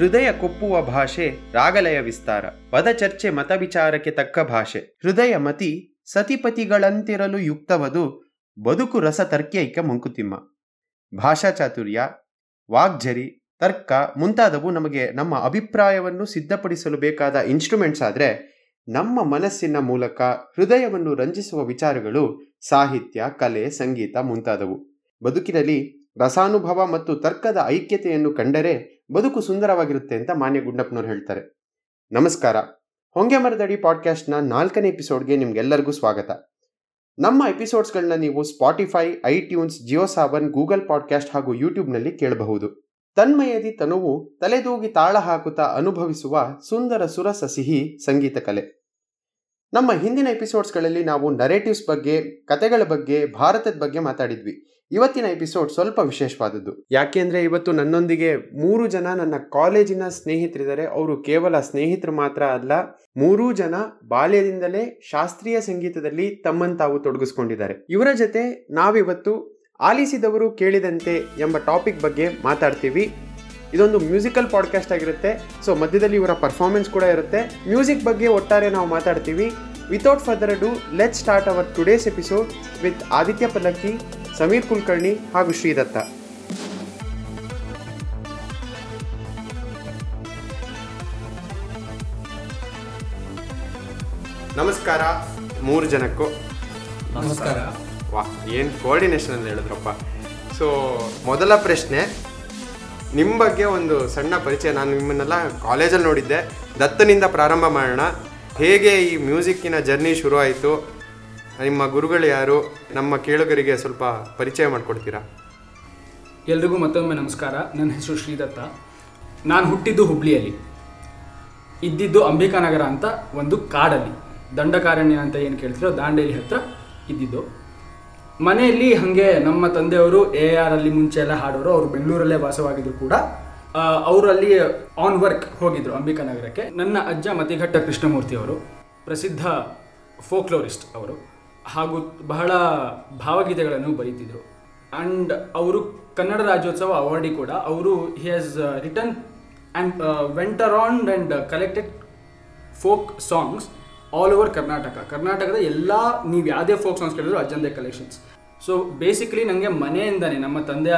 ಹೃದಯ ಕೊಪ್ಪುವ ಭಾಷೆ ರಾಗಲಯ ವಿಸ್ತಾರ, ಪದಚರ್ಚೆ ಮತವಿಚಾರಕ್ಕೆ ತಕ್ಕ ಭಾಷೆ. ಹೃದಯ ಮತಿ ಸತಿಪತಿಗಳಂತಿರಲು ಯುಕ್ತವದು ಬದುಕು ರಸ ತರ್ಕೈಕ ಮಂಕುತಿಮ್ಮ. ಭಾಷಾ ಚಾತುರ್ಯ, ವಾಗ್ಝರಿ, ತರ್ಕ ಮುಂತಾದವು ನಮಗೆ ನಮ್ಮ ಅಭಿಪ್ರಾಯವನ್ನು ಸಿದ್ಧಪಡಿಸಲು ಬೇಕಾದ ಇನ್ಸ್ಟ್ರೂಮೆಂಟ್ಸ್. ಆದರೆ ನಮ್ಮ ಮನಸ್ಸಿನ ಮೂಲಕ ಹೃದಯವನ್ನು ರಂಜಿಸುವ ವಿಚಾರಗಳು ಸಾಹಿತ್ಯ, ಕಲೆ, ಸಂಗೀತ ಮುಂತಾದವು. ಬದುಕಿನಲ್ಲಿ ರಸಾನುಭವ ಮತ್ತು ತರ್ಕದ ಐಕ್ಯತೆಯನ್ನು ಕಂಡರೆ ಬದುಕು ಸುಂದರವಾಗಿರುತ್ತೆ ಅಂತ ಮಾನ್ಯ ಗುಂಡಪ್ಪನವ್ರು ಹೇಳ್ತಾರೆ. ನಮಸ್ಕಾರ, ಹೊಂಗೆ ಮರದಡಿ ಪಾಡ್ಕಾಸ್ಟ್ನ 4ನೇ ಎಪಿಸೋಡ್ಗೆ ನಿಮಗೆಲ್ಲರಿಗೂ ಸ್ವಾಗತ. ನಮ್ಮ ಎಪಿಸೋಡ್ಸ್ಗಳನ್ನ ನೀವು Spotify, iTunes, Jio Saavn, Google podcast ಹಾಗೂ ಯೂಟ್ಯೂಬ್ನಲ್ಲಿ ಕೇಳಬಹುದು. ತನ್ಮಯದಿ ತನುವು ತಲೆದೂಗಿ ತಾಳ ಹಾಕುತ್ತಾ ಅನುಭವಿಸುವ ಸುಂದರ ಸುರಸ ಸಿಹಿ ಸಂಗೀತ ಕಲೆ. ನಮ್ಮ ಹಿಂದಿನ ಎಪಿಸೋಡ್ಸ್ಗಳಲ್ಲಿ ನಾವು ನರೇಟಿವ್ಸ್ ಬಗ್ಗೆ, ಕತೆಗಳ ಬಗ್ಗೆ, ಭಾರತದ ಬಗ್ಗೆ ಮಾತಾಡಿದ್ವಿ. ಇವತ್ತಿನ ಎಪಿಸೋಡ್ ಸ್ವಲ್ಪ ವಿಶೇಷವಾದದ್ದು, ಯಾಕೆಂದರೆ ಇವತ್ತು ನನ್ನೊಂದಿಗೆ 3 ಜನ ನನ್ನ ಕಾಲೇಜಿನ ಸ್ನೇಹಿತರಿದ್ದಾರೆ. ಅವರು ಕೇವಲ ಸ್ನೇಹಿತರು ಮಾತ್ರ ಅಲ್ಲ, 3 ಜನ ಬಾಲ್ಯದಿಂದಲೇ ಶಾಸ್ತ್ರೀಯ ಸಂಗೀತದಲ್ಲಿ ತಮ್ಮನ್ನು ತಾವು ತೊಡಗಿಸ್ಕೊಂಡಿದ್ದಾರೆ. ಇವರ ಜೊತೆ ನಾವಿವತ್ತು ಆಲಿಸಿದವರು ಕೇಳಿದಂತೆ ಎಂಬ ಟಾಪಿಕ್ ಬಗ್ಗೆ ಮಾತಾಡ್ತೀವಿ. ಇದೊಂದು ಮ್ಯೂಸಿಕಲ್ ಪಾಡ್ಕಾಸ್ಟ್ ಆಗಿರುತ್ತೆ, ಸೊ ಮಧ್ಯದಲ್ಲಿ ಇವರ ಪರ್ಫಾರ್ಮೆನ್ಸ್ ಕೂಡ ಇರುತ್ತೆ. ಮ್ಯೂಸಿಕ್ ಬಗ್ಗೆ ಒಟ್ಟಾರೆ ನಾವು ಮಾತಾಡ್ತೀವಿ. Without further ado, let's start our today's episode with Aditya Pallakki, Sameer Kulkarni ಹಾಗೂ ಶ್ರೀದತ್ತ. ನಮಸ್ಕಾರ 3 ಜನಕ್ಕೂ. ನಮಸ್ಕಾರ. ವಾ, ಏನು ಕೋಆರ್ಡಿನೇಷನ್ ಅಂತ ಹೇಳಿದ್ರಪ್ಪ. ಸೊ ಮೊದಲ ಪ್ರಶ್ನೆ, ನಿಮ್ಮ ಬಗ್ಗೆ ಒಂದು ಸಣ್ಣ ಪರಿಚಯ. ನಾನು ನಿಮ್ಮನ್ನೆಲ್ಲ ಕಾಲೇಜಲ್ಲಿ ನೋಡಿದ್ದೆ. ದತ್ತನಿಂದ ಪ್ರಾರಂಭ ಮಾಡೋಣ. ಹೇಗೆ ಈ ಮ್ಯೂಸಿಕ್ಕಿನ ಜರ್ನಿ ಶುರು ಆಯಿತು? ನಿಮ್ಮ ಗುರುಗಳು ಯಾರು? ನಮ್ಮ ಕೇಳುಗರಿಗೆ ಸ್ವಲ್ಪ ಪರಿಚಯ ಮಾಡಿಕೊಡ್ತೀರಾ? ಎಲ್ರಿಗೂ ಮತ್ತೊಮ್ಮೆ ನಮಸ್ಕಾರ. ನನ್ನ ಹೆಸರು ಶ್ರೀದತ್ತ. ನಾನು ಹುಟ್ಟಿದ್ದು ಹುಬ್ಳಿಯಲ್ಲಿ, ಇದ್ದಿದ್ದು ಅಂಬಿಕಾನಗರ ಅಂತ ಒಂದು ಕಾಡಲ್ಲಿ, ದಂಡಕಾರಣ್ಯ ಅಂತ ಏನು ಕೇಳ್ತಿರೋ ದಾಂಡೇಲಿ ಹತ್ರ ಇದ್ದಿದ್ದು. ಮನೆಯಲ್ಲಿ ಹಾಗೆ ನಮ್ಮ ತಂದೆಯವರು ARಲ್ಲಿ ಮುಂಚೆ ಎಲ್ಲ ಹಾಡೋರು. ಅವರು ಬೆಂಗಳೂರಲ್ಲೇ ವಾಸವಾಗಿದ್ರು ಕೂಡ. ಅವರಲ್ಲಿ ಆನ್ ವರ್ಕ್ ಹೋಗಿದ್ರು ಅಂಬಿಕಾನಗರಕ್ಕೆ. ನನ್ನ ಅಜ್ಜ ಮತಿಘಟ್ಟ ಕೃಷ್ಣಮೂರ್ತಿ ಅವರು, ಪ್ರಸಿದ್ಧ ಫೋಕ್ಲೋರಿಸ್ಟ್ ಅವರು, ಹಾಗೂ ಬಹಳ ಭಾವಗೀತೆಗಳನ್ನು ಬರೀತಿದ್ರು. ಆ್ಯಂಡ್ ಅವರು ಕನ್ನಡ ರಾಜ್ಯೋತ್ಸವ ಅವಾರ್ಡಿ ಕೂಡ. ಅವರು he has return and went around and collected folk songs all over Karnataka. ಕರ್ನಾಟಕದ ಎಲ್ಲ, ನೀವು ಯಾವುದೇ ಫೋಕ್ ಸಾಂಗ್ಸ್ ಕೇಳಿದ್ರು ಅಜ್ಜಂದೇ ಕಲೆಕ್ಷನ್ಸ್. ಸೊ ಬೇಸಿಕಲಿ ನನಗೆ ಮನೆಯಿಂದನೇ, ನಮ್ಮ ತಂದೆ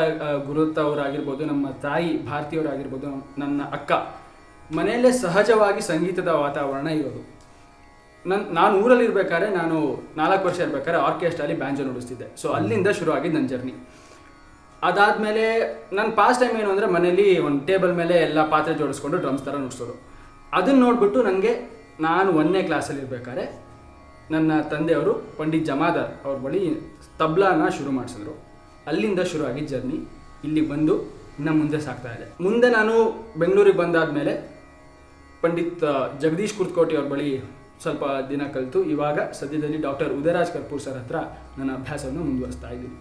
ಗುರುತ ಅವರಾಗಿರ್ಬೋದು, ನಮ್ಮ ತಾಯಿ ಭಾರತೀಯವರಾಗಿರ್ಬೋದು, ನನ್ನ ಅಕ್ಕ, ಮನೆಯಲ್ಲೇ ಸಹಜವಾಗಿ ಸಂಗೀತದ ವಾತಾವರಣ ಇರೋದು. ನಾನು ಊರಲ್ಲಿ ಇರಬೇಕಾದ್ರೆ, ನಾನು 4 ವರ್ಷ ಇರಬೇಕಾದ್ರೆ ಆರ್ಕೆಸ್ಟ್ರಾಲಿ ಬ್ಯಾಂಜೋ ನುಡಿಸ್ತಿದ್ದೆ. ಸೊ ಅಲ್ಲಿಂದ ಶುರು ಆಗಿದ್ದು ನನ್ನ ಜರ್ನಿ. ಅದಾದಮೇಲೆ ನನ್ನ ಪಾಸ್ಟ್ ಟೈಮ್ ಏನು ಅಂದರೆ, ಮನೇಲಿ ಒಂದು ಟೇಬಲ್ ಮೇಲೆ ಎಲ್ಲ ಪಾತ್ರೆ ಜೋಡಿಸ್ಕೊಂಡು ಡ್ರಮ್ಸ್ ಥರ ನುಡಿಸೋದು. ಅದನ್ನು ನೋಡಿಬಿಟ್ಟು ನನಗೆ, ನಾನು 1ನೇ ಕ್ಲಾಸಲ್ಲಿ ಇರಬೇಕಾದ್ರೆ ನನ್ನ ತಂದೆಯವರು ಪಂಡಿತ್ ಜಮಾದಾರ್ ಅವ್ರ ಬಳಿ ತಬ್ಲಾನ ಶುರು ಮಾಡಿಸಿದ್ರು. ಅಲ್ಲಿಂದ ಶುರು ಆಗಿದ್ದ ಜರ್ನಿ ಇಲ್ಲಿಗೆ ಬಂದು ಇನ್ನು ಮುಂದೆ ಸಾಗ್ತಾ ಇದೆ. ಮುಂದೆ ನಾನು ಬೆಂಗಳೂರಿಗೆ ಬಂದಾದಮೇಲೆ ಪಂಡಿತ್ ಜಗದೀಶ್ ಕುರ್ತಕೋಟಿ ಅವ್ರ ಬಳಿ ಸ್ವಲ್ಪ ದಿನ ಕಲಿತು, ಇವಾಗ ಸದ್ಯದಲ್ಲಿ ಡಾಕ್ಟರ್ ಉದಯರಾಜ್ ಕರ್ಪೂರ್ ಸರ್ ಹತ್ರ ನನ್ನ ಅಭ್ಯಾಸವನ್ನು ಮುಂದುವರಿಸ್ತಾ ಇದ್ದೀನಿ.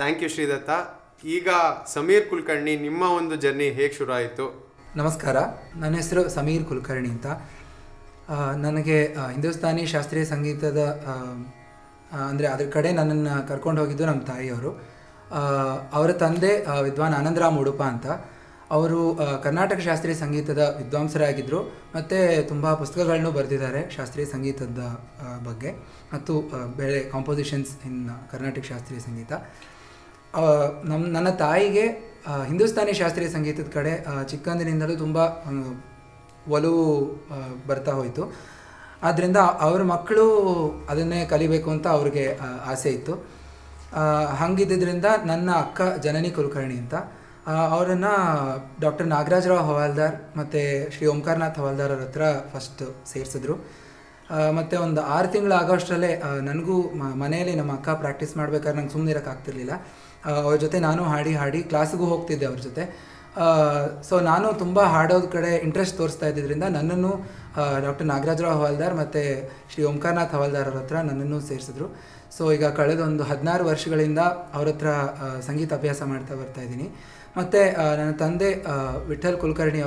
Thank you Sridatta. ಈಗ ಸಮೀರ್ ಕುಲಕರ್ಣಿ, ನಿಮ್ಮ ಒಂದು ಜರ್ನಿ ಹೇಗೆ ಶುರು ಆಯಿತು? ನಮಸ್ಕಾರ, ನನ್ನ ಹೆಸರು ಸಮೀರ್ ಕುಲಕರ್ಣಿ ಅಂತ. ನನಗೆ ಹಿಂದೂಸ್ತಾನಿ ಶಾಸ್ತ್ರೀಯ ಸಂಗೀತದ ಅಂದರೆ ಅದ್ರ ಕಡೆ ನನ್ನನ್ನು ಕರ್ಕೊಂಡು ಹೋಗಿದ್ದು ನಮ್ಮ ತಾಯಿಯವರು. ಅವರ ತಂದೆ ವಿದ್ವಾನ್ ಆನಂದರಾಮ್ ಉಡುಪ ಅಂತ. ಅವರು ಕರ್ನಾಟಕ ಶಾಸ್ತ್ರೀಯ ಸಂಗೀತದ ವಿದ್ವಾಂಸರಾಗಿದ್ದರು ಮತ್ತು ತುಂಬ ಪುಸ್ತಕಗಳನ್ನು ಬರೆದಿದ್ದಾರೆ ಶಾಸ್ತ್ರೀಯ ಸಂಗೀತದ ಬಗ್ಗೆ ಮತ್ತು ಬೇರೆ ಕಾಂಪೋಸಿಷನ್ಸ್ ಇನ್ ಕರ್ನಾಟಕ ಶಾಸ್ತ್ರೀಯ ಸಂಗೀತ. ನನ್ನ ತಾಯಿಗೆ ಹಿಂದೂಸ್ತಾನಿ ಶಾಸ್ತ್ರೀಯ ಸಂಗೀತದ ಕಡೆ ಚಿಕ್ಕಂದಿನಿಂದಲೂ ತುಂಬ ಒಲವು ಬರ್ತಾ ಹೋಯಿತು. ಆದ್ದರಿಂದ ಅವ್ರ ಮಕ್ಕಳು ಅದನ್ನೇ ಕಲಿಬೇಕು ಅಂತ ಅವ್ರಿಗೆ ಆಸೆ ಇತ್ತು. ಹಾಗಿದ್ದರಿಂದ ನನ್ನ ಅಕ್ಕ ಜನನಿ ಕುಲಕರ್ಣಿ ಅಂತ, ಅವರನ್ನು ಡಾಕ್ಟರ್ ನಾಗರಾಜರಾವ್ ಹವಾಲ್ದಾರ್ ಮತ್ತು ಶ್ರೀ ಓಂಕಾರನಾಥ್ ಹವಾಲ್ದಾರ್ ಅವ್ರ ಹತ್ರ ಫಸ್ಟ್ ಸೇರಿಸಿದ್ರು. ಮತ್ತು ಒಂದು 6 ತಿಂಗಳಾಗೋಷ್ಟರಲ್ಲೇ ನನಗೂ ಮನೆಯಲ್ಲಿ ನಮ್ಮ ಅಕ್ಕ ಪ್ರಾಕ್ಟೀಸ್ ಮಾಡ್ಬೇಕಾದ್ರೆ ನಂಗೆ ಸುಮ್ಮನೆ ಇರೋಕ್ಕಾಗ್ತಿರ್ಲಿಲ್ಲ. ಅವ್ರ ಜೊತೆ ನಾನು ಹಾಡಿ ಹಾಡಿ ಕ್ಲಾಸಿಗೂ ಹೋಗ್ತಿದ್ದೆ ಅವ್ರ ಜೊತೆ. ಸೊ ನಾನು ತುಂಬ ಹಾಡೋದ ಕಡೆ ಇಂಟ್ರೆಸ್ಟ್ ತೋರಿಸ್ತಾ ಇದ್ದಿದ್ದರಿಂದ ನನ್ನನ್ನು ಡಾಕ್ಟರ್ ನಾಗರಾಜರಾವ್ ಹವಾಲ್ದಾರ್ ಮತ್ತು ಶ್ರೀ ಓಂಕಾರನಾಥ್ ಹವಾಲ್ದಾರ್ ಅವ್ರ ಹತ್ರ ನನ್ನನ್ನು ಸೇರಿಸಿದ್ರು. ಸೊ ಈಗ ಕಳೆದ ಒಂದು 16 ವರ್ಷಗಳಿಂದ ಅವ್ರ ಹತ್ರ ಸಂಗೀತ ಅಭ್ಯಾಸ ಮಾಡ್ತಾ ಬರ್ತಾಯಿದ್ದೀನಿ. ಮತ್ತು ನನ್ನ ತಂದೆ ವಿಠಲ್ ಕುಲಕರ್ಣಿ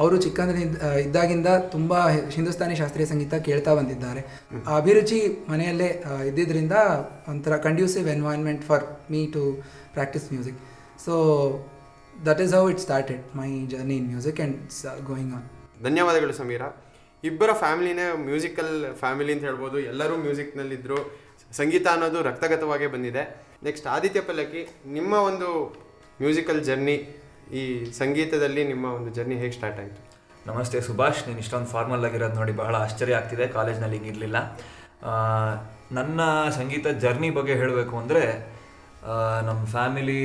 ಅವರು ಚಿಕ್ಕಂದಿನಿಂದ ಇದ್ದಾಗಿಂದ ತುಂಬ ಹಿಂದೂಸ್ತಾನಿ ಶಾಸ್ತ್ರೀಯ ಸಂಗೀತ ಕೇಳ್ತಾ ಬಂದಿದ್ದಾರೆ. ಆ ಅಭಿರುಚಿ ಮನೆಯಲ್ಲೇ ಇದ್ದಿದ್ದರಿಂದ ಒಂಥರ conducive environment for me to practice music. So that is how it started, my journey in music and it's going on. ಧನ್ಯವಾದಗಳು ಸಮೀರಾ. ಇಬ್ಬರ ಫ್ಯಾಮಿಲಿನೇ ಮ್ಯೂಸಿಕಲ್ ಫ್ಯಾಮಿಲಿ ಅಂತ ಹೇಳ್ಬೋದು, ಎಲ್ಲರೂ ಮ್ಯೂಸಿಕ್ನಲ್ಲಿದ್ದರು, ಸಂಗೀತ ಅನ್ನೋದು ರಕ್ತಗತವಾಗೇ ಬಂದಿದೆ. ನೆಕ್ಸ್ಟ್ ಆದಿತ್ಯ ಪಲ್ಲಕ್ಕಿ, ನಿಮ್ಮ ಒಂದು ಮ್ಯೂಸಿಕಲ್ ಜರ್ನಿ, ಈ ಸಂಗೀತದಲ್ಲಿ ನಿಮ್ಮ ಒಂದು ಜರ್ನಿ ಹೇಗೆ ಸ್ಟಾರ್ಟ್ ಆಯಿತು? ನಮಸ್ತೆ ಸುಭಾಷ್, ನೀನು ಇಷ್ಟೊಂದು ಫಾರ್ಮಲ್ ಆಗಿರೋದು ನೋಡಿ ಬಹಳ ಆಶ್ಚರ್ಯ ಆಗ್ತಿದೆ, ಕಾಲೇಜ್ನಲ್ಲಿ ಹಿಂಗಿರಲಿಲ್ಲ. ನನ್ನ ಸಂಗೀತ ಜರ್ನಿ ಬಗ್ಗೆ ಹೇಳಬೇಕು ಅಂದರೆ, ನಮ್ಮ family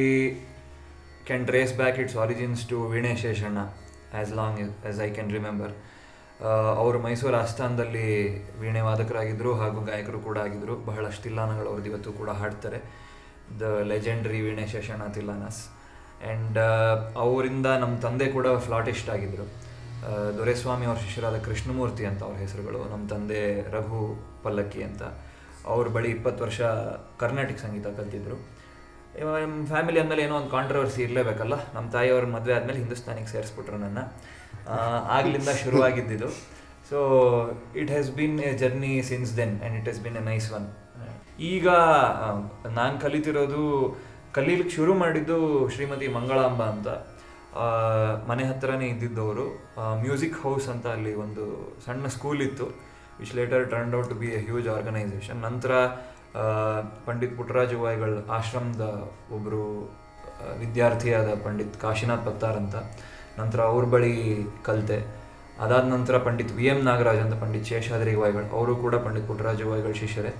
can trace back its origins to Veene Sheshanna as long as I can remember. ಅವರು ಮೈಸೂರು ಆಸ್ಥಾನದಲ್ಲಿ ವೀಣೆ ವಾದಕರಾಗಿದ್ದರು ಹಾಗೂ ಗಾಯಕರು ಕೂಡ ಆಗಿದ್ದರು. ಬಹಳಷ್ಟು ತಿಲ್ಲಾನಗಳು ಅವ್ರದ್ದು ಇವತ್ತು ಕೂಡ ಹಾಡ್ತಾರೆ, ದ ಲೆಜೆಂಡ್ರಿ ವೀಣೆ ಶೇಷಣ್ಣ ತಿಲ್ಲಾನಸ್. ಆ್ಯಂಡ್ ಅವರಿಂದ ನಮ್ಮ ತಂದೆ ಕೂಡ ಫ್ಲಾಟಿಸ್ಟ್ ಆಗಿದ್ದರು. ದೊರೆಸ್ವಾಮಿ ಅವ್ರ ಶಿಷ್ಯರಾದ ಕೃಷ್ಣಮೂರ್ತಿ ಅಂತ ಅವ್ರ ಹೆಸರುಗಳು. ನಮ್ಮ ತಂದೆ ರಘು ಪಲ್ಲಕ್ಕಿ ಅಂತ, ಅವ್ರ ಬಳಿ 20 ವರ್ಷ ಕರ್ನಾಟಿಕ್ ಸಂಗೀತ ಕಲಿತಿದ್ರು. ನಮ್ಮ ಫ್ಯಾಮಿಲಿ ಅಂದಮೇಲೆ ಏನೋ ಒಂದು ಕಾಂಟ್ರವರ್ಸಿ ಇರಲೇಬೇಕಲ್ಲ, ನಮ್ಮ ತಾಯಿಯವ್ರ ಮದುವೆ ಆದಮೇಲೆ ಹಿಂದೂಸ್ತಾನಿಗೆ ಸೇರಿಸ್ಬಿಟ್ರು ನನ್ನ. ಆಗ್ಲಿಂದ ಶುರುವಾಗಿದ್ದಿದ್ದು. So it has been a journey since then and it has been a nice one. ಈಗ ನಾನು ಕಲೀಲಿಕ್ಕೆ ಶುರು ಮಾಡಿದ್ದು ಶ್ರೀಮತಿ ಮಂಗಳಾಂಬ ಅಂತ, ಮನೆ ಹತ್ತಿರನೇ ಇದ್ದಿದ್ದವರು. ಮ್ಯೂಸಿಕ್ ಹೌಸ್ ಅಂತ ಅಲ್ಲಿ ಒಂದು ಸಣ್ಣ ಸ್ಕೂಲ್ ಇತ್ತು, which later turned out to be a huge organisation. ನಂತರ ಪಂಡಿತ್ ಪುಟ್ಟರಾಜಭಾಯಿಗಳ ಆಶ್ರಮದ ಒಬ್ಬರು ವಿದ್ಯಾರ್ಥಿಯಾದ ಪಂಡಿತ್ ಕಾಶಿನಾಥ್ ಪತ್ತಾರ್ ಅಂತ, ನಂತರ ಅವ್ರ ಬಳಿ ಕಲಿತೆ. ಅದಾದ ನಂತರ ಪಂಡಿತ್ ವಿ ಎಮ್ ನಾಗರಾಜ್ ಅಂತ ಪಂಡಿತ್ ಶೇಷಾದ್ರಿ ಭಾಯಿಗಳು, ಅವರು ಕೂಡ ಪಂಡಿತ್ ಪುಟ್ಟರಾಜಭಾಯಿಗಳ ಶಿಷ್ಯರೇ,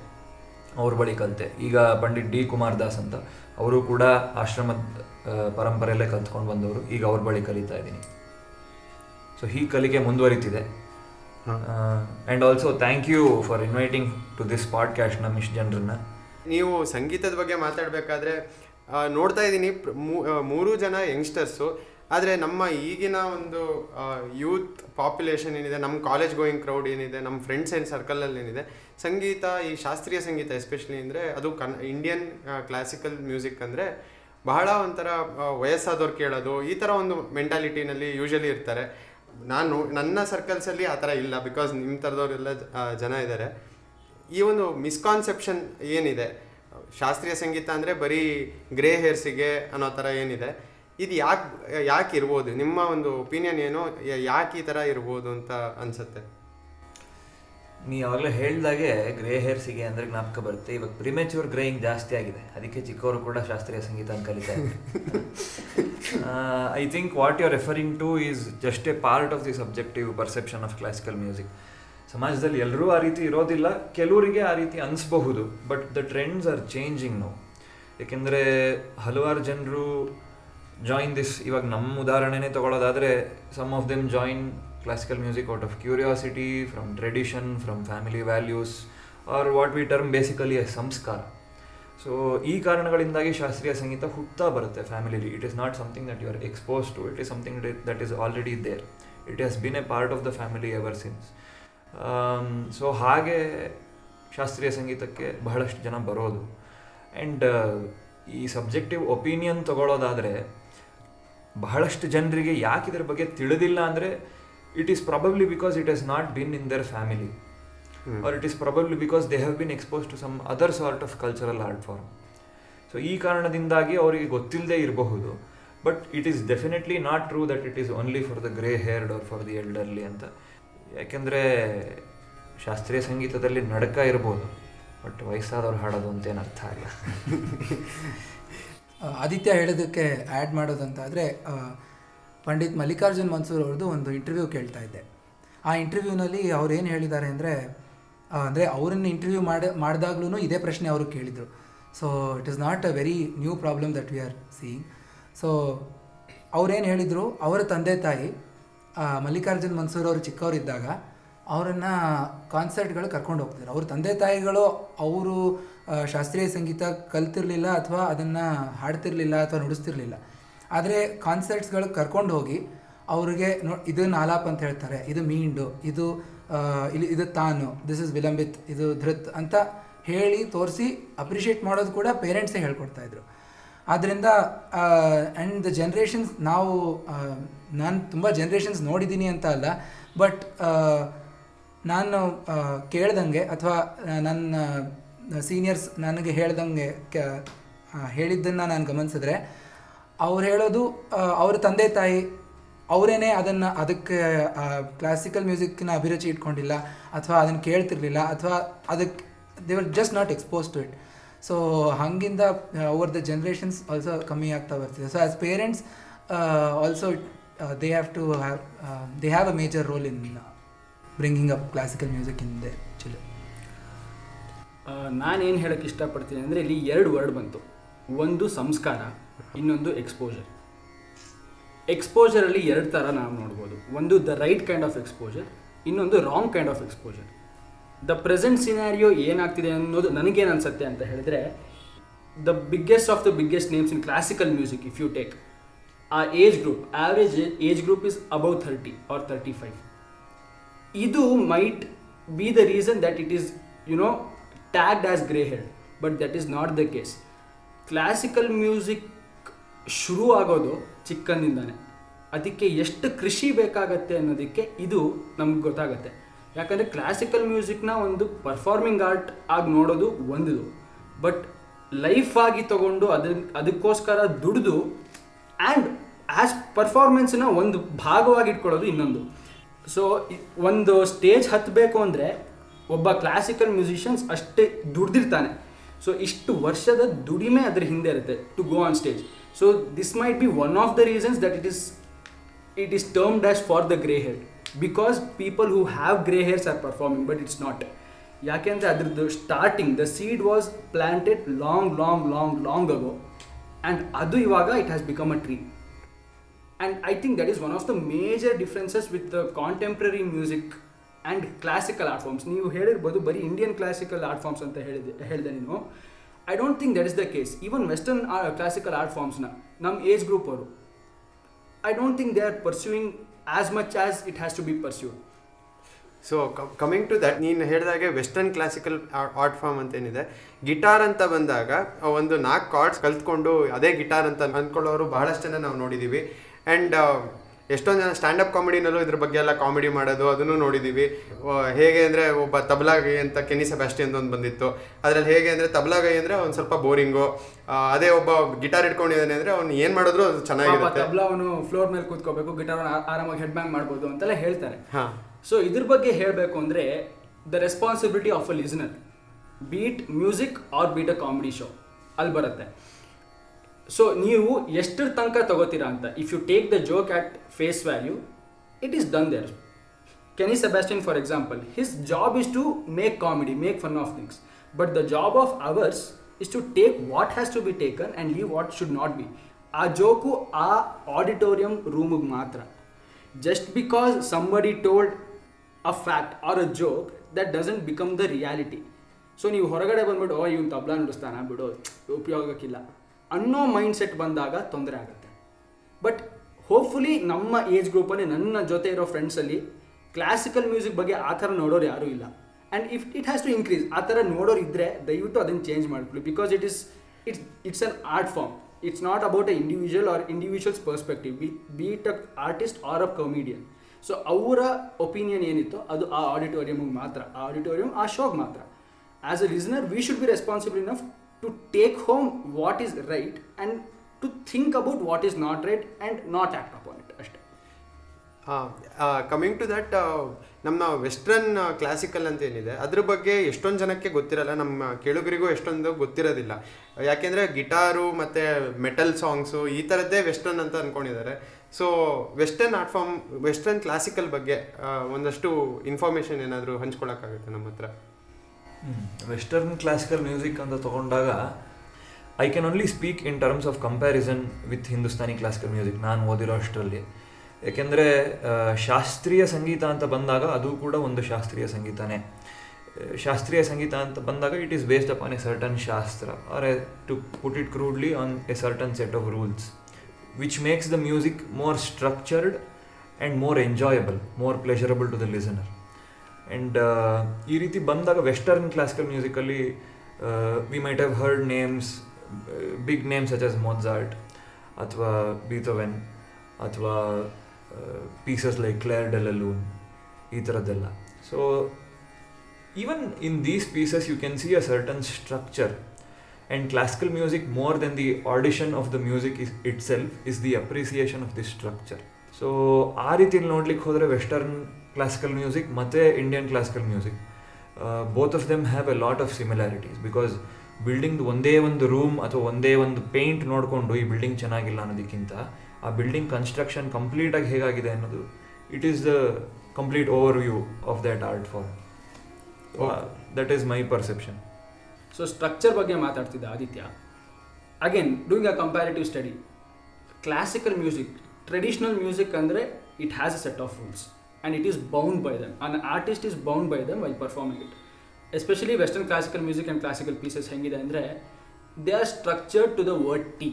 ಅವ್ರ ಬಳಿ ಕಲಿತೆ. ಈಗ ಪಂಡಿತ್ ಡಿ ಕುಮಾರ್ ದಾಸ್ ಅಂತ, ಅವರು ಕೂಡ ಆಶ್ರಮದ ಪರಂಪರೆಯಲ್ಲೇ ಕಲ್ತ್ಕೊಂಡು ಬಂದವರು, ಈಗ ಅವ್ರ ಬಳಿ ಕಲಿತಾ ಇದ್ದೀನಿ. ಸೊ ಈ ಕಲಿಕೆ ಮುಂದುವರಿತಿದೆ. And also thank you for inviting to this podcast ನಮ್ಮ ಇಷ್ಟು ಜನರನ್ನ. ನೀವು ಸಂಗೀತದ ಬಗ್ಗೆ ಮಾತಾಡಬೇಕಾದ್ರೆ ನೋಡ್ತಾ ಇದ್ದೀನಿ 3 ಜನ ಯಂಗ್ಸ್ಟರ್ಸು, ಆದರೆ ನಮ್ಮ ಈಗಿನ ಒಂದು ಯೂತ್ ಪಾಪ್ಯುಲೇಷನ್ ಏನಿದೆ, ನಮ್ಮ ಕಾಲೇಜ್ ಗೋಯಿಂಗ್ ಕ್ರೌಡ್ ಏನಿದೆ, ನಮ್ಮ ಫ್ರೆಂಡ್ಸ್ ಆ್ಯಂಡ್ ಸರ್ಕಲಲ್ಲಿ ಏನಿದೆ, ಸಂಗೀತ, ಈ ಶಾಸ್ತ್ರೀಯ ಸಂಗೀತ ಎಸ್ಪೆಷಲಿ ಅಂದರೆ ಅದು ಇಂಡಿಯನ್ ಕ್ಲಾಸಿಕಲ್ ಮ್ಯೂಸಿಕ್ ಅಂದರೆ ಬಹಳ ಒಂಥರ ವಯಸ್ಸಾದವ್ರು ಕೇಳೋದು ಈ ಥರ ಒಂದು ಮೆಂಟಾಲಿಟಿನಲ್ಲಿ ಯೂಶಲಿ ಇರ್ತಾರೆ. ನಾನು ನನ್ನ ಸರ್ಕಲ್ಸಲ್ಲಿ ಆ ಥರ ಇಲ್ಲ, ಬಿಕಾಸ್ ನಿಮ್ಮ ಥರದವರೆಲ್ಲ ಜನ ಇದ್ದಾರೆ. ಈ ಒಂದು ಮಿಸ್ಕಾನ್ಸೆಪ್ಷನ್ ಏನಿದೆ, ಶಾಸ್ತ್ರೀಯ ಸಂಗೀತ ಅಂದರೆ ಬರೀ ಗ್ರೇ ಹೇರ್ಸಿಗೆ ಅನ್ನೋ ಥರ ಏನಿದೆ, ಇದು ಯಾಕೆ ಇರ್ಬೋದು? ನಿಮ್ಮ ಒಂದು ಒಪಿನಿಯನ್ ಏನು, ಯಾಕೆ ಈ ಥರ ಇರ್ಬೋದು ಅಂತ ಅನಿಸುತ್ತೆ? ನೀ ಯಾವಾಗಲೇ ಹೇಳಿದಾಗೆ ಗ್ರೇ ಹೇರ್ಸಿಗೆ ಅಂದರೆ ಜ್ಞಾಪಕ ಬರುತ್ತೆ. ಇವಾಗ ಪ್ರಿಮೆಚೂರ್ ಗ್ರೇಯಿಂಗ್ ಜಾಸ್ತಿ ಆಗಿದೆ, ಅದಕ್ಕೆ ಚಿಕ್ಕವರು ಕೂಡ ಶಾಸ್ತ್ರೀಯ ಸಂಗೀತ ಕಲಿತಾ ಇದ್ದಾರೆ. I think what you are referring to is just a part of the subjective perception of classical music. ಸಮಾಜದಲ್ಲಿ ಎಲ್ಲರೂ ಆ ರೀತಿ ಇರೋದಿಲ್ಲ, ಕೆಲವರಿಗೆ ಆ ರೀತಿ ಅನಿಸಬಹುದು, but the trends are changing now. ಏಕೆಂದರೆ ಹಲವಾರು ಜನರು ಜಾಯಿನ್ ದಿಸ್, ಇವಾಗ ನಮ್ಮ ಉದಾಹರಣೆನೇ ತೊಗೊಳ್ಳೋದಾದರೆ some of them join classical music out of curiosity, from tradition, from family values, or what we term basically as samskara. So ee karanagalindagi shastriya sangeeta hutta barute family li. It is not something that you are exposed to, it is something that is already there, it has been a part of the family ever since. So hage ಶಾಸ್ತ್ರೀಯ ಸಂಗೀತಕ್ಕೆ ಬಹಳಷ್ಟು ಜನ ಬರೋದು. And ಈ subjective opinion ತಗೊಳ್ಳೋದಾದರೆ ಬಹಳಷ್ಟು ಜನರಿಗೆ ಯಾಕೆ ಇದ್ರ ಬಗ್ಗೆ ತಿಳಿದಿಲ್ಲ ಅಂದರೆ, it is probably because it has not been in their family, or it is probably because they have been exposed to some other sort of cultural art form. So ee karanadindagi avrige gottillade irabahudu, but it is definitely not true that it is only for the grey haired or for the elderly anta. Yakendre ಶಾಸ್ತ್ರೀಯ ಸಂಗೀತದಲ್ಲಿ ನಡಕ ಇರಬಹುದು, but ವಯಸ್ಸಾದವ್ರು ಹಾಡೋದು ಅಂತೇನು ಅರ್ಥ ಆಗಲ್ಲ. ಆದಿತ್ಯ ಹೇಳೋದಕ್ಕೆ add ಮಾಡೋದಂತಾದರೆ, ಪಂಡಿತ್ ಮಲ್ಲಿಕಾರ್ಜುನ್ ಮನ್ಸೂರ್ ಅವ್ರದ್ದು ಒಂದು ಇಂಟರ್ವ್ಯೂ ಕೇಳ್ತಾ ಇದ್ದೆ. ಆ ಇಂಟರ್ವ್ಯೂನಲ್ಲಿ ಅವ್ರು ಏನು ಹೇಳಿದ್ದಾರೆ ಅಂದರೆ ಅವರನ್ನು ಇಂಟರ್ವ್ಯೂ ಮಾಡಿದಾಗ್ಲೂ ಇದೇ ಪ್ರಶ್ನೆ ಅವರು ಕೇಳಿದರು. So it is not a very new problem that we are seeing. So ಅವ್ರೇನು ಹೇಳಿದರು, ಅವರ ತಂದೆ ತಾಯಿ ಮಲ್ಲಿಕಾರ್ಜುನ್ ಮನ್ಸೂರ್ ಅವರು ಚಿಕ್ಕವರಿದ್ದಾಗ ಅವರನ್ನು ಕಾನ್ಸರ್ಟ್ಗಳು ಕರ್ಕೊಂಡು ಹೋಗ್ತಿದ್ರು. ಅವ್ರ ತಂದೆ ತಾಯಿಗಳು ಅವರು ಶಾಸ್ತ್ರೀಯ ಸಂಗೀತ ಕಲ್ತಿರಲಿಲ್ಲ, ಅಥವಾ ಅದನ್ನು ಹಾಡ್ತಿರ್ಲಿಲ್ಲ, ಅಥವಾ ನುಡಿಸ್ತಿರ್ಲಿಲ್ಲ. ಆದರೆ ಕಾನ್ಸರ್ಟ್ಸ್ಗಳಿಗೆ ಕರ್ಕೊಂಡು ಹೋಗಿ ಅವ್ರಿಗೆ ಇದನ್ನು ಆಲಾಪ್ ಅಂತ ಹೇಳ್ತಾರೆ, ಇದು ಮೀಂಡು, ಇದು ತಾನು, ದಿಸ್ ಇಸ್ ವಿಲಂಬಿತ್, ಇದು ಧೃತ್ ಅಂತ ಹೇಳಿ ತೋರಿಸಿ ಅಪ್ರಿಷಿಯೇಟ್ ಮಾಡೋದು ಕೂಡ ಪೇರೆಂಟ್ಸೇ ಹೇಳ್ಕೊಡ್ತಾಯಿದ್ರು. ಆದ್ದರಿಂದ ಆ್ಯಂಡ್ ದ ಜನ್ರೇಷನ್ಸ್, ನಾನು ತುಂಬ ಜನ್ರೇಷನ್ಸ್ ನೋಡಿದ್ದೀನಿ ಅಂತ ಅಲ್ಲ, ಬಟ್ ನಾನು ಕೇಳ್ದಂಗೆ ಅಥವಾ ನನ್ನ ಸೀನಿಯರ್ಸ್ ನನಗೆ ಹೇಳ್ದಂಗೆ ಹೇಳಿದ್ದನ್ನು ನಾನು ಗಮನಿಸಿದ್ರೆ ಅವ್ರು ಹೇಳೋದು ಅವ್ರ ತಂದೆ ತಾಯಿ ಅವರೇನೆ ಅದನ್ನು ಅದಕ್ಕೆ ಕ್ಲಾಸಿಕಲ್ ಮ್ಯೂಸಿಕ್ನ ಅಭಿರುಚಿ ಇಟ್ಕೊಂಡಿಲ್ಲ ಅಥವಾ ಅದನ್ನು ಕೇಳ್ತಿರ್ಲಿಲ್ಲ ಅಥವಾ ಅದಕ್ಕೆ they were just not expose to it. So ಹಾಗಿಂದ ಓವರ್ ದ ಜನ್ರೇಷನ್ಸ್ ಆಲ್ಸೋ ಕಮ್ಮಿ ಆಗ್ತಾ ಬರ್ತಿದೆ. So as parents also they have to have they have a major role in bringing up classical music in they child. ನಾನೇನು ಹೇಳೋಕ್ಕೆ ಇಷ್ಟಪಡ್ತೀನಿ ಅಂದರೆ ಇಲ್ಲಿ ಎರಡು ವರ್ಡ್ ಬಂತು, ಒಂದು ಸಂಸ್ಕಾರ, ಇನ್ನೊಂದು ಎಕ್ಸ್ಪೋಜರ್. ಎಕ್ಸ್ಪೋಜರಲ್ಲಿ ಎರಡು ಥರ ನಾವು ನೋಡ್ಬೋದು, ಒಂದು the right kind of exposure, ಇನ್ನೊಂದು wrong kind of exposure. The present scenario ಏನಾಗ್ತಿದೆ ಅನ್ನೋದು ನನಗೇನು ಅನಿಸುತ್ತೆ ಅಂತ ಹೇಳಿದ್ರೆ, the biggest of the biggest names in classical music if you take ಆ age group, average age group is above 30 or 35. ಇದು might be the reason that it is you know tagged as grey hair, but that is not the case. Classical music ಶುರು ಆಗೋದು ಚಿಕ್ಕಂದಿಂದಾನೆ, ಅದಕ್ಕೆ ಎಷ್ಟು ಕೃಷಿ ಬೇಕಾಗತ್ತೆ ಅನ್ನೋದಕ್ಕೆ ಇದು ನಮ್ಗೆ ಗೊತ್ತಾಗುತ್ತೆ. ಯಾಕಂದರೆ ಕ್ಲಾಸಿಕಲ್ ಮ್ಯೂಸಿಕ್ನ ಒಂದು ಪರ್ಫಾರ್ಮಿಂಗ್ ಆರ್ಟ್ ಆಗಿ ನೋಡೋದು ಒಂದು, ಬಟ್ ಲೈಫಾಗಿ ತಗೊಂಡು ಅದಕ್ಕೋಸ್ಕರ ದುಡಿದು ಆ್ಯಂಡ್ ಆ್ಯಸ್ ಪರ್ಫಾರ್ಮೆನ್ಸ್ನ ಒಂದು ಭಾಗವಾಗಿ ಇಟ್ಕೊಳ್ಳೋದು ಇನ್ನೊಂದು. ಸೊ ಒಂದು ಸ್ಟೇಜ್ ಹತ್ತಬೇಕು ಅಂದರೆ ಒಬ್ಬ ಕ್ಲಾಸಿಕಲ್ ಮ್ಯೂಸಿಷಿಯನ್ಸ್ ಅಷ್ಟೇ ದುಡ್ದಿರ್ತಾನೆ. ಸೊ ಇಷ್ಟು ವರ್ಷದ ದುಡಿಮೆ ಅದ್ರ ಹಿಂದೆ ಇರುತ್ತೆ to go on stage. So this might be one of the reasons that it is termed as for the grey hair, because people who have grey hairs are performing, but it's not. ಯಾಕೆಂದರೆ ಅದ್ರದ್ದು starting the seed was planted long long long long ago and ಅದು ಇವಾಗ it has become a tree. And I think that is one of the major differences with the contemporary music and classical art forms. ನೀವು ಹೇಳಿರ್ಬೋದು ಬರೀ Indian classical art forms ಅಂತ ಹೇಳಿದೆ ನೀನು. I don't think that is the case. Even western classical art ಫಾರ್ಮ್ಸ್ನ ನಮ್ಮ age group ಅವರು I don't think they are pursuing as much as it has to be pursued. So coming to that, ನೀನು ಹೇಳಿದಾಗೆ western classical art form ಅಂತೇನಿದೆ, guitar ಅಂತ ಬಂದಾಗ ಒಂದು 4 cards ಕಲ್ತ್ಕೊಂಡು ಅದೇ ಗಿಟಾರ್ ಅಂತ ಅಂದ್ಕೊಳ್ಳೋರು ಬಹಳಷ್ಟು ಜನ ನಾವು ನೋಡಿದ್ದೀವಿ. ಆ್ಯಂಡ್ ಎಷ್ಟೊಂದು ಜನ ಸ್ಟ್ಯಾಂಡಪ್ ಕಾಮಿಡಿನಲ್ಲೂ ಇದ್ರ ಬಗ್ಗೆ ಎಲ್ಲ ಕಾಮಿಡಿ ಮಾಡೋದು ಅದನ್ನು ನೋಡಿದ್ದೀವಿ. ಹೇಗೆ ಅಂದರೆ ಒಬ್ಬ ತಬ್ಲಾಗೈ ಅಂತ ಕೆನ್ನಿ ಸೆಬಾಸ್ಟಿಯನ್ ಒಂದು ಬಂದಿತ್ತು, ಅದರಲ್ಲಿ ಹೇಗೆ ಅಂದರೆ ತಬ್ಲಾಗೈ ಅಂದರೆ ಅವ್ನು ಸ್ವಲ್ಪ ಬೋರಿಂಗು, ಅದೇ ಒಬ್ಬ ಗಿಟಾರ್ ಇಟ್ಕೊಂಡಿದ್ದಾನೆ ಅಂದರೆ ಅವ್ನು ಏನು ಮಾಡಿದ್ರು ಅದು ಚೆನ್ನಾಗಿರುತ್ತೆ, ತಬ್ಲಾ ಅವನು ಫ್ಲೋರ್ ಮೇಲೆ ಕೂತ್ಕೋಬೇಕು, ಗಿಟಾರ್ ಆರಾಮಾಗಿ ಹೆಡ್ ಬ್ಯಾಂಗ್ ಮಾಡ್ಬೋದು ಅಂತೆಲ್ಲ ಹೇಳ್ತಾರೆ. ಹಾಂ, ಸೊ ಇದ್ರ ಬಗ್ಗೆ ಹೇಳಬೇಕು ಅಂದರೆ the responsibility of a listener, beet music or beet a comedy show ಅಲ್ಲಿ ಬರುತ್ತೆ. ಸೊ ನೀವು ಎಷ್ಟರ ತನಕ ತಗೋತೀರಾ ಅಂತ. If you take the joke at face value, it is done there. Kenny Sebastian for example, his job is to make comedy, make fun of things, but the job of ours is to take what has to be taken and leave what should not be. ಆ joke ಆ auditorium ರೂಮಿಗೆ ಮಾತ್ರ. Just because somebody told a fact or a joke, that doesn't become the reality. So ನೀವು ಹೊರಗಡೆ ಬಂದ್ಬಿಟ್ಟು ಇವ್ನು ತಬ್ಲಾ ನುಡಿಸ್ತಾನ ಬಿಡೋ ಉಪಯೋಗಕ್ಕಿಲ್ಲ ಅನ್ನೋ ಮೈಂಡ್ಸೆಟ್ ಬಂದಾಗ ತೊಂದರೆ ಆಗುತ್ತೆ. ಬಟ್ ಹೋಪ್ಫುಲಿ ನಮ್ಮ ಏಜ್ ಗ್ರೂಪಲ್ಲಿ ನನ್ನ ಜೊತೆ ಇರೋ ಫ್ರೆಂಡ್ಸಲ್ಲಿ ಕ್ಲಾಸಿಕಲ್ ಮ್ಯೂಸಿಕ್ ಬಗ್ಗೆ ಆ ಥರ ನೋಡೋರು ಯಾರೂ ಇಲ್ಲ. And if it has to increase, ಆ ಥರ ನೋಡೋರು ಇದ್ದರೆ ದಯವಿಟ್ಟು ಅದನ್ನು ಚೇಂಜ್ ಮಾಡ್ಕೊಳ್ಳಿ, because it's an art form. It's not about a individual or individuals perspective, be it a artist or a comedian. So ಅವರ ಒಪಿನಿಯನ್ ಏನಿತ್ತು ಅದು ಆ ಆಡಿಟೋರಿಯಮ್ಗೆ ಮಾತ್ರ, ಆ ಆಡಿಟೋರಿಯಂ ಆ ಶೋಗೆ ಮಾತ್ರ. As a listener we should be responsible enough to take home what is right and to think about what is not right and not act upon it. Ashta coming to that, ನಮ್ಮ western classical ಅಂತ ಏನಿದೆ ಅದ್ರ ಬಗ್ಗೆ ಎಷ್ಟೊಂದು ಜನಕ್ಕೆ ಗೊತ್ತಿರಲ್ಲ, ನಮ್ಮ ಕೇಳುಗರಿಗೂ ಎಷ್ಟೊಂದು ಗೊತ್ತಿರೋದಿಲ್ಲ. ಯಾಕೆಂದರೆ ಗಿಟಾರು ಮತ್ತು ಮೆಟಲ್ ಸಾಂಗ್ಸು ಈ ಥರದ್ದೇ ವೆಸ್ಟ್ರನ್ ಅಂತ ಅಂದ್ಕೊಂಡಿದ್ದಾರೆ. So western art form, western classical ಬಗ್ಗೆ ಒಂದಷ್ಟು ಇನ್ಫಾರ್ಮೇಷನ್ ಏನಾದರೂ ಹಂಚ್ಕೊಳ್ಳೋಕ್ಕಾಗುತ್ತೆ ನಮ್ಮ ಹತ್ರ? ವೆಸ್ಟರ್ನ್ ಕ್ಲಾಸಿಕಲ್ ಮ್ಯೂಸಿಕ್ ಅಂತ ತೊಗೊಂಡಾಗ I can only speak in terms of comparison with Hindustani classical music, ನಾನು ಓದಿರೋ ಅಷ್ಟರಲ್ಲಿ. ಯಾಕೆಂದರೆ ಶಾಸ್ತ್ರೀಯ ಸಂಗೀತ ಅಂತ ಬಂದಾಗ ಅದು ಕೂಡ ಒಂದು ಶಾಸ್ತ್ರೀಯ ಸಂಗೀತನೇ. ಶಾಸ್ತ್ರೀಯ ಸಂಗೀತ ಅಂತ ಬಂದಾಗ it is based upon a certain ಶಾಸ್ತ್ರ, or to put it crudely on a certain set of rules, which makes the music more structured and more enjoyable, more pleasurable to the listener. And ಈ ರೀತಿ ಬಂದಾಗ western classical ಮ್ಯೂಸಿಕಲ್ಲಿ we might have heard names, big names such as Mozart ಅಥವಾ Beethoven ಅಥವಾ pieces like Clair de ಲೂನ್, ಈ ಥರದ್ದೆಲ್ಲ. So even in these pieces you can see a certain structure And classical music, more than the audition of the music itself, is the appreciation of this structure. So ಆ ರೀತಿಯಲ್ಲಿ ನೋಡ್ಲಿಕ್ಕೆ ಹೋದರೆ western classical music ಮತ್ತು Indian classical music both of them have a lot of similarities, because ಬಿಲ್ಡಿಂಗ್ದು ಒಂದೇ ಒಂದು room ಅಥವಾ ಒಂದೇ ಒಂದು ಪೇಂಟ್ ನೋಡಿಕೊಂಡು ಈ ಬಿಲ್ಡಿಂಗ್ ಚೆನ್ನಾಗಿಲ್ಲ ಅನ್ನೋದಕ್ಕಿಂತ ಆ ಬಿಲ್ಡಿಂಗ್ ಕನ್ಸ್ಟ್ರಕ್ಷನ್ ಕಂಪ್ಲೀಟಾಗಿ ಹೇಗಾಗಿದೆ ಅನ್ನೋದು it is the complete overview of that art form. That is my perception. So structure ಬಗ್ಗೆ ಮಾತಾಡ್ತಿದ್ದ Aditya. Again doing a comparative study, classical music, traditional music ಅಂದರೆ it has a set of rules and it is bound by them. An artist is bound by them while performing it. Especially western classical music and classical pieces ಹೆಂಗಿದೆ ಅಂದರೆ they are structured to the word T.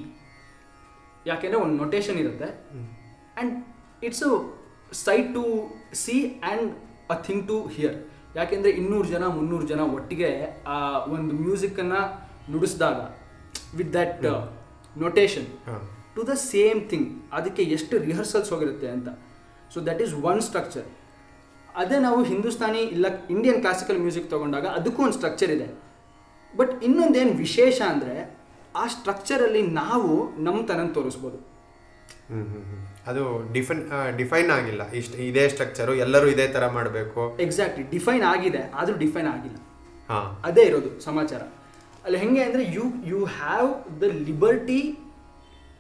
ಯಾಕೆಂದರೆ ಒಂದು notation ಇರುತ್ತೆ and it's a sight to see and a thing to hear. ಯಾಕೆಂದರೆ 200 ಜನ 300 ಜನ ಒಟ್ಟಿಗೆ ಆ ಒಂದು ಮ್ಯೂಸಿಕ್ಕನ್ನು ನುಡಿಸಿದಾಗ with that notation to the same thing, ಅದಕ್ಕೆ ಎಷ್ಟು ರಿಹರ್ಸಲ್ಸ್ ಹೋಗಿರುತ್ತೆ ಅಂತ. So that is one structure. ಅದೇ ನಾವು ಹಿಂದೂಸ್ತಾನಿ ಇಲ್ಲ ಇಂಡಿಯನ್ ಕ್ಲಾಸಿಕಲ್ ಮ್ಯೂಸಿಕ್ ತೊಗೊಂಡಾಗ ಅದಕ್ಕೂ ಒಂದು ಸ್ಟ್ರಕ್ಚರ್ ಇದೆ. ಬಟ್ ಇನ್ನೊಂದೇನು ವಿಶೇಷ ಅಂದರೆ ಆ ಸ್ಟ್ರಕ್ಚರಲ್ಲಿ ನಾವು ನಮ್ಮ ತನ ತೋರಿಸ್ಬೋದು. ಅದು ಡಿಫೈನ್ ಆಗಿಲ್ಲ, ಇಷ್ಟು ಇದೇ ಸ್ಟ್ರಕ್ಚರು ಎಲ್ಲರೂ ಇದೇ ಥರ ಮಾಡಬೇಕು. ಎಕ್ಸಾಕ್ಟ್ಲಿ ಡಿಫೈನ್ ಆಗಿದೆ, ಆದರೂ ಡಿಫೈನ್ ಆಗಿಲ್ಲ. ಹಾಂ, ಅದೇ ಇರೋದು ಸಮಾಚಾರ. ಅಲ್ಲಿ ಹೆಂಗೆ ಅಂದರೆ you have the liberty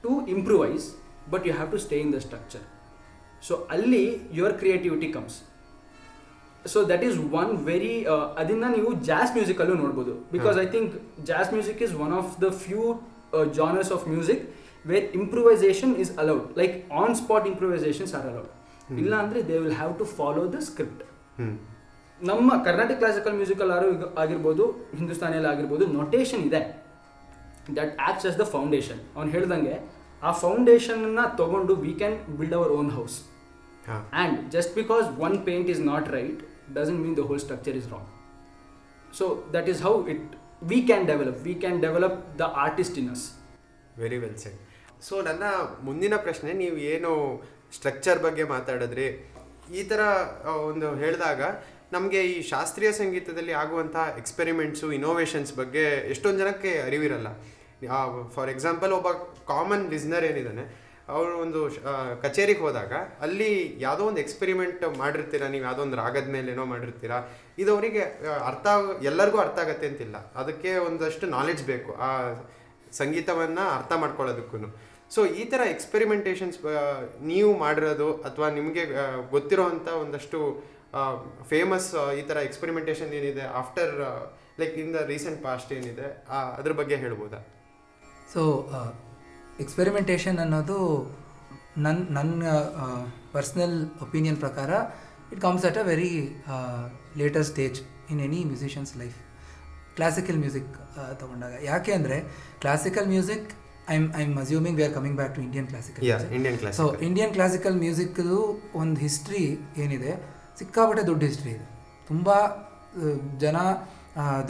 to improvise, but you have to stay in the structure. So alli your creativity comes. So that is one very adinna you jazz music allu nodabodu, because I think jazz music is one of the few genres of music where improvisation is allowed, like on spot improvisations are allowed. Illa andre they will have to follow the script. Namma Carnatic classical music allu agirbodu, Hindustani allu agirbodu, notation ide. That acts as the foundation. ಅವನು ಹೇಳ್ದಂಗೆ ಆ ಫೌಂಡೇಶನ್ನ ತೊಗೊಂಡು we can build our own house. And just because one paint is not right doesn't mean the whole structure is wrong. So that is how it we can develop the artist in us. Very well said. So ನನ್ನ ಮುಂದಿನ ಪ್ರಶ್ನೆ, ನೀವು ಏನು structure ಬಗ್ಗೆ ಮಾತಾಡಿದ್ರಿ, ಈ ಥರ ಒಂದು ಹೇಳಿದಾಗ ನಮಗೆ ಈ ಶಾಸ್ತ್ರೀಯ ಸಂಗೀತದಲ್ಲಿ ಆಗುವಂಥ ಎಕ್ಸ್ಪೆರಿಮೆಂಟ್ಸು, ಇನೋವೇಷನ್ಸ್ ಬಗ್ಗೆ ಎಷ್ಟೊಂದು ಜನಕ್ಕೆ ಅರಿವಿರಲ್ಲ. ಫಾರ್ ಎಕ್ಸಾಂಪಲ್, ಒಬ್ಬ ಕಾಮನ್ ಲಿಸ್ನರ್ ಏನಿದ್ದಾನೆ ಅವರು ಒಂದು ಕಚೇರಿಗೆ ಹೋದಾಗ ಅಲ್ಲಿ ಯಾವುದೋ ಒಂದು ಎಕ್ಸ್ಪೆರಿಮೆಂಟ್ ಮಾಡಿರ್ತೀರ, ನೀವು ಯಾವುದೋ ಒಂದು ರಾಗದ ಮೇಲೆ ಏನೋ ಮಾಡಿರ್ತೀರ, ಇದು ಅವರಿಗೆ ಎಲ್ಲರಿಗೂ ಅರ್ಥ ಆಗುತ್ತೆ ಅಂತಿಲ್ಲ. ಅದಕ್ಕೆ ಒಂದಷ್ಟು ನಾಲೆಡ್ಜ್ ಬೇಕು ಆ ಸಂಗೀತವನ್ನು ಅರ್ಥ ಮಾಡ್ಕೊಳ್ಳೋದಕ್ಕೂ. ಸೊ ಈ ಥರ ಎಕ್ಸ್ಪೆರಿಮೆಂಟೇಷನ್ಸ್ ನೀವು ಮಾಡಿರೋದು ಅಥವಾ ನಿಮಗೆ ಗೊತ್ತಿರೋವಂಥ ಒಂದಷ್ಟು ಫೇಮಸ್ ಈ ಥರ ಎಕ್ಸ್ಪೆರಿಮೆಂಟೇಷನ್ ಏನಿದೆ after like in the recent past ಏನಿದೆ ಅದ್ರ ಬಗ್ಗೆ ಹೇಳ್ಬೋದಾ? ಸೊ ಎಕ್ಸ್ಪೆರಿಮೆಂಟೇಷನ್ ಅನ್ನೋದು ನನ್ನ ಪರ್ಸ್ನಲ್ ಒಪಿನಿಯನ್ ಪ್ರಕಾರ it comes at a very later stage in any musician's life. Classical music ತೊಗೊಂಡಾಗ ಯಾಕೆ ಅಂದರೆ classical music I'm assuming we are coming back to Indian classical music. Yeah, Indian classical. So Indian classical music ಒಂದು history ಏನಿದೆ ಸಿಕ್ಕಾಪಟ್ಟೆ ದೊಡ್ಡ history ಇದೆ. ತುಂಬ ಜನ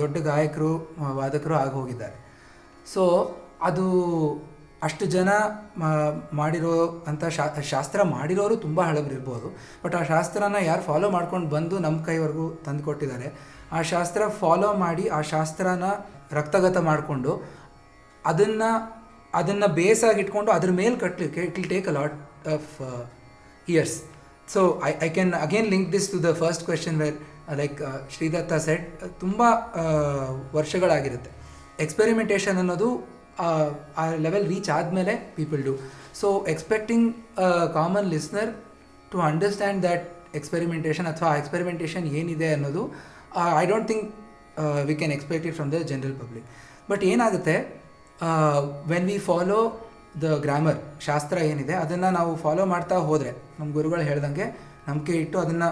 ದೊಡ್ಡ ಗಾಯಕರು ವಾದಕರು ಆಗಿ ಹೋಗಿದ್ದಾರೆ. ಸೊ ಅದು ಅಷ್ಟು ಜನ ಮಾಡಿರೋ ಅಂಥ ಶಾಸ್ತ್ರ ಮಾಡಿರೋರು ತುಂಬ ಹಳಬರಿರ್ಬೋದು, ಬಟ್ ಆ ಶಾಸ್ತ್ರನ ಯಾರು ಫಾಲೋ ಮಾಡ್ಕೊಂಡು ಬಂದು ನಮ್ಮ ಕೈವರೆಗೂ ತಂದು ಕೊಟ್ಟಿದ್ದಾರೆ, ಆ ಶಾಸ್ತ್ರ ಫಾಲೋ ಮಾಡಿ ಆ ಶಾಸ್ತ್ರನ ರಕ್ತಗತ ಮಾಡಿಕೊಂಡು ಅದನ್ನು ಬೇಸಾಗಿಟ್ಕೊಂಡು ಅದ್ರ ಮೇಲೆ ಕಟ್ಟಲಿಕ್ಕೆ it will take a lot of years. So I can again link this to the first question where like Sridatta set, ತುಂಬ ವರ್ಷಗಳಾಗಿರುತ್ತೆ ಎಕ್ಸ್ಪೆರಿಮೆಂಟೇಷನ್ ಅನ್ನೋದು. ಆ ಲೆವೆಲ್ ರೀಚ್ ಆದಮೇಲೆ people do. So expecting common listener to understand that experimentation ಅಥವಾ ಆ experimentation ಏನಿದೆ ಅನ್ನೋದು I don't think we can expect it from the general public. But ಏನಾಗುತ್ತೆ when we follow the grammar, ಶಾಸ್ತ್ರ ಏನಿದೆ ಅದನ್ನು ನಾವು ಫಾಲೋ ಮಾಡ್ತಾ ಹೋದರೆ, ನಮ್ಮ ಗುರುಗಳು ಹೇಳ್ದಂಗೆ ನಂಬಿಕೆ ಇಟ್ಟು ಅದನ್ನು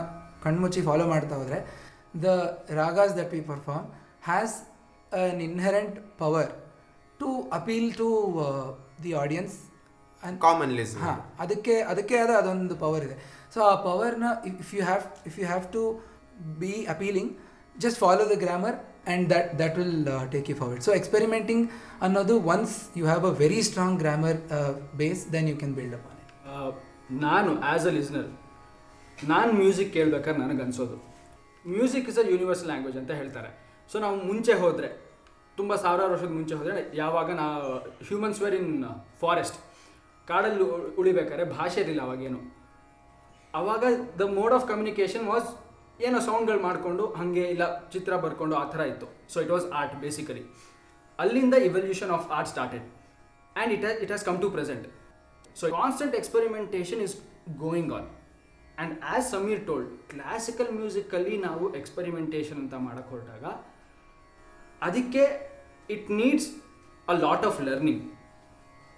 ಕಣ್ಮುಚ್ಚಿ ಫಾಲೋ ಮಾಡ್ತಾ ಹೋದರೆ the ragas that we perform has an inherent power to appeal to the audience and common listener. ಹಾಂ, ಅದಕ್ಕೆ ಆದ ಅದೊಂದು ಪವರ್ ಇದೆ. ಸೊ ಆ ಪವರ್ನ if you have to be appealing just follow the grammar and that will take you forward. So experimenting another, once you have a very strong grammar base, then you can build upon it. Nanu as a listener music kelbekar nanaga ansodu music is a universal language anta heltare. So now munche hodre ತುಂಬ ಸಾವಿರಾರು ವರ್ಷದ ಮುಂಚೆ ಹೋದರೆ ಯಾವಾಗ humans wear in forest, ಕಾಡಲ್ಲಿ ಉಳಿಬೇಕಾದ್ರೆ ಭಾಷೆ ಇರಲಿಲ್ಲ ಅವಾಗೇನು. ಆವಾಗ the mode of communication was ಏನೋ ಸೌಂಡ್ಗಳು ಮಾಡಿಕೊಂಡು ಹಾಗೆ ಇಲ್ಲ ಚಿತ್ರ ಬರ್ಕೊಂಡು ಆ ಥರ ಇತ್ತು. So it was art basically. ಅಲ್ಲಿಂದ evolution of art started and it has come to present. So constant experimentation is going on and as Sameer told, classical musically ನಾವು ಎಕ್ಸ್ಪೆರಿಮೆಂಟೇಷನ್ ಅಂತ ಮಾಡೋಕ್ಕೆ ಹೊರಟಾಗ ಅದಕ್ಕೆ it needs a lot of learning.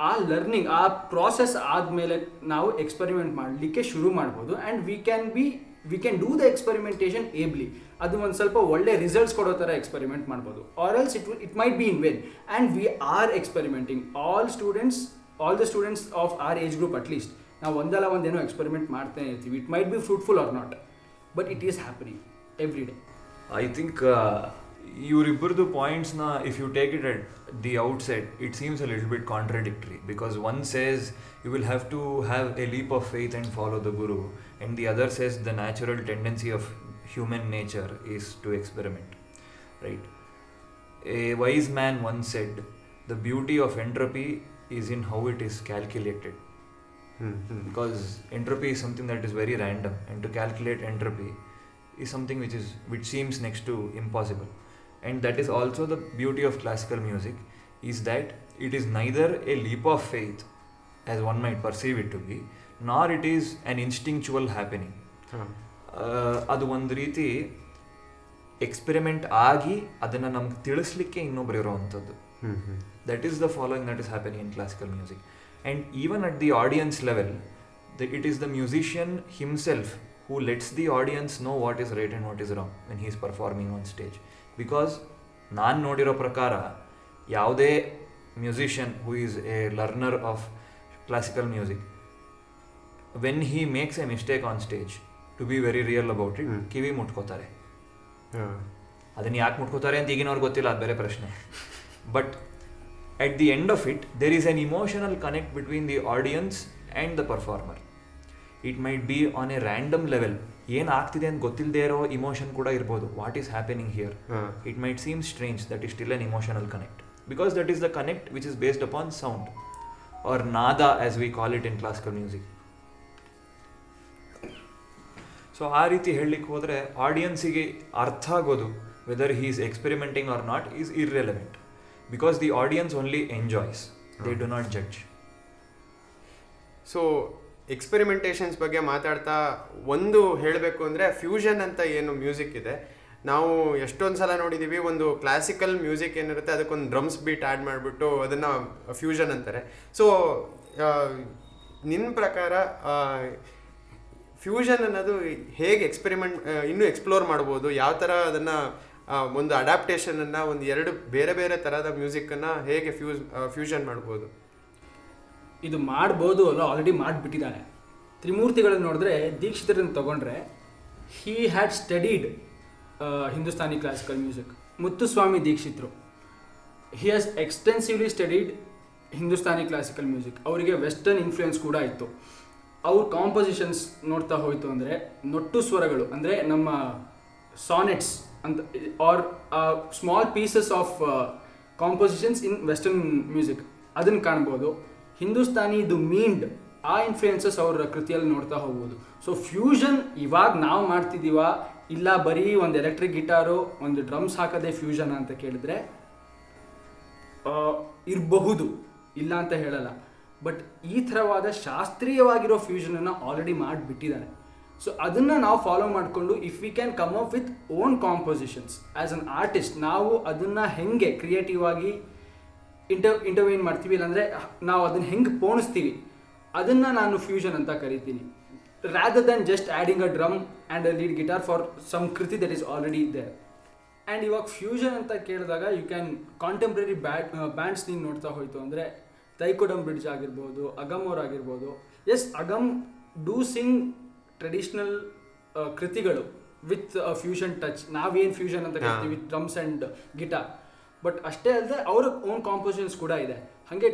ಆ learning, ಆ process ಆದಮೇಲೆ ನಾವು ಎಕ್ಸ್ಪೆರಿಮೆಂಟ್ ಮಾಡಲಿಕ್ಕೆ ಶುರು ಮಾಡ್ಬೋದು and we can do the experimentation ably. ಅದು ಒಂದು ಸ್ವಲ್ಪ ಒಳ್ಳೆ ರಿಸಲ್ಟ್ಸ್ ಕೊಡೋ ಥರ ಎಕ್ಸ್ಪೆರಿಮೆಂಟ್ ಮಾಡ್ಬೋದು. Or else it might be in vain and we are experimenting. All the students of our age group at least ನಾವು ಒಂದಲ್ಲ ಒಂದೇನೋ ಎಕ್ಸ್ಪೆರಿಮೆಂಟ್ ಮಾಡ್ತಾನೆ ಇರ್ತೀವಿ. It might be fruitful or not, but it is happening every day. I think ಇವರಿಬ್ಬರದು ಪಾಯಿಂಟ್ಸ್ನ if you take it at the outset, it seems a little bit contradictory because one says you will have to have a leap of faith and follow the Guru, and the other says the natural tendency of human nature is to experiment, right? A wise man once said, the beauty of entropy is in how it is calculated. Because entropy is something that is very random, and to calculate entropy is something which seems next to impossible. And that is also the beauty of classical music, is that it is neither a leap of faith as one might perceive it to be, nor it is an instinctual happening. Adu ond reeti experiment aagi adanna namagu tilislikke innobru iruvantadu. That is the following that is happening in classical music. And even at the audience level, it is the musician himself who lets the audience know what is right and what is wrong when he is performing on stage. Because naan nodiro prakara, yavade musician who is a learner of classical music, when he makes a mistake on stage, to be very real about it, ಕಿವಿ ಮುಟ್ಕೋತಾರೆ. ಅದನ್ನ ಯಾಕೆ ಮುಟ್ಕೋತಾರೆ ಅಂತ ಈಗಿನವ್ರಿಗೆ ಗೊತ್ತಿಲ್ಲ, ಅದು ಬೇರೆ ಪ್ರಶ್ನೆ. But at the end of it, there is an emotional connect between the audience and the performer. It might be on a random level. ಏನು ಆಗ್ತಿದೆ ಅಂತ ಗೊತ್ತಿಲ್ಲದೆ ಇರೋ ಇಮೋಷನ್ ಕೂಡ ಇರ್ಬೋದು. What is happening here? It might seem strange, that is still an emotional connect because that is the connect which is based upon sound or nada as we call it in classical music. So ಆ ರೀತಿ ಹೇಳಲಿಕ್ಕೆ ಹೋದರೆ ಆಡಿಯನ್ಸಿಗೆ ಅರ್ಥ ಆಗೋದು whether he is experimenting or not is irrelevant. Because the audience only enjoys, they do not judge. So experimentations ಬಗ್ಗೆ ಮಾತಾಡ್ತಾ ಒಂದು ಹೇಳಬೇಕು ಅಂದರೆ, ಫ್ಯೂಷನ್ ಅಂತ ಏನು ಮ್ಯೂಸಿಕ್ ಇದೆ, ನಾವು ಎಷ್ಟೊಂದು ಸಲ ನೋಡಿದ್ದೀವಿ ಒಂದು ಕ್ಲಾಸಿಕಲ್ ಮ್ಯೂಸಿಕ್ ಏನಿರುತ್ತೆ ಅದಕ್ಕೊಂದು ಡ್ರಮ್ಸ್ ಬೀಟ್ ಆ್ಯಡ್ ಮಾಡಿಬಿಟ್ಟು ಅದನ್ನು ಫ್ಯೂಷನ್ ಅಂತಾರೆ. ಸೊ ನಿನ್ನ ಪ್ರಕಾರ ಫ್ಯೂಷನ್ ಅನ್ನೋದು ಹೇಗೆ ಎಕ್ಸ್ಪೆರಿಮೆಂಟ್ ಇನ್ನೂ ಎಕ್ಸ್ಪ್ಲೋರ್ ಮಾಡ್ಬೋದು? ಯಾವ ಥರ ಅದನ್ನು ಒಂದು ಅಡಾಪ್ಟೇಷನನ್ನು ಒಂದು ಎರಡು ಬೇರೆ ಬೇರೆ ಥರದ ಮ್ಯೂಸಿಕ್ಕನ್ನು ಹೇಗೆ ಫ್ಯೂಷನ್ ಮಾಡ್ಬೋದು? ಇದು ಮಾಡ್ಬೋದು ಅಲ್ಲ, ಆಲ್ರೆಡಿ ಮಾಡಿಬಿಟ್ಟಿದ್ದಾನೆ. ತ್ರಿಮೂರ್ತಿಗಳನ್ನು ನೋಡಿದ್ರೆ, ದೀಕ್ಷಿತರನ್ನು ತೊಗೊಂಡ್ರೆ he had studied Hindustani classical music. Muthuswami ದೀಕ್ಷಿತ್ರು, he has extensively studied Hindustani classical music. ಅವರಿಗೆ ವೆಸ್ಟರ್ನ್ ಇನ್ಫ್ಲುಯೆನ್ಸ್ ಕೂಡ ಇತ್ತು. ಅವ್ರ ಕಾಂಪೋಸಿಷನ್ಸ್ ನೋಡ್ತಾ ಹೋಯಿತು ಅಂದರೆ, ನೊಟ್ಟು ಸ್ವರಗಳು ಅಂದರೆ ನಮ್ಮ sonnets and or small pieces of compositions in western music adun kaanbodu. Hindustani du meaned aa influences avara kritiyalli nodta hogodu. So fusion ivaga naavu martidiva illa bari ond electric guitar ond drums hakade fusion anta kelidre irbahudu, illa anta helala. But ee tharavada shastriyavagiro fusion anna already maadbittidare. So ಅದನ್ನು ನಾವು follow ಮಾಡಿಕೊಂಡು if we can come up with own compositions as an artist, ನಾವು ಅದನ್ನು ಹೆಂಗೆ creative ಆಗಿ ಇಂಟರ್ವ್ಯೂನ್ ಮಾಡ್ತೀವಿ, ಇಲ್ಲಾಂದರೆ ನಾವು ಅದನ್ನು ಹೆಂಗೆ ಪೋಣಿಸ್ತೀವಿ, ಅದನ್ನು ನಾನು ಫ್ಯೂಷನ್ ಅಂತ ಕರಿತೀನಿ. Rather than just adding a drum and a lead guitar for some kriti that is already there. And ಇವಾಗ ಫ್ಯೂಷನ್ ಅಂತ ಕೇಳಿದಾಗ ಯು ಕ್ಯಾನ್ ಕಾಂಟೆಂಪ್ರರಿ ಬ್ಯಾಂಡ್ಸ್ ನೀನು ನೋಡ್ತಾ ಹೋಯಿತು ಅಂದರೆ, ತೈಕೊಡಮ್ ಬ್ರಿಡ್ಜ್ ಆಗಿರ್ಬೋದು, ಅಗಮೋರ್ ಆಗಿರ್ಬೋದು. Yes, Agam do sing traditional ಕೃತಿಗಳು ವಿತ್ ಫ್ಯೂಷನ್ ಟಚ್, ನಾವೇನು ಫ್ಯೂಷನ್ ಅಂತ ಕರಿತೀವಿ with drums and guitar. But ಅಷ್ಟೇ ಅಲ್ಲದೆ ಅವ್ರ ಓನ್ ಕಾಂಪೋಸಿಷನ್ಸ್ ಕೂಡ ಇದೆ. ಹಾಗೆ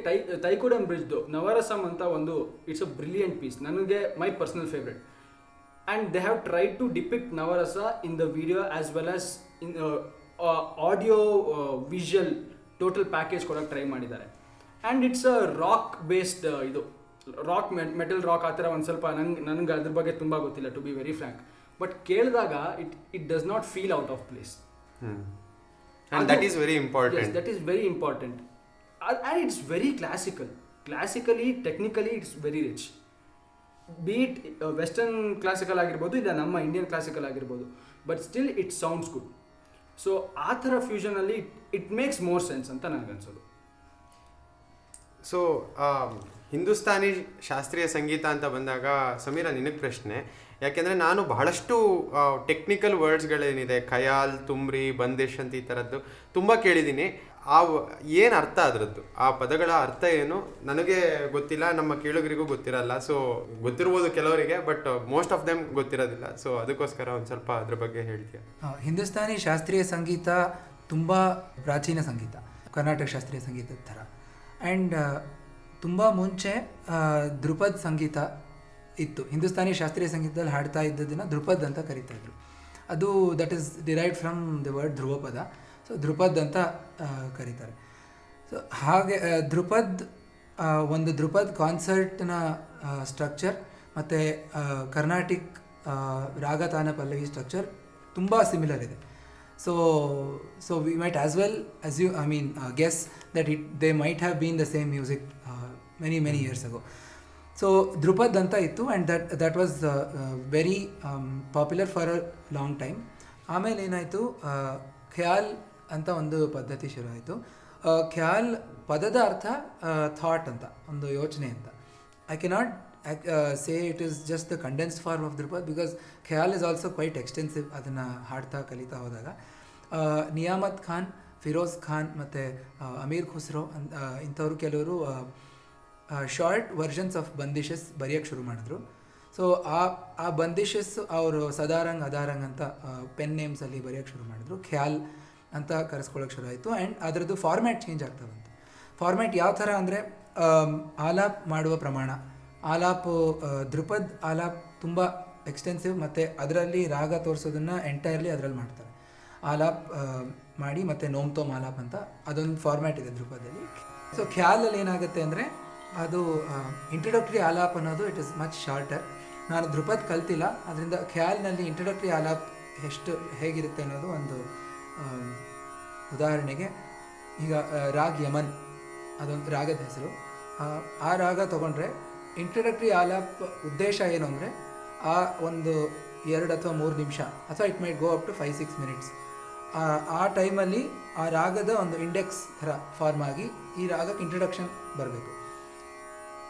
ತೈಕುಡಮ್ ಬ್ರಿಡ್ಜ್ದು ನವರಸಂ ಅಂತ ಒಂದು, ಇಟ್ಸ್ ಅ ಬ್ರಿಲಿಯಂಟ್ ಪೀಸ್, ನನಗೆ my personal favourite. And they have tried to depict navarasa in the video as well as in audio visual total package ಕೊಡೋಕ್ಕೆ ಟ್ರೈ ಮಾಡಿದ್ದಾರೆ. And it's a rock based, ಇದು rock metal rock ಆ ಥರ ಒಂದು ಸ್ವಲ್ಪ ನನಗೆ ಅದ್ರ ಬಗ್ಗೆ ತುಂಬ ಗೊತ್ತಿಲ್ಲ to be very frank, but ಕೇಳಿದಾಗ it does not feel out of place. That is very important, that is very important. And it's very classical, classically technically it's very rich. Beet western classical ಆಗಿರ್ಬೋದು, ಇಲ್ಲ ನಮ್ಮ Indian classical ಆಗಿರ್ಬೋದು, but still it sounds good. So ಆ ಥರ ಫ್ಯೂಷನಲ್ಲಿ it makes more sense ಅಂತ ನನಗನ್ಸೋದು. So Hindustani ಶಾಸ್ತ್ರೀಯ ಸಂಗೀತ ಅಂತ ಬಂದಾಗ ಸಮೀರ ನಿನಗೆ ಪ್ರಶ್ನೆ, ಯಾಕೆಂದರೆ ನಾನು ಬಹಳಷ್ಟು ಟೆಕ್ನಿಕಲ್ ವರ್ಡ್ಸ್ಗಳೇನಿದೆ ಖಯಾಲ್, ತುಮ್ರಿ, ಬಂದಿಶ್ ಅಂತ ಈ ಥರದ್ದು ತುಂಬ ಕೇಳಿದ್ದೀನಿ. ಏನು ಅರ್ಥ ಅದರದ್ದು, ಆ ಪದಗಳ ಅರ್ಥ ಏನು ನನಗೆ ಗೊತ್ತಿಲ್ಲ, ನಮ್ಮ ಕೇಳುಗರಿಗೂ ಗೊತ್ತಿರಲ್ಲ. ಸೊ ಗೊತ್ತಿರ್ಬೋದು ಕೆಲವರಿಗೆ, ಬಟ್ ಮೋಸ್ಟ್ ಆಫ್ ದೆಮ್ ಗೊತ್ತಿರೋದಿಲ್ಲ. ಸೊ ಅದಕ್ಕೋಸ್ಕರ ಒಂದು ಸ್ವಲ್ಪ ಅದ್ರ ಬಗ್ಗೆ ಹೇಳ್ತೀಯ. ಹಿಂದೂಸ್ತಾನಿ ಶಾಸ್ತ್ರೀಯ ಸಂಗೀತ ತುಂಬ ಪ್ರಾಚೀನ ಸಂಗೀತ, ಕರ್ನಾಟಕ ಶಾಸ್ತ್ರೀಯ ಸಂಗೀತದ ಥರ. ಆ್ಯಂಡ್ ತುಂಬ ಮುಂಚೆ ಧ್ರುಪದ್ ಸಂಗೀತ ಇತ್ತು. ಹಿಂದೂಸ್ತಾನಿ ಶಾಸ್ತ್ರೀಯ ಸಂಗೀತದಲ್ಲಿ ಹಾಡ್ತಾ ಇದ್ದದನ್ನು ಧ್ರುಪದ್ ಅಂತ ಕರೀತಾಯಿದ್ರು. ಅದು that is derived from the word ಧ್ರುವಪದ, so Dhrupad ಅಂತ ಕರೀತಾರೆ. ಸೊ ಹಾಗೆ ಧ್ರುಪದ್, ಒಂದು ಧ್ರುಪದ್ ಕಾನ್ಸರ್ಟ್ನ ಸ್ಟ್ರಕ್ಚರ್ ಮತ್ತು ಕರ್ನಾಟಿಕ್ ರಾಗ ತಾನ ಪಲ್ಲವಿ ಸ್ಟ್ರಕ್ಚರ್ ತುಂಬ ಸಿಮಿಲರ್ ಇದೆ. So we might as well as you I mean guess that it they might have been the same music many many years ago. So Dhrupad ಅಂತ ಇತ್ತು, and that was very popular for a long time. ಆಮೇಲೆ ಏನಾಯಿತು, ಖ್ಯಾಲ್ ಅಂತ ಒಂದು ಪದ್ಧತಿ ಶುರು ಆಯಿತು. ಖ್ಯಾಲ್ ಪದದ ಅರ್ಥ ಥಾಟ್ ಅಂತ, ಒಂದು ಯೋಚನೆ ಅಂತ. I cannot say it is just the condensed form of Dhrupad, because khayal is also quite extensive. ಅದನ್ನು ಹಾಡ್ತಾ ಕಲಿತಾ ಹೋದಾಗ ನಿಯಾಮತ್ ಖಾನ್, ಫಿರೋಜ್ ಖಾನ್ ಮತ್ತು ಅಮೀರ್ ಖುಸ್ರೋ ಇಂಥವ್ರು ಕೆಲವರು ಶಾರ್ಟ್ ವರ್ಷನ್ಸ್ ಆಫ್ ಬಂದಿಶಸ್ ಬರೆಯೋಕ್ಕೆ ಶುರು ಮಾಡಿದ್ರು. ಸೊ ಆ ಬಂದಿಶಸ್ ಅವರು ಸದಾರಂಗ್ ಅದಾರಂಗ್ ಅಂತ ಪೆನ್ ನೇಮ್ಸಲ್ಲಿ ಬರೆಯೋಕ್ಕೆ ಶುರು ಮಾಡಿದ್ರು, ಖ್ಯಾಲ್ ಅಂತ ಕರೆಸ್ಕೊಳ್ಳೋಕೆ ಶುರು ಆಯಿತು. ಆ್ಯಂಡ್ ಅದರದ್ದು ಫಾರ್ಮ್ಯಾಟ್ ಚೇಂಜ್ ಆಗ್ತಾ ಬಂತು. ಫಾರ್ಮ್ಯಾಟ್ ಯಾವ ಥರ ಅಂದರೆ, ಆಲಾಪ್ ಮಾಡುವ ಪ್ರಮಾಣ, ಆಲಾಪು ಧ್ರುಪದ್ ಆಲಾಪ್ ತುಂಬ ಎಕ್ಸ್ಟೆನ್ಸಿವ್, ಮತ್ತು ಅದರಲ್ಲಿ ರಾಗ ತೋರಿಸೋದನ್ನು ಎಂಟೈರ್ಲಿ ಅದರಲ್ಲಿ ಮಾಡ್ತಾರೆ. ಆಲಾಪ್ ಮಾಡಿ ಮತ್ತು ನೋಮ್ ತೋಮ್ ಆಲಾಪ್ ಅಂತ ಅದೊಂದು ಫಾರ್ಮ್ಯಾಟ್ ಇದೆ ಧ್ರುಪದಲ್ಲಿ. ಸೊ ಖ್ಯಾಲಲ್ಲಿ ಏನಾಗುತ್ತೆ ಅಂದರೆ, ಅದು ಇಂಟ್ರೊಡಕ್ಟರಿ ಆಲಾಪ್ ಅನ್ನೋದು ಇಟ್ ಇಸ್ ಮಚ್ ಶಾರ್ಟರ್. ನಾನು ಧ್ರುಪದ್ ಕಲ್ತಿಲ್ಲ, ಅದರಿಂದ ಖ್ಯಾಲ್ನಲ್ಲಿ ಇಂಟ್ರೊಡಕ್ಟರಿ ಆಲಾಪ್ ಎಷ್ಟು ಹೇಗಿರುತ್ತೆ ಅನ್ನೋದು ಒಂದು ಉದಾಹರಣೆಗೆ, ಈಗ ರಾಗ್ ಯಮನ್ ಅದೊಂದು ರಾಗದ ಹೆಸರು. ಆ ರಾಗ ತೊಗೊಂಡ್ರೆ ಇಂಟ್ರೊಡಕ್ಟರಿ ಆಲಾಪ್ ಉದ್ದೇಶ ಏನು ಅಂದರೆ, ಆ ಒಂದು 2 ಅಥವಾ 3 ನಿಮಿಷ ಅಥವಾ it might go up to 5-6 minutes, ಆ ಟೈಮಲ್ಲಿ ಆ ರಾಗದ ಒಂದು ಇಂಡೆಕ್ಸ್ ಥರ ಫಾರ್ಮ್ ಆಗಿ ಈ ರಾಗಕ್ಕೆ ಇಂಟ್ರೊಡಕ್ಷನ್ ಬರಬೇಕು.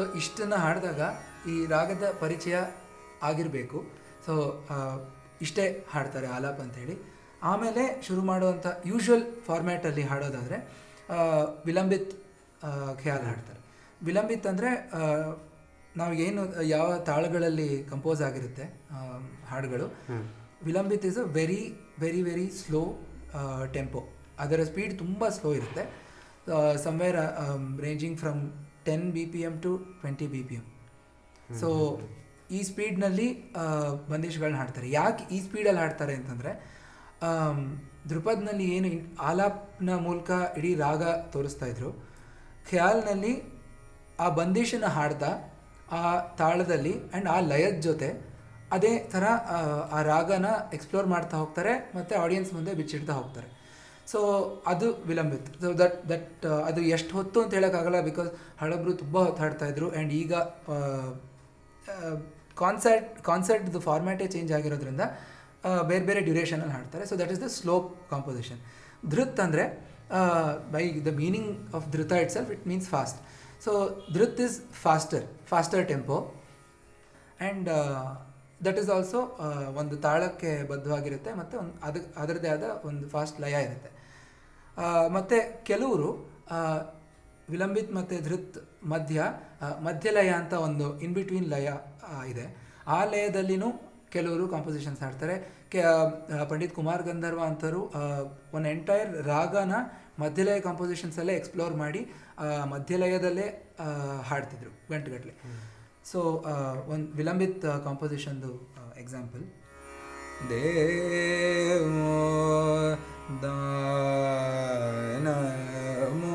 ಸೊ ಇಷ್ಟನ್ನು ಹಾಡಿದಾಗ ಈ ರಾಗದ ಪರಿಚಯ ಆಗಿರಬೇಕು. ಸೊ ಇಷ್ಟೇ ಹಾಡ್ತಾರೆ ಆಲಾಪ್ ಅಂಥೇಳಿ. ಆಮೇಲೆ ಶುರು ಮಾಡುವಂಥ ಯೂಶ್ವಲ್ ಫಾರ್ಮ್ಯಾಟಲ್ಲಿ ಹಾಡೋದಾದರೆ ವಿಲಂಬಿತ್ ಖ್ಯಾಲ್ ಹಾಡ್ತಾರೆ. ವಿಲಂಬಿತ್ ಅಂದರೆ ನಾವೇನು ಯಾವ ತಾಳಗಳಲ್ಲಿ ಕಂಪೋಸ್ ಆಗಿರುತ್ತೆ ಹಾಡುಗಳು, vilambit is a very very very slow tempo. ಅದರ ಸ್ಪೀಡ್ ತುಂಬ ಸ್ಲೋ ಇರುತ್ತೆ, somewhere ranging from 10 BPM to 20 BPM. So ಈ ಸ್ಪೀಡ್ನಲ್ಲಿ ಬಂದಿಶ್ಗಳನ್ನ ಹಾಡ್ತಾರೆ. ಯಾಕೆ ಈ ಸ್ಪೀಡಲ್ಲಿ ಹಾಡ್ತಾರೆ ಅಂತಂದರೆ, ಧ್ರುಪದ್ನಲ್ಲಿ ಏನು ಆಲಾಪ್ನ ಮೂಲಕ ಇಡೀ ರಾಗ ತೋರಿಸ್ತಾಯಿದ್ರು, ಖ್ಯಾಲ್ನಲ್ಲಿ ಆ ಬಂದಿಶನ ಹಾಡ್ತಾ ಆ ತಾಳದಲ್ಲಿ ಆ್ಯಂಡ್ ಆ ಲಯದ ಜೊತೆ ಅದೇ ಥರ ಆ ರಾಗನ ಎಕ್ಸ್ಪ್ಲೋರ್ ಮಾಡ್ತಾ ಹೋಗ್ತಾರೆ ಮತ್ತು ಆಡಿಯನ್ಸ್ ಮುಂದೆ ಬಿಚ್ಚಿಡ್ತಾ ಹೋಗ್ತಾರೆ. ಸೊ ಅದು ವಿಲಂಬಿತ್. ಸೊ ದಟ್ ಅದು ಎಷ್ಟು ಹೊತ್ತು ಅಂತ ಹೇಳೋಕ್ಕಾಗಲ್ಲ, ಬಿಕಾಸ್ ಹಳಬ್ರು ತುಂಬ ಹೊತ್ತು ಹಾಡ್ತಾಯಿದ್ರು. ಆ್ಯಂಡ್ ಈಗ ಕಾನ್ಸರ್ಟ್ದು ಫಾರ್ಮ್ಯಾಟೇ ಚೇಂಜ್ ಆಗಿರೋದ್ರಿಂದ ಬೇರೆ ಬೇರೆ ಡ್ಯೂರೇಷನಲ್ಲಿ ಹಾಡ್ತಾರೆ. So that is the slow composition. Drut ಅಂದರೆ by the meaning of druta itself it means fast. So drut is faster tempo. And that is also ಒಂದು ತಾಳಕ್ಕೆ ಬದ್ಧವಾಗಿರುತ್ತೆ ಮತ್ತು ಒಂದು ಅದರದೇ ಆದ ಒಂದು ಫಾಸ್ಟ್ ಲಯ ಇರುತ್ತೆ. ಮತ್ತು ಕೆಲವರು ವಿಲಂಬಿತ್ ಮತ್ತು ಧೃತ್ ಮಧ್ಯ ಲಯ ಅಂತ ಒಂದು ಇನ್ ಬಿಟ್ವೀನ್ ಲಯ ಇದೆ. ಆ ಲಯದಲ್ಲಿನೂ ಕೆಲವರು ಕಾಂಪೋಸಿಷನ್ಸ್ ಹಾಡ್ತಾರೆ. ಪಂಡಿತ್ ಕುಮಾರ್ ಗಂಧರ್ವ ಅಂತರು ಒಂದು ಎಂಟೈರ್ ರಾಗನ ಮಧ್ಯಲಯ ಕಾಂಪೋಸಿಷನ್ಸಲ್ಲೇ ಎಕ್ಸ್ಪ್ಲೋರ್ ಮಾಡಿ ಮಧ್ಯಲಯದಲ್ಲೇ ಹಾಡ್ತಿದ್ರು ಗಂಟೆಗಟ್ಟಲೆ. ಸೊ ಒಂದು ವಿಲಂಬಿತ್ ಕಾಂಪೋಸಿಷನ್ದು ಎಕ್ಸಾಂಪಲ್ ದೇವೋ ದಾನಮೋ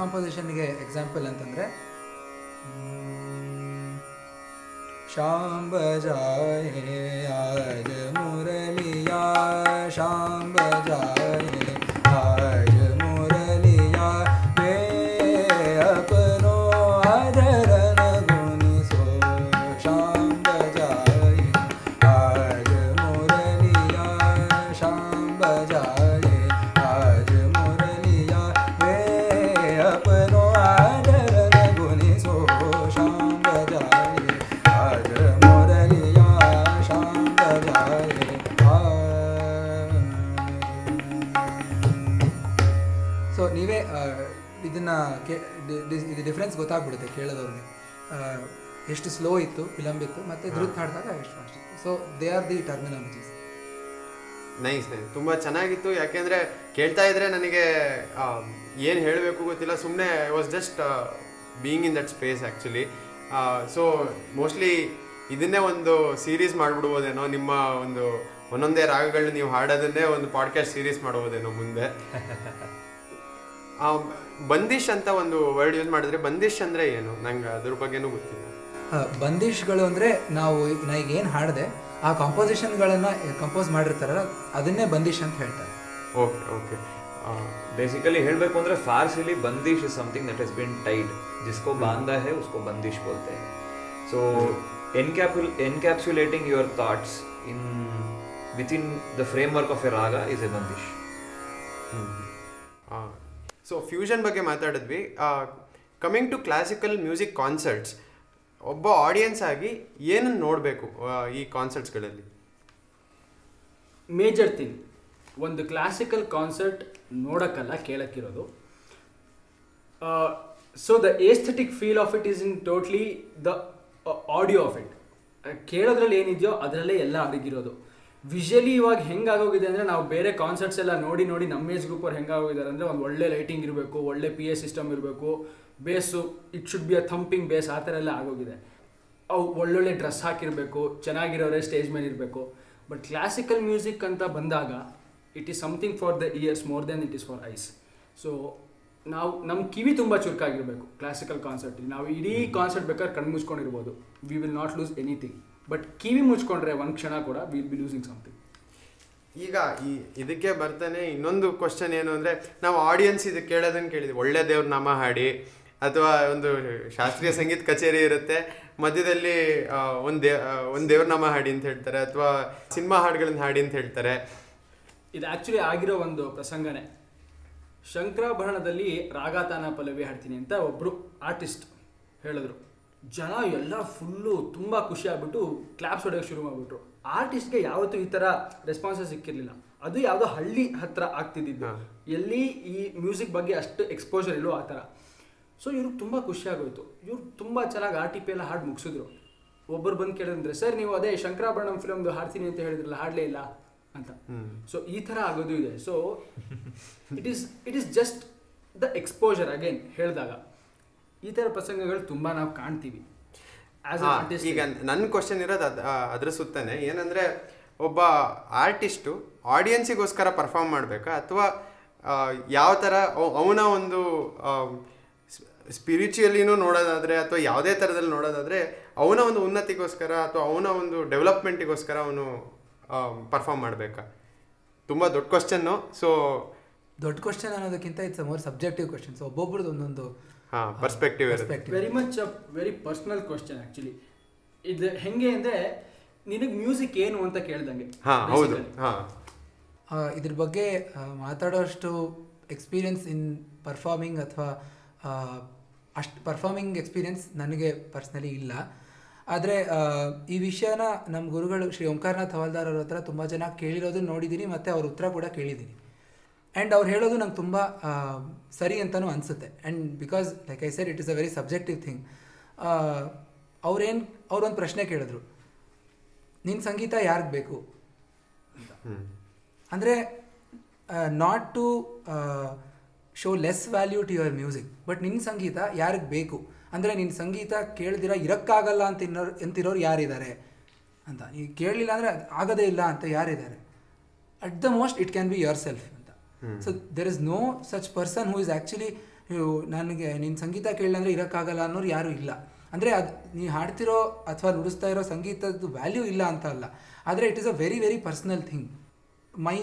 ಕಾಂಪೋಸಿಷನ್ಗೆ ಎಕ್ಸಾಂಪಲ್ ಅಂತಂದರೆ ಶಾಂಬ ಜಾಯೇ ಆಜ ಮುರಲಿಯಾ ಶಾಂಬ ಜಾಯೇ ಆಜ ಮುರಲಿಯಾ ವೇ ಅಪನೋ ಆದರನ ಗುಣಿಸೋ ಶಾಂಬ ಜಾಯೇ ಆಜ ಮುರಲಿಯಾ ಶಾಂಬ ಜಾಯೇ ಇದನ್ನು ಇದು ಡಿಫ್ರೆನ್ಸ್ ಗೊತ್ತಾಗ್ಬಿಡುತ್ತೆ ಕೇಳೋದವ್ರಿಗೆ, ಎಷ್ಟು ಸ್ಲೋ ಇತ್ತು ವಿಲಂಬಿತ್ತು ಮತ್ತು ಧೃತ್ ಹಾಡಿದಾಗ ಎಷ್ಟು ಫಾಸ್ಟ್ ಇತ್ತು. So they are the terminologies. Nice nice, ತುಂಬ ಚೆನ್ನಾಗಿತ್ತು. ಯಾಕೆಂದರೆ ಕೇಳ್ತಾ ಇದ್ದರೆ ನನಗೆ ಏನು ಹೇಳಬೇಕು ಗೊತ್ತಿಲ್ಲ, ಸುಮ್ಮನೆ I was just being in that space actually. So mostly ಇದನ್ನೇ ಒಂದು ಸೀರೀಸ್ ಮಾಡಿಬಿಡ್ಬೋದೇನೋ, ನಿಮ್ಮ ಒಂದು ಒಂದೊಂದೇ ರಾಗಗಳನ್ನ ನೀವು ಹಾಡೋದನ್ನೇ ಒಂದು ಪಾಡ್ಕಾಸ್ಟ್ ಸೀರೀಸ್ ಮಾಡ್ಬೋದೇನೋ ಮುಂದೆ. ಬಂದಿಶ್ ಅಂತ ಒಂದು ವರ್ಡ್ ಯೂಸ್ ಮಾಡಿದ್ರೆ ಬಂದಿಶ್ ಅಂದರೆ ಏನು, ನಂಗೆ ಅದ್ರ ಬಗ್ಗೆನೂ ಗೊತ್ತಿಲ್ಲ. ಬಂದಿಶ್ಗಳು ಅಂದರೆ ನಾ ಈಗ ಏನು ಹಾಡಿದೆ ಆ ಕಾಂಪೋಸಿಷನ್ಗಳನ್ನು ಕಂಪೋಸ್ ಮಾಡಿರ್ತಾರಲ್ಲ ಅದನ್ನೇ ಬಂದಿಶ್ ಅಂತ ಹೇಳ್ತಾರೆ. ಓಕೆ ಓಕೆ, ಬೇಸಿಕಲಿ ಹೇಳಬೇಕು ಅಂದರೆ ಫಾರ್ಸಿಲಿ bandish is something that has been tied, ಜಿಸ್ಕೋ ಬಾಂಧಾ ಹೇ ಉಸ್ಕೋ ಬಂದಿಶ್ ಬೋಲ್ತೆ. So encapsulating your thoughts in within the framework of a raga is a bandish. So fusion ಬಗ್ಗೆ ಮಾತಾಡಿದ್ವಿ. Coming to classical music concerts, ಒಬ್ಬ ಆಡಿಯನ್ಸ್ ಆಗಿ ಏನನ್ನು ನೋಡಬೇಕು ಈ ಕಾನ್ಸರ್ಟ್ಸ್ಗಳಲ್ಲಿ? ಮೇಜರ್ ಥಿಂಗ್, ಒಂದು ಕ್ಲಾಸಿಕಲ್ ಕಾನ್ಸರ್ಟ್ ನೋಡೋಕ್ಕಲ್ಲ ಕೇಳೋಕ್ಕಿರೋದು. So the aesthetic feel of it is in totally the audio of it. ಕೇಳೋದ್ರಲ್ಲಿ ಏನಿದೆಯೋ ಅದರಲ್ಲೇ ಎಲ್ಲ ಅಡಗಿರೋದು. ವಿಷುವಲಿ ಇವಾಗ ಹೆಂಗಾಗೋಗಿದೆ ಅಂದರೆ, ನಾವು ಬೇರೆ ಕಾನ್ಸರ್ಟ್ಸ್ ಎಲ್ಲ ನೋಡಿ ನೋಡಿ ನಮ್ಮ ಏಜ್ ಗ್ರೂಪವ್ರು ಹೆಂಗಾಗೋಗಿದ್ದಾರೆ ಅಂದರೆ, ಒಂದು ಒಳ್ಳೆ ಲೈಟಿಂಗ್ ಇರಬೇಕು, ಒಳ್ಳೆ ಪಿ ಎ ಸಿಸ್ಟಮ್ ಇರಬೇಕು, bass it should be a thumping bass, ಆ ಥರ ಎಲ್ಲ ಆಗೋಗಿದೆ. ಅವು ಒಳ್ಳೊಳ್ಳೆ ಡ್ರೆಸ್ ಹಾಕಿರಬೇಕು, ಚೆನ್ನಾಗಿರೋರೇ ಸ್ಟೇಜ್ ಮೇಲೆ ಇರಬೇಕು. ಬಟ್ ಕ್ಲಾಸಿಕಲ್ ಮ್ಯೂಸಿಕ್ ಅಂತ ಬಂದಾಗ it is something for the ears more than it is for eyes. So ನಾವು ನಮ್ಮ ಕಿವಿ ತುಂಬ ಚುರುಕಾಗಿರಬೇಕು ಕ್ಲಾಸಿಕಲ್ ಕಾನ್ಸರ್ಟ್. ನಾವು ಇಡೀ ಕಾನ್ಸರ್ಟ್ ಬೇಕಾದ್ರೆ ಕಣ್ಣು ಮುಚ್ಕೊಂಡಿರ್ಬೋದು, we will not lose anything. But ಕಿವಿ ಮುಚ್ಕೊಂಡ್ರೆ ಒಂದು ಕ್ಷಣ ಕೂಡ ವಿಲ್ ಬಿ ಲೂಸಿಂಗ್ ಸಮಥಿಂಗ್. ಈಗ ಇದಕ್ಕೆ ಬರ್ತಾನೆ ಇನ್ನೊಂದು ಕ್ವಶನ್ ಏನು ಅಂದರೆ, ನಾವು ಆಡಿಯನ್ಸ್ ಇದು ಕೇಳೋದನ್ನು ಕೇಳಿದ್ವಿ, ಒಳ್ಳೆ ದೇವ್ರ ನಾಮ ಹಾಡಿ ಅಥವಾ ಒಂದು ಶಾಸ್ತ್ರೀಯ ಸಂಗೀತ ಕಚೇರಿ ಇರುತ್ತೆ, ಮಧ್ಯದಲ್ಲಿ ಒಂದು ದೇವ್ರ ನಾಮ ಹಾಡಿ ಅಂತ ಹೇಳ್ತಾರೆ, ಅಥವಾ ಸಿನಿಮಾ ಹಾಡುಗಳನ್ನು ಹಾಡಿ ಅಂತ ಹೇಳ್ತಾರೆ. ಇದು ಆ್ಯಕ್ಚುಲಿ ಆಗಿರೋ ಒಂದು ಪ್ರಸಂಗನೇ. ಶಂಕರಾಭರಣದಲ್ಲಿ ರಾಗತಾನ ಪಲ್ಲವಿ ಹಾಡ್ತೀನಿ ಅಂತ ಒಬ್ಬರು ಆರ್ಟಿಸ್ಟ್ ಹೇಳಿದ್ರು. ಜನ ಎಲ್ಲ ಫುಲ್ಲು ತುಂಬ ಖುಷಿ ಆಗ್ಬಿಟ್ಟು ಕ್ಲಾಪ್ಸ್ ಹೊಡೆಯೋಕ್ಕೆ ಶುರು ಮಾಡಿಬಿಟ್ರು. ಆರ್ಟಿಸ್ಟ್ಗೆ ಯಾವತ್ತೂ ಈ ಥರ ರೆಸ್ಪಾನ್ಸಸ್ ಸಿಕ್ಕಿರಲಿಲ್ಲ. ಅದು ಯಾವುದೋ ಹಳ್ಳಿ ಹತ್ರ ಆಗ್ತಿದ್ದಿದ್ದು, ಎಲ್ಲಿ ಈ ಮ್ಯೂಸಿಕ್ ಬಗ್ಗೆ ಅಷ್ಟು ಎಕ್ಸ್ಪೋಜರ್ ಇಲ್ಲೋ ಆ ಥರ. ಸೊ ಇವ್ರಿಗೆ ತುಂಬ ಖುಷಿಯಾಗೋಯಿತು. ಇವ್ರು ತುಂಬ ಚೆನ್ನಾಗಿ ಆರ್ ಟಿ ಪಿ ಎಲ್ಲ ಹಾಡು ಮುಗಿಸಿದ್ರು. ಒಬ್ಬರು ಬಂದು ಕೇಳಿದ್ರೆ, ಸರ್ ನೀವು ಅದೇ ಶಂಕರಾಭರಣಂ ಫಿಲಮ್ದು ಹಾಡ್ತೀನಿ ಅಂತ ಹೇಳಿದ್ರಲ್ಲ, ಹಾಡಲೇ ಇಲ್ಲ ಅಂತ. ಸೊ ಈ ಥರ ಆಗೋದು ಇದೆ. So it is just the exposure again ಹೇಳಿದಾಗ ಈ ಥರ ಪ್ರಸಂಗಗಳು ತುಂಬ ನಾವು ಕಾಣ್ತೀವಿ. ಈಗ ನನ್ನ ಕ್ವಶನ್ ಇರೋದು ಅದ್ರ ಸುತ್ತಾನೆ ಏನಂದರೆ, ಒಬ್ಬ ಆರ್ಟಿಸ್ಟು ಆಡಿಯನ್ಸಿಗೋಸ್ಕರ ಪರ್ಫಾರ್ಮ್ ಮಾಡಬೇಕಾ, ಅಥವಾ ಯಾವ ಥರ ಅವನ ಒಂದು ಸ್ಪಿರಿಚುಯಲಿನೂ ನೋಡೋದಾದರೆ ಅಥವಾ ಯಾವುದೇ ಥರದಲ್ಲಿ ನೋಡೋದಾದರೆ ಅವನ ಒಂದು ಉನ್ನತಿಗೋಸ್ಕರ ಅಥವಾ ಅವನ ಒಂದು ಡೆವಲಪ್ಮೆಂಟಿಗೋಸ್ಕರ ಅವನು ಪರ್ಫಾರ್ಮ್ ಮಾಡಬೇಕಾ? ತುಂಬ ದೊಡ್ಡ ಕ್ವಶನ್ನು. ಸೊ ದೊಡ್ಡ ಕ್ವಶನ್ ಅನ್ನೋದಕ್ಕಿಂತ it's more subjective question. So ಒಬ್ಬೊಬ್ರದ್ದು ಒಂದೊಂದು ಪರ್ಸ್ಪೆಕ್ಟಿವ್ ಇರುತ್ತೆ. Very much a very personal question actually. ಇದು ಹೆಂಗೆ ಅಂದರೆ ನಿನಗೆ ಮ್ಯೂಸಿಕ್ ಏನು ಅಂತ ಕೇಳ್ದಂಗೆ. ಹಾಂ ಹೌದು. ಹಾಂ ಇದ್ರ ಬಗ್ಗೆ ಮಾತಾಡೋಷ್ಟು ಎಕ್ಸ್ಪೀರಿಯನ್ಸ್ ಇನ್ ಪರ್ಫಾರ್ಮಿಂಗ್ ಅಥವಾ ಅಷ್ಟು ಪರ್ಫಾರ್ಮಿಂಗ್ ಎಕ್ಸ್ಪೀರಿಯನ್ಸ್ ನನಗೆ ಪರ್ಸ್ನಲಿ ಇಲ್ಲ. ಆದರೆ ಈ ವಿಷಯನ ನಮ್ಮ ಗುರುಗಳು ಶ್ರೀ ಓಂಕಾರನಾಥ್ ಹವಾಲ್ದಾರ್ ಅವ್ರ ಹತ್ರ ತುಂಬ ಜನ ಕೇಳಿರೋದು ನೋಡಿದ್ದೀನಿ, ಮತ್ತು ಅವ್ರ ಉತ್ತರ ಕೂಡ ಕೇಳಿದ್ದೀನಿ. ಆ್ಯಂಡ್ ಅವ್ರು ಹೇಳೋದು ನಂಗೆ ತುಂಬ ಸರಿ ಅಂತಲೂ ಅನಿಸುತ್ತೆ. And because like I said it is a very subjective thing. ಅವ್ರೊಂದು ಪ್ರಶ್ನೆ ಕೇಳಿದ್ರು, ನಿನ್ನ ಸಂಗೀತ ಯಾರಿಗೆ ಬೇಕು ಅಂದರೆ not to show less value to your music, but ನಿನ್ನ ಸಂಗೀತ ಯಾರಿಗೆ ಬೇಕು ಅಂದರೆ ನಿನ್ನ ಸಂಗೀತ ಕೇಳ್ದಿರ ಇರೋಕ್ಕಾಗಲ್ಲ ಅಂತಿರೋರು ಯಾರಿದ್ದಾರೆ ಅಂತ. ನೀವು ಕೇಳಲಿಲ್ಲ ಅಂದರೆ ಆಗೋದೇ ಇಲ್ಲ ಅಂತ ಯಾರಿದ್ದಾರೆ? At the most it can be yourself ಅಂತ. So there is no such person who is actually ನನಗೆ ನಿನ್ನ ಸಂಗೀತ ಕೇಳಲಂದರೆ ಇರೋಕ್ಕಾಗಲ್ಲ ಅನ್ನೋರು ಯಾರೂ ಇಲ್ಲ. ಅಂದರೆ ಅದು ನೀವು ಹಾಡ್ತಿರೋ ಅಥವಾ ನುಡಿಸ್ತಾ ಇರೋ ಸಂಗೀತದ್ದು ವ್ಯಾಲ್ಯೂ ಇಲ್ಲ ಅಂತ ಅಲ್ಲ, ಆದರೆ it is a very very personal thing. My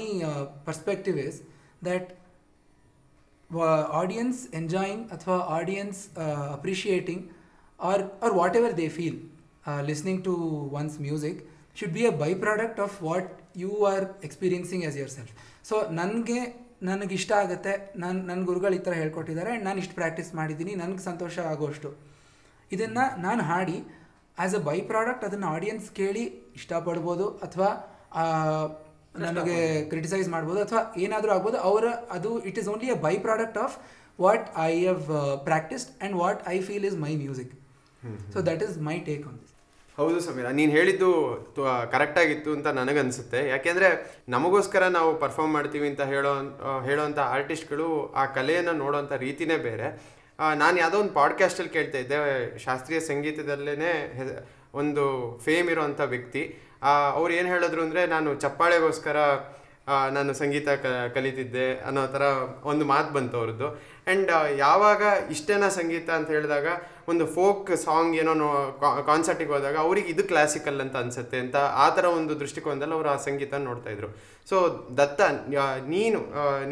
perspective is that audience enjoying athwa audience appreciating or whatever they feel listening to one's music should be a byproduct of what you are experiencing as yourself. So ನನಗೆ ಇಷ್ಟ ಆಗುತ್ತೆ, ನನ್ನ ಗುರುಗಳು ಈ ಥರ ಹೇಳ್ಕೊಟ್ಟಿದ್ದಾರೆ and ನಾನು ಇಷ್ಟು ಪ್ರಾಕ್ಟೀಸ್ ಮಾಡಿದ್ದೀನಿ, ನನಗೆ ಸಂತೋಷ ಆಗೋಷ್ಟು ಇದನ್ನು ನಾನು ಹಾಡಿ ಆ್ಯಸ್ ಅ ಬೈ ಪ್ರಾಡಕ್ಟ್ ಅದನ್ನು ಆಡಿಯನ್ಸ್ ಕೇಳಿ ಇಷ್ಟಪಡ್ಬೋದು ಅಥವಾ ನನಗೆ ಕ್ರಿಟಿಸೈಸ್ ಮಾಡ್ಬೋದು ಅಥವಾ ಏನಾದರೂ ಆಗ್ಬೋದು ಅವರ ಅದು. It is only a by product of what I have practised and what I feel is my music. So that is my take on this. ಹೌದು ಸಮೀರ, ನೀನು ಹೇಳಿದ್ದು ಕರೆಕ್ಟಾಗಿತ್ತು ಅಂತ ನನಗನ್ಸುತ್ತೆ. ಯಾಕೆಂದರೆ ನಮಗೋಸ್ಕರ ನಾವು ಪರ್ಫಾರ್ಮ್ ಮಾಡ್ತೀವಿ ಅಂತ ಹೇಳೋವಂಥ ಆರ್ಟಿಸ್ಟ್ಗಳು ಆ ಕಲೆಯನ್ನು ನೋಡೋವಂಥ ರೀತಿಯೇ ಬೇರೆ. ನಾನು ಯಾವುದೋ ಒಂದು ಪಾಡ್ಕ್ಯಾಸ್ಟಲ್ಲಿ ಕೇಳ್ತಾ ಇದ್ದೆ, ಶಾಸ್ತ್ರೀಯ ಸಂಗೀತದಲ್ಲೇ ಒಂದು ಫೇಮ್ ಇರೋವಂಥ ವ್ಯಕ್ತಿ, ಅವ್ರು ಏನು ಹೇಳಿದ್ರು ಅಂದರೆ ನಾನು ಚಪ್ಪಾಳೆಗೋಸ್ಕರ ನಾನು ಸಂಗೀತ ಕಲಿತಿದ್ದೆ ಅನ್ನೋ ಥರ ಒಂದು ಮಾತು ಬಂತು ಅವ್ರದ್ದು. ಆ್ಯಂಡ್ ಯಾವಾಗ ಇಷ್ಟೇನ ಸಂಗೀತ ಅಂತ ಹೇಳಿದಾಗ ಒಂದು ಫೋಕ್ ಸಾಂಗ್ ಏನೋ ಕಾನ್ಸರ್ಟಿಗೆ ಹೋದಾಗ ಅವ್ರಿಗೆ ಇದು ಕ್ಲಾಸಿಕಲ್ ಅಂತ ಅನಿಸುತ್ತೆ ಅಂತ ಆ ಥರ ಒಂದು ದೃಷ್ಟಿಕೋನದಲ್ಲಿ ಅವರು ಆ ಸಂಗೀತ ನೋಡ್ತಾಯಿದ್ರು. ಸೊ ದತ್ತ, ನೀನು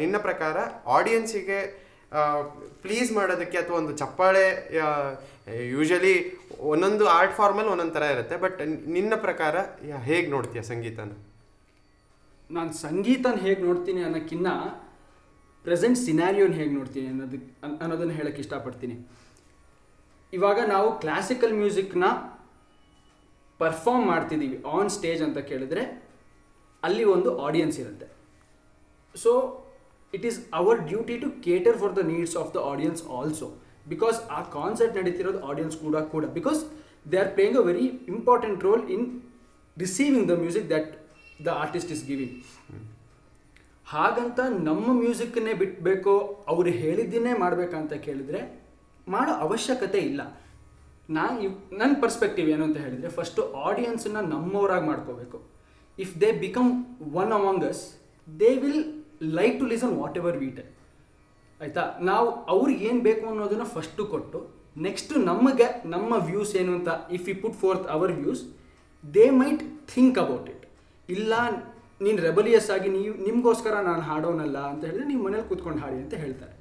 ನಿನ್ನ ಪ್ರಕಾರ ಆಡಿಯನ್ಸಿಗೆ ಪ್ಲೀಸ್ ಮಾಡೋದಕ್ಕೆ ಅಥವಾ ಒಂದು ಚಪ್ಪಾಳೆ ಯೂಶಲಿ ಒಂದೊಂದು ಆರ್ಟ್ ಫಾರ್ಮಲ್ಲಿ ಒಂದೊಂದು ಥರ ಇರುತ್ತೆ, ಬಟ್ ನಿನ್ನ ಪ್ರಕಾರ ಹೇಗೆ ನೋಡ್ತೀಯ ಸಂಗೀತನ? ನಾನು ಸಂಗೀತನ ಹೇಗೆ ನೋಡ್ತೀನಿ ಅನ್ನೋಕ್ಕಿಂತ ಪ್ರೆಸೆಂಟ್ ಸಿನಾರಿಯೋನ ಹೇಗೆ ನೋಡ್ತೀನಿ ಅನ್ನೋದನ್ನು ಹೇಳೋಕ್ಕೆ ಇಷ್ಟಪಡ್ತೀನಿ. ಇವಾಗ ನಾವು ಕ್ಲಾಸಿಕಲ್ ಮ್ಯೂಸಿಕ್ನ ಪರ್ಫಾರ್ಮ್ ಮಾಡ್ತಿದ್ದೀವಿ ಆನ್ ಸ್ಟೇಜ್ ಅಂತ ಕೇಳಿದ್ರೆ ಅಲ್ಲಿ ಒಂದು ಆಡಿಯನ್ಸ್ ಇರುತ್ತೆ. So it is our duty to cater for the needs of the audience also, because our concert naditirodu audience kuda because they are playing a very important role in receiving the music that the artist is giving. Haganta namma music ne bitbeko avaru helidine maadbeka anta kelidre maado avashyakate illa. Nan perspective enu anta helidre first audience na nammoraga maadkobeku. If they become one among us, they will like to listen whatever we tell. ಆಯಿತಾ, ನಾವು ಅವ್ರಿಗೆ ಏನು ಬೇಕು ಅನ್ನೋದನ್ನು first ಕೊಟ್ಟು next ನಮಗೆ ನಮ್ಮ views ಏನು ಅಂತ if we put forth our views they might think about it. ಇಲ್ಲ ನೀನು ರೆಬಲಿಯಸ್ ಆಗಿ ನೀವು ನಿಮಗೋಸ್ಕರ ನಾನು ಹಾಡೋನಲ್ಲ ಅಂತ ಹೇಳಿದ್ರೆ ನೀವು ಮನೇಲಿ ಕೂತ್ಕೊಂಡು ಹಾಡಿ ಅಂತ ಹೇಳ್ತಾರೆ.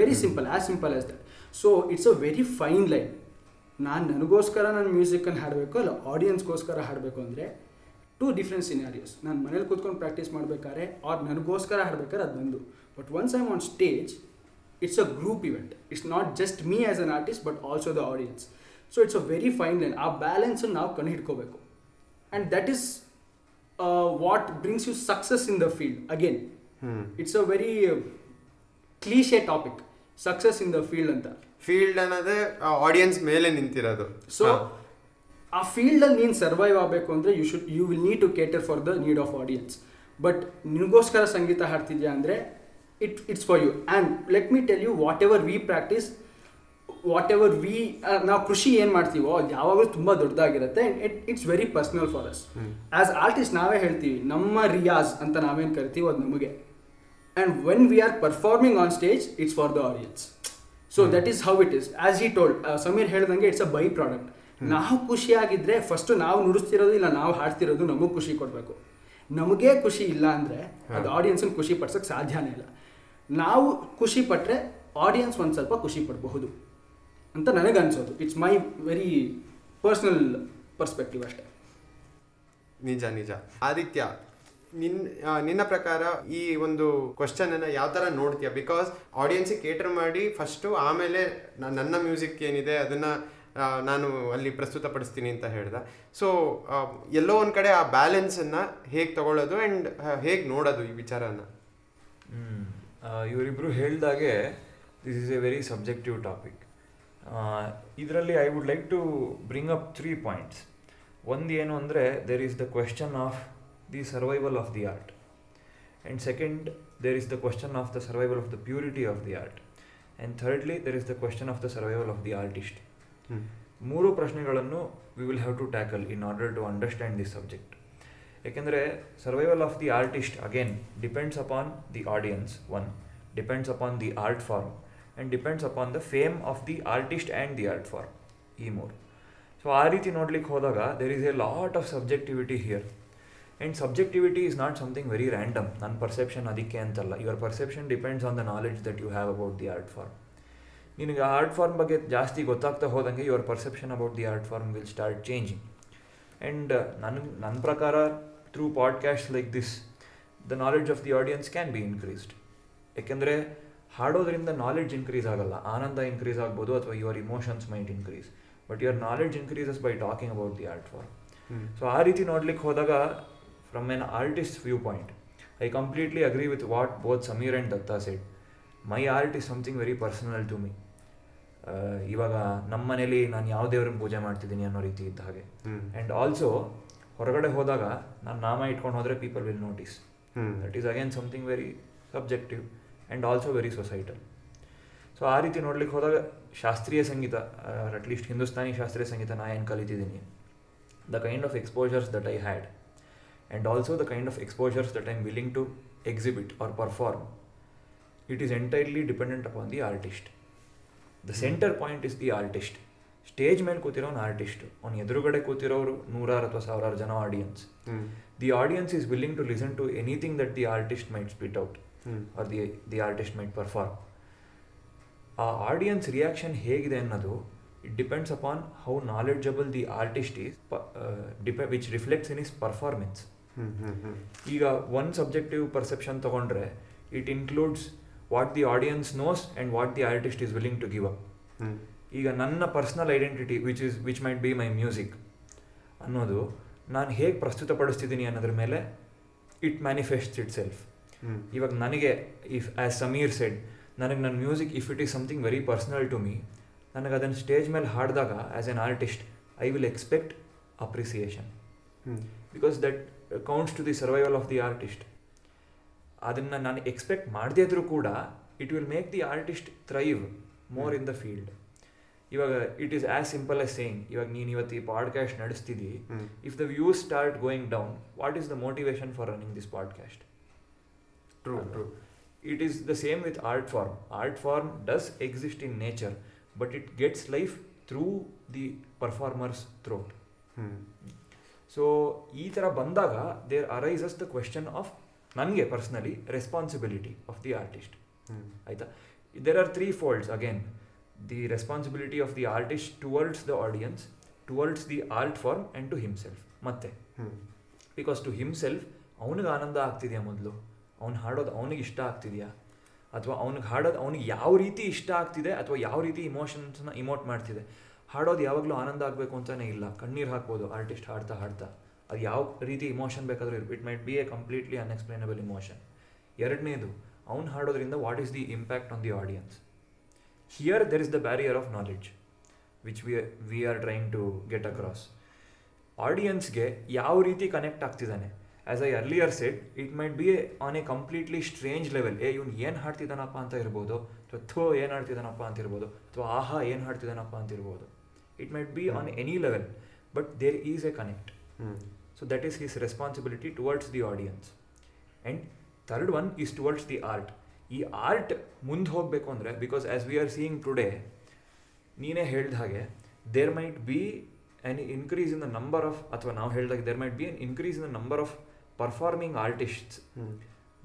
Very simple, as simple as that. So it's a very fine line. ನಾನು ನನಗೋಸ್ಕರ ನಾನು ಮ್ಯೂಸಿಕನ್ನು ಹಾಡಬೇಕು ಅಲ್ಲ ಆಡಿಯನ್ಸ್ಗೋಸ್ಕರ ಹಾಡಬೇಕು ಅಂದರೆ ಟೂ ಡಿಫ್ರೆಂಟ್ ಸಿನಾರಿಯೋಸ್. ನಾನು ಮನೇಲಿ ಕೂತ್ಕೊಂಡು ಪ್ರಾಕ್ಟೀಸ್ ಮಾಡ್ಬೇಕಾದ್ರೆ ಆರ್ ನನಗೋಸ್ಕರ ಹಾಡ್ಬೇಕಾದ್ರೆ ಅದೊಂದು, but once I am on stage it's a group event. It's not just me as an artist but also the audience. So it's a very fine line. ಆ ಬ್ಯಾಲೆನ್ಸನ್ನು ನಾವು ಕಂಡು ಹಿಡ್ಕೋಬೇಕು and that is what brings you success in the field. Again it's a very cliche topic, success in the field ಅಂತ. Field ಅನ್ನೋದೇ audience ಮೇಲೆ ನಿಂತಿರೋದು. ಸೊ ಆ ಫೀಲ್ಡಲ್ಲಿ ನೀನು ಸರ್ವೈವ್ ಆಗಬೇಕು ಅಂದರೆ you will need to cater for the need of audience. But ನಿನಗೋಸ್ಕರ ಸಂಗೀತ ಹಾಡ್ತಿದ್ಯಾ ಅಂದರೆ it's for you. And let me tell you whatever we practice, whatever we ನಾವು ಕೃಷಿ ಏನು ಮಾಡ್ತೀವೋ ಅದು ಯಾವಾಗಲೂ ತುಂಬ ದೊಡ್ಡದಾಗಿರುತ್ತೆ. It's very personal for us as artist. ನಾವೇ ಹೇಳ್ತೀವಿ ನಮ್ಮ ರಿಯಾಜ್ ಅಂತ ನಾವೇನು ಕರಿತೀವೋ ಅದು ನಮಗೆ. And when we are performing on stage it's for the audience. So that is how it is as he told. Sameer ಹೇಳ್ದಂಗೆ ಇಟ್ಸ್ ಅ ಬೈ ಪ್ರಾಡಕ್ಟ್. ನಾವು ಖುಷಿಯಾಗಿದ್ದರೆ ಫಸ್ಟು ನಾವು ನುಡಿಸ್ತಿರೋದು ಇಲ್ಲ ನಾವು ಹಾಡ್ತಿರೋದು ನಮಗೂ ಖುಷಿ ಕೊಡಬೇಕು. ನಮಗೇ ಖುಷಿ ಇಲ್ಲ ಅಂದರೆ ಅದು ಆಡಿಯನ್ಸನ್ನು ಖುಷಿ ಪಡ್ಸೋಕ್ಕೆ ಸಾಧ್ಯನೇ ಇಲ್ಲ. ನಾವು ಖುಷಿ ಪಟ್ಟರೆ ಆಡಿಯನ್ಸ್ ಒಂದು ಸ್ವಲ್ಪ ಖುಷಿ ಪಡಬಹುದು ಅಂತ ನನಗನ್ಸೋದು. It's my very personal perspective ಅಷ್ಟೆ. ನಿಜ ನಿಜ. ಆದಿತ್ಯ, ನಿನ್ನ ಪ್ರಕಾರ ಈ ಒಂದು ಕ್ವಶನನ್ನು ಯಾವ ಥರ ನೋಡ್ತೀಯ? ಬಿಕಾಸ್ ಆಡಿಯನ್ಸಿಗೆ ಕೇಟರ್ ಮಾಡಿ ಫಸ್ಟು, ಆಮೇಲೆ ನನ್ನ ಮ್ಯೂಸಿಕ್ ಏನಿದೆ ಅದನ್ನು ನಾನು ಅಲ್ಲಿ ಪ್ರಸ್ತುತಪಡಿಸ್ತೀನಿ ಅಂತ ಹೇಳ್ದೆ. ಸೊ ಎಲ್ಲೋ ಒಂದು ಕಡೆ ಆ ಬ್ಯಾಲೆನ್ಸನ್ನು ಹೇಗೆ ತಗೊಳ್ಳೋದು ಆ್ಯಂಡ್ ಹೇಗೆ ನೋಡೋದು ಈ ವಿಚಾರನ? ಇವರಿಬ್ಬರು ಹೇಳಿದಾಗೆ this is a very subjective topic. ಇದರಲ್ಲಿ I would like to bring up 3 points. ಒಂದು ಏನು ಅಂದರೆ, there is the question of the survival of the art, and second there is the question of the survival of the purity of the art, and thirdly there is the question of the survival of the artist. 3 ಪ್ರಶ್ನೆಗಳನ್ನು we will have to tackle in order to understand this subject. ಯಾಕೆಂದರೆ survival of the artist again depends upon the audience, one depends upon the art form, and depends upon the fame of the artist and the art form, ಈ 3. So ಆ ರೀತಿ ನೋಡ್ಲಿಕ್ಕೆ ಹೋದಾಗ there is a lot of subjectivity here. And subjectivity is not something very random. ನನ್ನ perception ಅದಕ್ಕೆ ಅಂತಲ್ಲ. Your perception depends on the knowledge that you have about the art form. ನಿನಗೆ ಆ ಆರ್ಟ್ ಫಾರ್ಮ್ ಬಗ್ಗೆ ಜಾಸ್ತಿ ಗೊತ್ತಾಗ್ತಾ ಹೋದಂಗೆ your perception about the art form will start changing. And ನನ್ನ ಪ್ರಕಾರ through podcast like this the knowledge of the audience can be increased. ಏಕೆಂದರೆ ಹಾಡೋದ್ರಿಂದ ನಾಲೆಡ್ಜ್ ಇನ್ಕ್ರೀಸ್ ಆಗಲ್ಲ, ಆನಂದ ಇನ್ಕ್ರೀಸ್ ಆಗ್ಬೋದು ಅಥವಾ your emotions might increase, but your knowledge increases by talking about the art form. So ಆ ರೀತಿ ನೋಡ್ಲಿಕ್ಕೆ ಹೋದಾಗ from an artist view point I completely agree with what both Sameer and Datta said. My art is something very personal to me. ಇವಾಗ ನಮ್ಮ ಮನೇಲಿ ನಾನು ಯಾವ ದೇವ್ರನ್ನ ಪೂಜೆ ಮಾಡ್ತಿದ್ದೀನಿ ಅನ್ನೋ ರೀತಿ ಇದ್ದ ಹಾಗೆ. ಆ್ಯಂಡ್ ಆಲ್ಸೋ ಹೊರಗಡೆ ಹೋದಾಗ ನಾನು ನಾಮ ಇಟ್ಕೊಂಡು ಹೋದರೆ people will notice. That is again something very subjective and also very societal. So ಆ ರೀತಿ ನೋಡ್ಲಿಕ್ಕೆ ಹೋದಾಗ ಶಾಸ್ತ್ರೀಯ ಸಂಗೀತ, ಅಟ್ಲೀಸ್ಟ್ ಹಿಂದೂಸ್ತಾನಿ ಶಾಸ್ತ್ರೀಯ ಸಂಗೀತ ನಾನು ಏನು ಕಲಿತಿದ್ದೀನಿ, the kind of exposures that I had and also the kind of exposures that I am willing to exhibit or perform, it is entirely dependent upon the artist. The center point is the artist. Stage ಮೇಲೆ ಕೂತಿರೋ ಒಂದು artist, ಅವ್ನು ಎದುರುಗಡೆ ಕೂತಿರೋರು 100 ಅಥವಾ 1000 ಜನ audience. The audience is willing to listen to anything that the artist might spit out or the artist might perform. ಆ audience reaction ಹೇಗಿದೆ ಅನ್ನೋದು it depends upon how knowledgeable the artist is, which reflects in his performance. ಈಗ one subjective perception ತಗೊಂಡ್ರೆ it includes what the audience knows and what the artist is willing to give up. Iga nanna personal identity which might be my music annodu nan hege prastuta padustidini annadra mele it manifests itself. Ivaga nanage, if as Sameer said, nanage nan music, if it is something very personal to me, nanage adan stage mele haadidaga as an artist I will expect appreciation because that counts to the survival of the artist. ಅದನ್ನು ನಾನು expect ಮಾಡದೇ ಇದ್ರೂ ಕೂಡ it will make the artist thrive more in the field. ಇವಾಗ it is as simple as saying, ಇವಾಗ ನೀನು ಇವತ್ತು ಈ ಪಾಡ್ಕ್ಯಾಸ್ಟ್ ನಡೆಸ್ತಿದ್ದಿ, if the views start going down, what is the motivation for running this podcast? True true. It is the same with art form. Art form does exist in nature, but it gets life through the performers throat. So ಈ ಥರ ಬಂದಾಗ there arises the question of ನನಗೆ personally responsibility of the artist. ಆಯಿತಾ? There are 3 folds again. The responsibility of the artist towards the audience, towards the art form and to himself. ಮತ್ತೆ because to himself ಅವ್ನಿಗೆ ಆನಂದ ಆಗ್ತಿದೆಯಾ ಮೊದಲು, ಅವ್ನು ಹಾಡೋದು ಅವ್ನಿಗೆ ಇಷ್ಟ ಆಗ್ತಿದೆಯಾ, ಅಥವಾ ಅವ್ನಿಗೆ ಹಾಡೋದು ಅವ್ನಿಗೆ ಯಾವ ರೀತಿ ಇಷ್ಟ ಆಗ್ತಿದೆ ಅಥವಾ ಯಾವ ರೀತಿ ಇಮೋಷನ್ಸ್ನ ಇಮೋಟ್ ಮಾಡ್ತಿದೆ. ಹಾಡೋದು ಯಾವಾಗಲೂ ಆನಂದ ಆಗಬೇಕು ಅಂತಲೇ ಇಲ್ಲ, ಕಣ್ಣೀರು ಹಾಕ್ಬೋದು ಆರ್ಟಿಸ್ಟ್ ಹಾಡ್ತಾ ಹಾಡ್ತಾ. ಅದು ಯಾವ ರೀತಿ ಇಮೋಷನ್ ಬೇಕಾದರೂ it might be a completely unexplainable emotion. 2ನೇದು, ಅವ್ನು ಹಾಡೋದ್ರಿಂದ what is the impact on the audience. Here there is the barrier of knowledge which we are trying to get across. ಆಡಿಯನ್ಸ್ಗೆ ಯಾವ ರೀತಿ ಕನೆಕ್ಟ್ ಆಗ್ತಿದ್ದಾನೆ, as I earlier said, it might be on a completely strange level. ಇವ್ನು ಏನು ಹಾಡ್ತಿದ್ದಾನಪ್ಪ ಅಂತ ಇರ್ಬೋದು, ಅಥವಾ ಥೋ ಏನು ಹಾಡ್ತಿದ್ದಾನಪ್ಪ ಅಂತಿರ್ಬೋದು, ಅಥವಾ ಆಹಾ ಏನು ಹಾಡ್ತಿದ್ದಾನಪ್ಪ ಅಂತಿರ್ಬೋದು. It might be on any level, but there is a connect. So that is his responsibility towards the audience. And third one is towards the art. ಈ ಆರ್ಟ್ ಮುಂದೆ ಹೋಗಬೇಕು ಅಂದರೆ, because as we are seeing today, ನೀನೇ ಹೇಳ್ದ ಹಾಗೆ there might be an increase in the number of, ಅಥವಾ ನಾವು ಹೇಳ್ದಾಗ there might be an increase in the number of performing artists,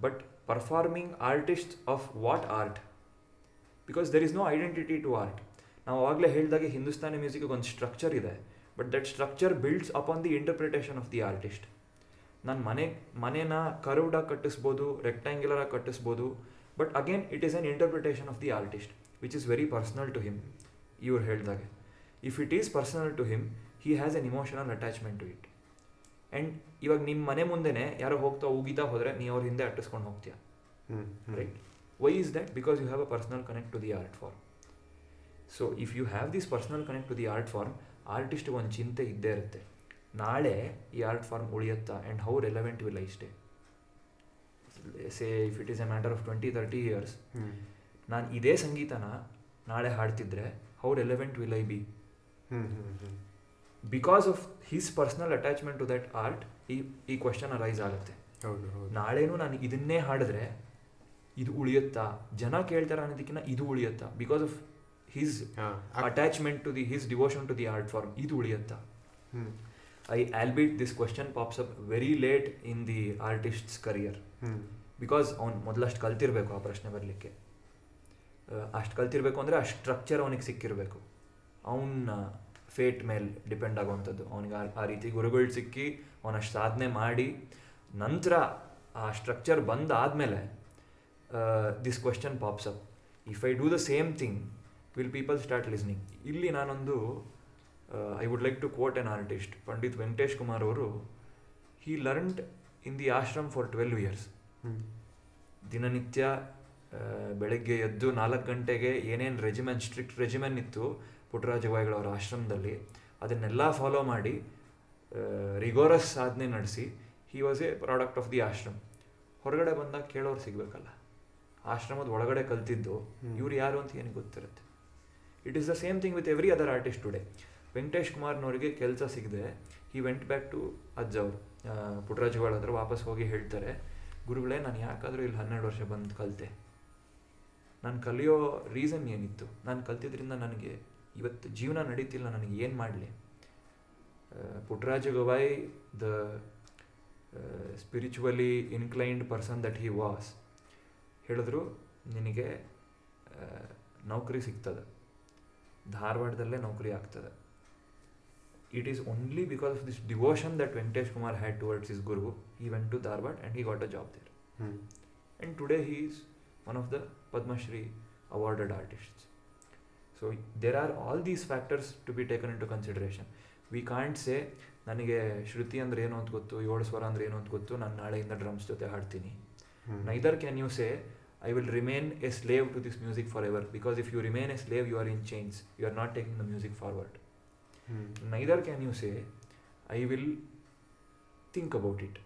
but performing artists of what art? Because there is no identity to art. ನಾವು ಆವಾಗಲೇ ಹೇಳಿದಾಗೆ ಹಿಂದೂಸ್ತಾನಿ ಮ್ಯೂಸಿಕ್ಗೆ ಒಂದು structure ಇದೆ, but that structure builds up on the interpretation of the artist. ನಾನು ಮನೇನ ಕರ್ವ್ಡಾಗಿ ಕಟ್ಟಿಸ್ಬೋದು, ರೆಕ್ಟ್ಯಾಂಗ್ಯುಲರಾಗಿ ಕಟ್ಟಿಸ್ಬೋದು, but again it is an interpretation of the artist which is very personal to him. ಇವ್ರು ಹೇಳಿದಾಗೆ if it is personal to him, he has an emotional attachment to it. And ಇವಾಗ ನಿಮ್ಮ ಮನೆ ಮುಂದೆನೇ ಯಾರೋ ಹೋಗ್ತಾ ಉಗಿತಾ ಹೋದರೆ ನೀವು ಅವ್ರ ಹಿಂದೆ ಅಟ್ಟಿಸ್ಕೊಂಡು ಹೋಗ್ತೀಯಾ, right? Why is that? Because you have a personal connect to the art form. So if you have this personal connect to the art form, ಆರ್ಟಿಸ್ಟ್ಗೆ ಒಂದು ಚಿಂತೆ ಇದ್ದೇ ಇರುತ್ತೆ, ನಾಳೆ ಈ ಆರ್ಟ್ ಫಾರ್ಮ್ ಉಳಿಯುತ್ತಾ and how relevant will I stay. Say if it is a matter of 20-30 years, ನಾನು ಇದೇ ಸಂಗೀತನ ನಾಳೆ ಹಾಡ್ತಿದ್ರೆ how relevant will I be? Because of his personal attachment to that art ಈ ಕ್ವಶನ್ ಅರೈಸ್ ಆಗುತ್ತೆ. ನಾಳೆನೂ ನಾನು ಇದನ್ನೇ ಹಾಡಿದ್ರೆ ಇದು ಉಳಿಯುತ್ತಾ, ಜನ ಕೇಳ್ತಾರೆ ಅನ್ನೋದಕ್ಕಿಂತ ಇದು ಉಳಿಯುತ್ತಾ? Because of his attachment to the, his devotion to the art form, ಇದು ಉಳಿಯುತ್ತಾ? Albeit this question pops up very late in the artist's career, because ಅವ್ನು ಮೊದಲಷ್ಟು ಕಲ್ತಿರಬೇಕು ಆ ಪ್ರಶ್ನೆ ಬರಲಿಕ್ಕೆ. ಅಷ್ಟು ಕಲ್ತಿರಬೇಕು ಅಂದರೆ ಆ ಸ್ಟ್ರಕ್ಚರ್ ಅವನಿಗೆ ಸಿಕ್ಕಿರಬೇಕು, ಅವನ ಫೇಟ್ ಮೇಲೆ ಡಿಪೆಂಡ್ ಆಗುವಂಥದ್ದು. ಅವನಿಗೆ ಆ ರೀತಿ ಗುರುಗಳು ಸಿಕ್ಕಿ ಅವನಷ್ಟು ಸಾಧನೆ ಮಾಡಿ ನಂತರ ಆ ಸ್ಟ್ರಕ್ಚರ್ ಬಂದಾದಮೇಲೆ this question pops up, if I do the same thing will people start listening. ಇಲ್ಲಿ ನಾನೊಂದು I would like to quote an artist, Pandit Venkatesh Kumar ಅವರು. He learned in the ashram for 12 years. ದಿನನಿತ್ಯ ಬೆಳಗ್ಗೆ ಎದ್ದು 4 ಗಂಟೆಗೆ ಏನೇನು ರೆಜಿಮೆಂಟ್, ಸ್ಟ್ರಿಕ್ಟ್ ರೆಜಿಮೆಂಟ್ ಇತ್ತು ಪುಟ್ಟರಾಜಭಾಯಿಗಳವರ ಆಶ್ರಮದಲ್ಲಿ, ಅದನ್ನೆಲ್ಲ ಫಾಲೋ ಮಾಡಿ ರಿಗೋರಸ್ ಸಾಧನೆ ನಡೆಸಿ, he was a product of the ashram. ಹೊರಗಡೆ ಬಂದಾಗ ಕೇಳೋರು ಸಿಗಬೇಕಲ್ಲ, ಆಶ್ರಮದ ಒಳಗಡೆ ಕಲ್ತಿದ್ದು ಇವ್ರು ಯಾರು ಅಂತ ಏನು ಗೊತ್ತಿರುತ್ತೆ. It is the same thing with every other artist today. Venkatesh ಕುಮಾರ್ನವ್ರಿಗೆ ಕೆಲಸ ಸಿಗದೆ ಹಿ ವೆಂಟ್ ಬ್ಯಾಕ್ ಟು ಅಜ್ಜ ಅವರು, ಪುಟ್ಟರಾಜುಗಳ ಹತ್ರ ವಾಪಸ್ ಹೋಗಿ ಹೇಳ್ತಾರೆ, ಗುರುಗಳೇ ನಾನು ಯಾಕಾದರೂ ಇಲ್ಲಿ 12 ವರ್ಷ ಬಂದು ಕಲಿತೆ, ನಾನು ಕಲಿಯೋ ರೀಸನ್ ಏನಿತ್ತು, ನಾನು ಕಲ್ತಿದ್ರಿಂದ ನನಗೆ ಇವತ್ತು ಜೀವನ ನಡೀತಿಲ್ಲ, ನನಗೆ ಏನು ಮಾಡಲಿ? Puttaraj Gavai, the spiritually inclined person that he was, ಹೇಳಿದ್ರು ನಿನಗೆ ನೌಕರಿ ಸಿಗ್ತದೆ, ಧಾರವಾಡದಲ್ಲೇ ನೌಕರಿ ಆಗ್ತದೆ. It is only because of this devotion that Venkatesh Kumar had towards his guru, he went to Dharwad and he got a job there. And today he is one of the Padmashri awarded artists. So there are all these factors to be taken into consideration. We can't say ನನಗೆ ಶ್ರುತಿ ಅಂದರೆ ಏನು ಅಂತ ಗೊತ್ತು, 7 ಸ್ವರ ಅಂದರೆ ಏನು ಅಂತ ಗೊತ್ತು, ನಾನು ನಾಳೆಯಿಂದ ಡ್ರಮ್ಸ್ ಜೊತೆ ಹಾಡ್ತೀನಿ. Neither can you say I will remain a slave to this music for ever, because if you remain a slave you are in chains, you are not taking the music forward. Neither can you say I will think about it,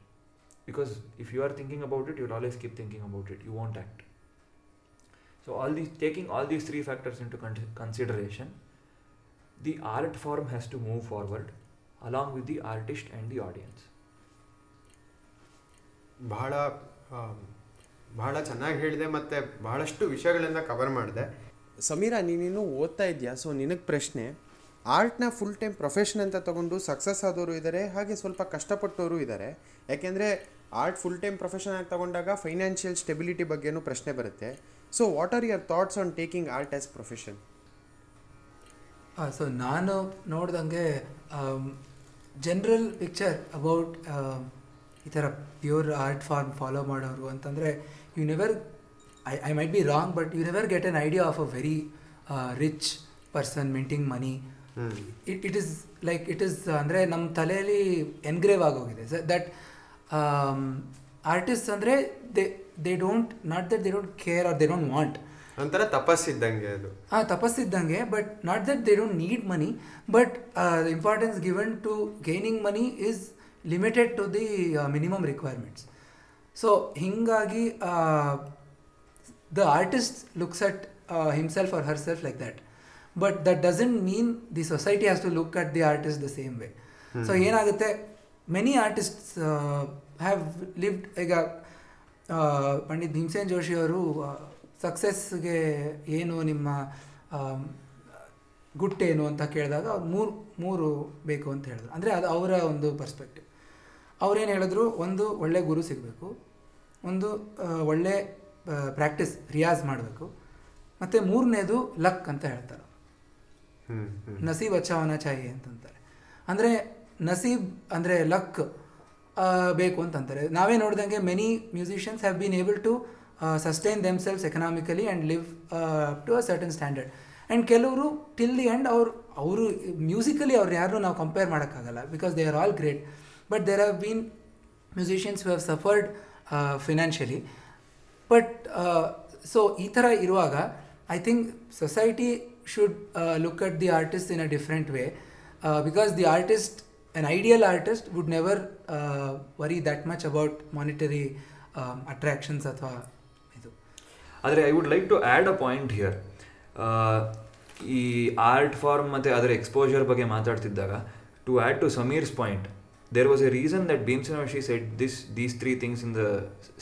because if you are thinking about it, you will always keep thinking about it, you won't act. So taking all these three factors into consideration, the art form has to move forward along with the artist and the audience. ಬಹಳ ಚೆನ್ನಾಗಿ ಹೇಳಿದೆ ಮತ್ತು ಬಹಳಷ್ಟು ವಿಷಯಗಳನ್ನು cover ಮಾಡಿದೆ. ಸಮೀರಾ, ನೀನೇನು ಓದ್ತಾ ಇದೆಯಾ? ಸೊ ನಿನಗೆ ಪ್ರಶ್ನೆ, ಆರ್ಟ್ನ ಫುಲ್ ಟೈಮ್ ಪ್ರೊಫೆಷನ್ ಅಂತ ತೊಗೊಂಡು ಸಕ್ಸಸ್ ಆದವರು ಇದ್ದಾರೆ, ಹಾಗೆ ಸ್ವಲ್ಪ ಕಷ್ಟಪಟ್ಟವರು ಇದ್ದಾರೆ. ಯಾಕೆಂದರೆ ಆರ್ಟ್ ಫುಲ್ ಟೈಮ್ ಪ್ರೊಫೆಷನ್ ಆಗಿ ತಗೊಂಡಾಗ ಫೈನಾನ್ಷಿಯಲ್ ಸ್ಟೆಬಿಲಿಟಿ ಬಗ್ಗೆನೂ ಪ್ರಶ್ನೆ ಬರುತ್ತೆ. So what are your thoughts on taking art as profession? So ನಾನು ನೋಡ್ದಂಗೆ ಜನರಲ್ ಪಿಕ್ಚರ್ ಅಬೌಟ್ ಈ ಥರ ಪ್ಯೂರ್ ಆರ್ಟ್ ಫಾರ್ಮ್ ಫಾಲೋ ಮಾಡೋರು ಅಂತಂದರೆ, you never, I might be wrong, but you never get an idea of a very rich person minting money. It is ಅಂದರೆ ನಮ್ಮ ತಲೆಯಲ್ಲಿ engrave ಆಗೋಗಿದೆ ದಟ್ ಆರ್ಟಿಸ್ಟ್ ಅಂದರೆ they don't, not that they don't care or they don't want, antara tapassiddange adu tapassiddange, but not that they don't need money, but the importance given to gaining money is limited to the minimum requirements. So hingagi the artist looks at himself or herself like that, but that doesn't mean the society has to look at the artist the same way. So ಏನಾಗುತ್ತೆ, many artists have lived like a Pandit Bhimsen ಜೋಶಿಯವರು ಸಕ್ಸಸ್ಗೆ ಏನು ನಿಮ್ಮ ಗುಟ್ಟೇನು ಅಂತ ಕೇಳಿದಾಗ ಅವ್ರು ಮೂರು ಬೇಕು ಅಂತ ಹೇಳಿದ್ರು. ಅಂದರೆ ಅದು ಅವರ ಒಂದು ಪರ್ಸ್ಪೆಕ್ಟಿವ್. ಅವ್ರೇನು ಹೇಳಿದ್ರು, ಒಂದು ಒಳ್ಳೆ ಗುರು ಸಿಗಬೇಕು, ಒಂದು ಒಳ್ಳೆ ಪ್ರಾಕ್ಟೀಸ್ ರಿಯಾಜ್ ಮಾಡಬೇಕು, ಮತ್ತು ಮೂರನೇದು ಲಕ್ ಅಂತ ಹೇಳ್ತಾರೆ. ನಸೀಬ್ ಅಚ್ಚಾವನ ಚಾಯಿ ಅಂತಂತಾರೆ. ಅಂದರೆ ನಸೀಬ್ ಅಂದರೆ ಲಕ್ ಬೇಕು ಅಂತಂತಾರೆ. ನಾವೇ ನೋಡಿದಂಗೆ many musicians have been able to sustain themselves economically and live up to a certain standard. And ಕೆಲವರು ಟಿಲ್ ದಿ ಎಂಡ್ ಅವರು ಮ್ಯೂಸಿಕಲಿ ಅವ್ರು ಯಾರನ್ನೂ ನಾವು ಕಂಪೇರ್ ಮಾಡೋಕ್ಕಾಗಲ್ಲ, because they are all great. But there have been musicians who have suffered financially. But so ಈ ಥರ ಇರುವಾಗ I think society should look at the artist in a different way, because the artist, an ideal artist, would never worry that much about monetary attractions athwa idu. Adre I would like to add a point here. Ee art form matte adre exposure bage maatadtiddaga, to add to Samir's point, there was a reason that Bhimsen Joshi said these three things in the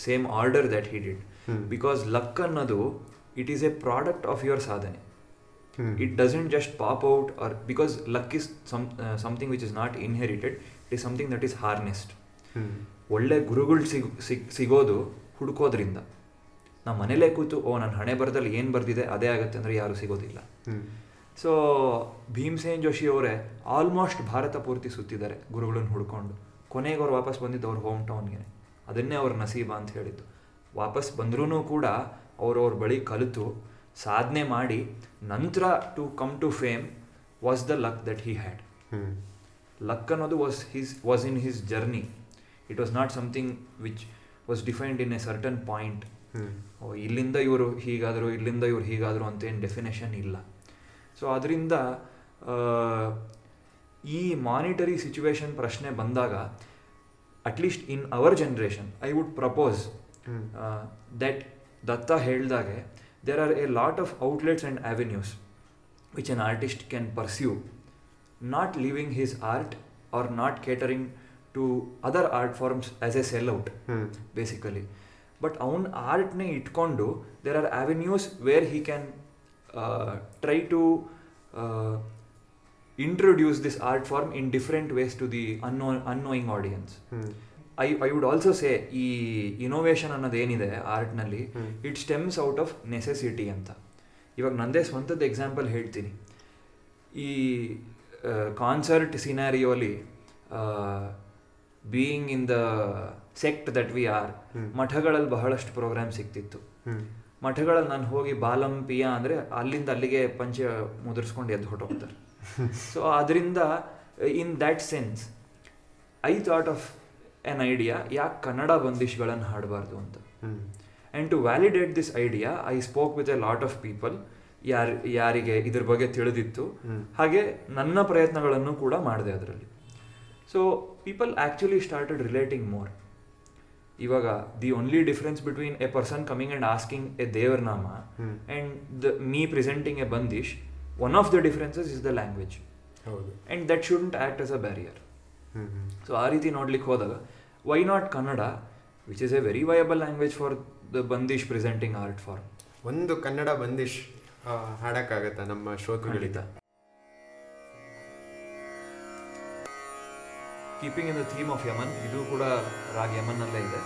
same order that he did, because luck annadu, it is a product of your sadhana. It doesn't just pop out, or because luck is something which is not inherited, it is something that is harnessed. ಒಳ್ಳೆ ಗುರುಗಳು ಸಿಗೋದು ಹುಡುಕೋದ್ರಿಂದ. ನಮ್ಮ ಮನೇಲೇ ಕೂತು ನನ್ನ ಹಣೆ ಬರದಲ್ಲಿ ಏನು ಬರ್ದಿದೆ ಅದೇ ಆಗುತ್ತೆ ಅಂದರೆ ಯಾರೂ ಸಿಗೋದಿಲ್ಲ. ಸೊ ಭೀಮಸೇನ್ ಜೋಶಿ ಅವರೇ ಆಲ್ಮೋಸ್ಟ್ ಭಾರತ ಪೂರ್ತಿ ಸುತ್ತಿದ್ದಾರೆ ಗುರುಗಳನ್ನು ಹುಡ್ಕೊಂಡು. ಕೊನೆಗೆ ಅವ್ರು ವಾಪಸ್ ಬಂದಿದ್ದು ಅವ್ರ ಹೋಮ್ ಟೌನ್ಗೆ. ಅದನ್ನೇ ಅವ್ರ ನಸೀಬ ಅಂತ ಹೇಳಿದ್ದು. ವಾಪಸ್ ಬಂದ್ರೂ ಕೂಡ ಅವ್ರವ್ರ ಬಳಿ ಕಲಿತು ಸಾಧನೆ ಮಾಡಿ ನಂತರ to come to fame was the luck that he had. Luck ಅನ್ನೋದು was in his journey. It was not something which was defined in a certain point. ಇಲ್ಲಿಂದ ಇವರು ಹೀಗಾದರು, ಇಲ್ಲಿಂದ ಇವರು ಹೀಗಾದರು ಅಂತೇನು ಡೆಫಿನೇಷನ್ ಇಲ್ಲ. ಸೊ ಅದರಿಂದ ಈ ಮಾನಿಟರಿ ಸಿಚುವೇಶನ್ ಪ್ರಶ್ನೆ ಬಂದಾಗ, at least in our generation, I would propose that Datta ಹೇಳ್ದಾಗೆ there are a lot of outlets and avenues which an artist can pursue, not leaving his art or not catering to other art forms as a sellout, basically. But own art ne itkondu, there are avenues where he can try to introduce this art form in different ways to the unknowing audience. I would also say ಈ innovation ಅನ್ನೋದು ಏನಿದೆ ಆರ್ಟ್ನಲ್ಲಿ, it stems out of necessity ಅಂತ. ಇವಾಗ ನನ್ನದೇ ಸ್ವಂತದ example ಹೇಳ್ತೀನಿ. ಈ ಕಾನ್ಸರ್ಟ್ ಸಿನಾರಿಯೋಲಿ, being in the sect that we are, ಮಠಗಳಲ್ಲಿ ಬಹಳಷ್ಟು ಪ್ರೋಗ್ರಾಮ್ ಸಿಗ್ತಿತ್ತು. ಮಠಗಳಲ್ಲಿ ನಾನು ಹೋಗಿ ಬಾಲಂ ಪಿಯಾ ಅಂದರೆ ಅಲ್ಲಿಂದ ಅಲ್ಲಿಗೆ ಪಂಚ ಮುದುರಿಸ್ಕೊಂಡು ಎದ್ದು ಹೊಟ್ಟೋಗ್ತಾರೆ. ಸೊ ಅದರಿಂದ in that sense I thought of an idea, ಯಾಕೆ ಕನ್ನಡ ಬಂದಿಶ್ಗಳನ್ನು ಹಾಡಬಾರ್ದು ಅಂತ. And to validate this idea I spoke with a lot of people, ಯಾರಿಗೆ ಇದ್ರ ಬಗ್ಗೆ ತಿಳಿದಿತ್ತು, ಹಾಗೆ ನನ್ನ ಪ್ರಯತ್ನಗಳನ್ನು ಕೂಡ ಮಾಡಿದೆ ಅದರಲ್ಲಿ. So people actually started relating more. ಇವಾಗ the only difference between a person coming and asking a devaranama and me presenting a bandish, one of the differences is the language and that shouldn't act as a barrier. So ಆ ರೀತಿ ನೋಡ್ಲಿಕ್ಕೆ ಹೋದಾಗ why not Kannada, which is a very viable language for the bandish presenting art form. ಒಂದು ಕನ್ನಡ ಬಂದಿಶ್ ಹಾಡಕ್ಕಾಗತ್ತಾ ನಮ್ಮ ಶ್ರೋತೃಗಳಿಂದ? Keeping in the theme of Yaman, ಇದು ಕೂಡ ರಾಗ್ ಯಮನ್ ಅಲ್ಲೇ ಇದೆ.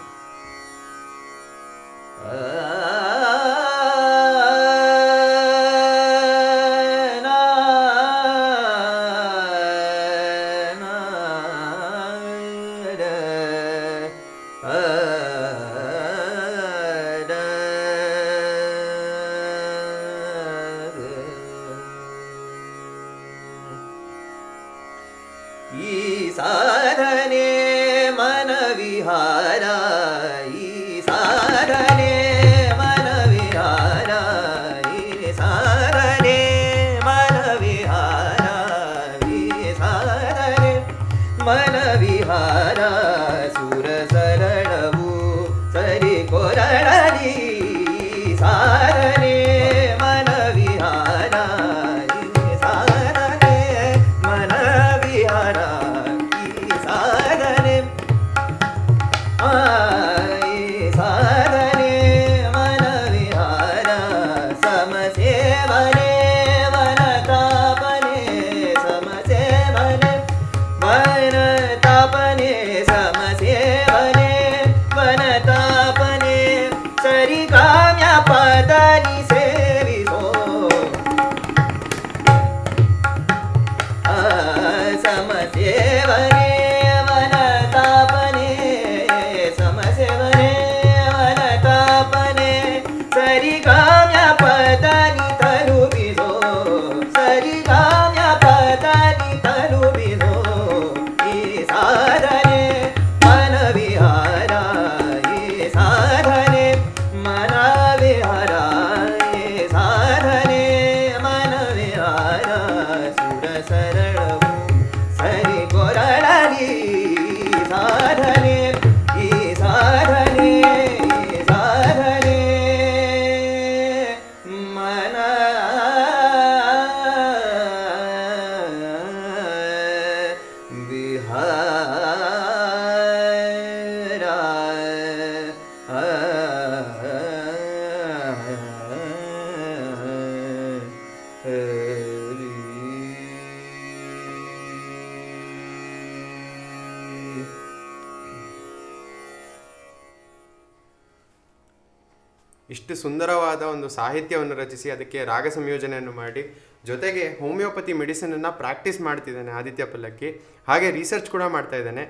ಇಷ್ಟು ಸುಂದರವಾದ ಒಂದು ಸಾಹಿತ್ಯವನ್ನು ರಚಿಸಿ ಅದಕ್ಕೆ ರಾಗ ಸಂಯೋಜನೆಯನ್ನು ಮಾಡಿ ಜೊತೆಗೆ ಹೋಮಿಯೋಪತಿ ಮೆಡಿಸಿನನ್ನು ಪ್ರಾಕ್ಟೀಸ್ ಮಾಡ್ತಿದ್ದಾನೆ ಆದಿತ್ಯ ಪಲ್ಲಕ್ಕಿ, ಹಾಗೆ ರಿಸರ್ಚ್ ಕೂಡ ಮಾಡ್ತಾ ಇದ್ದಾನೆ.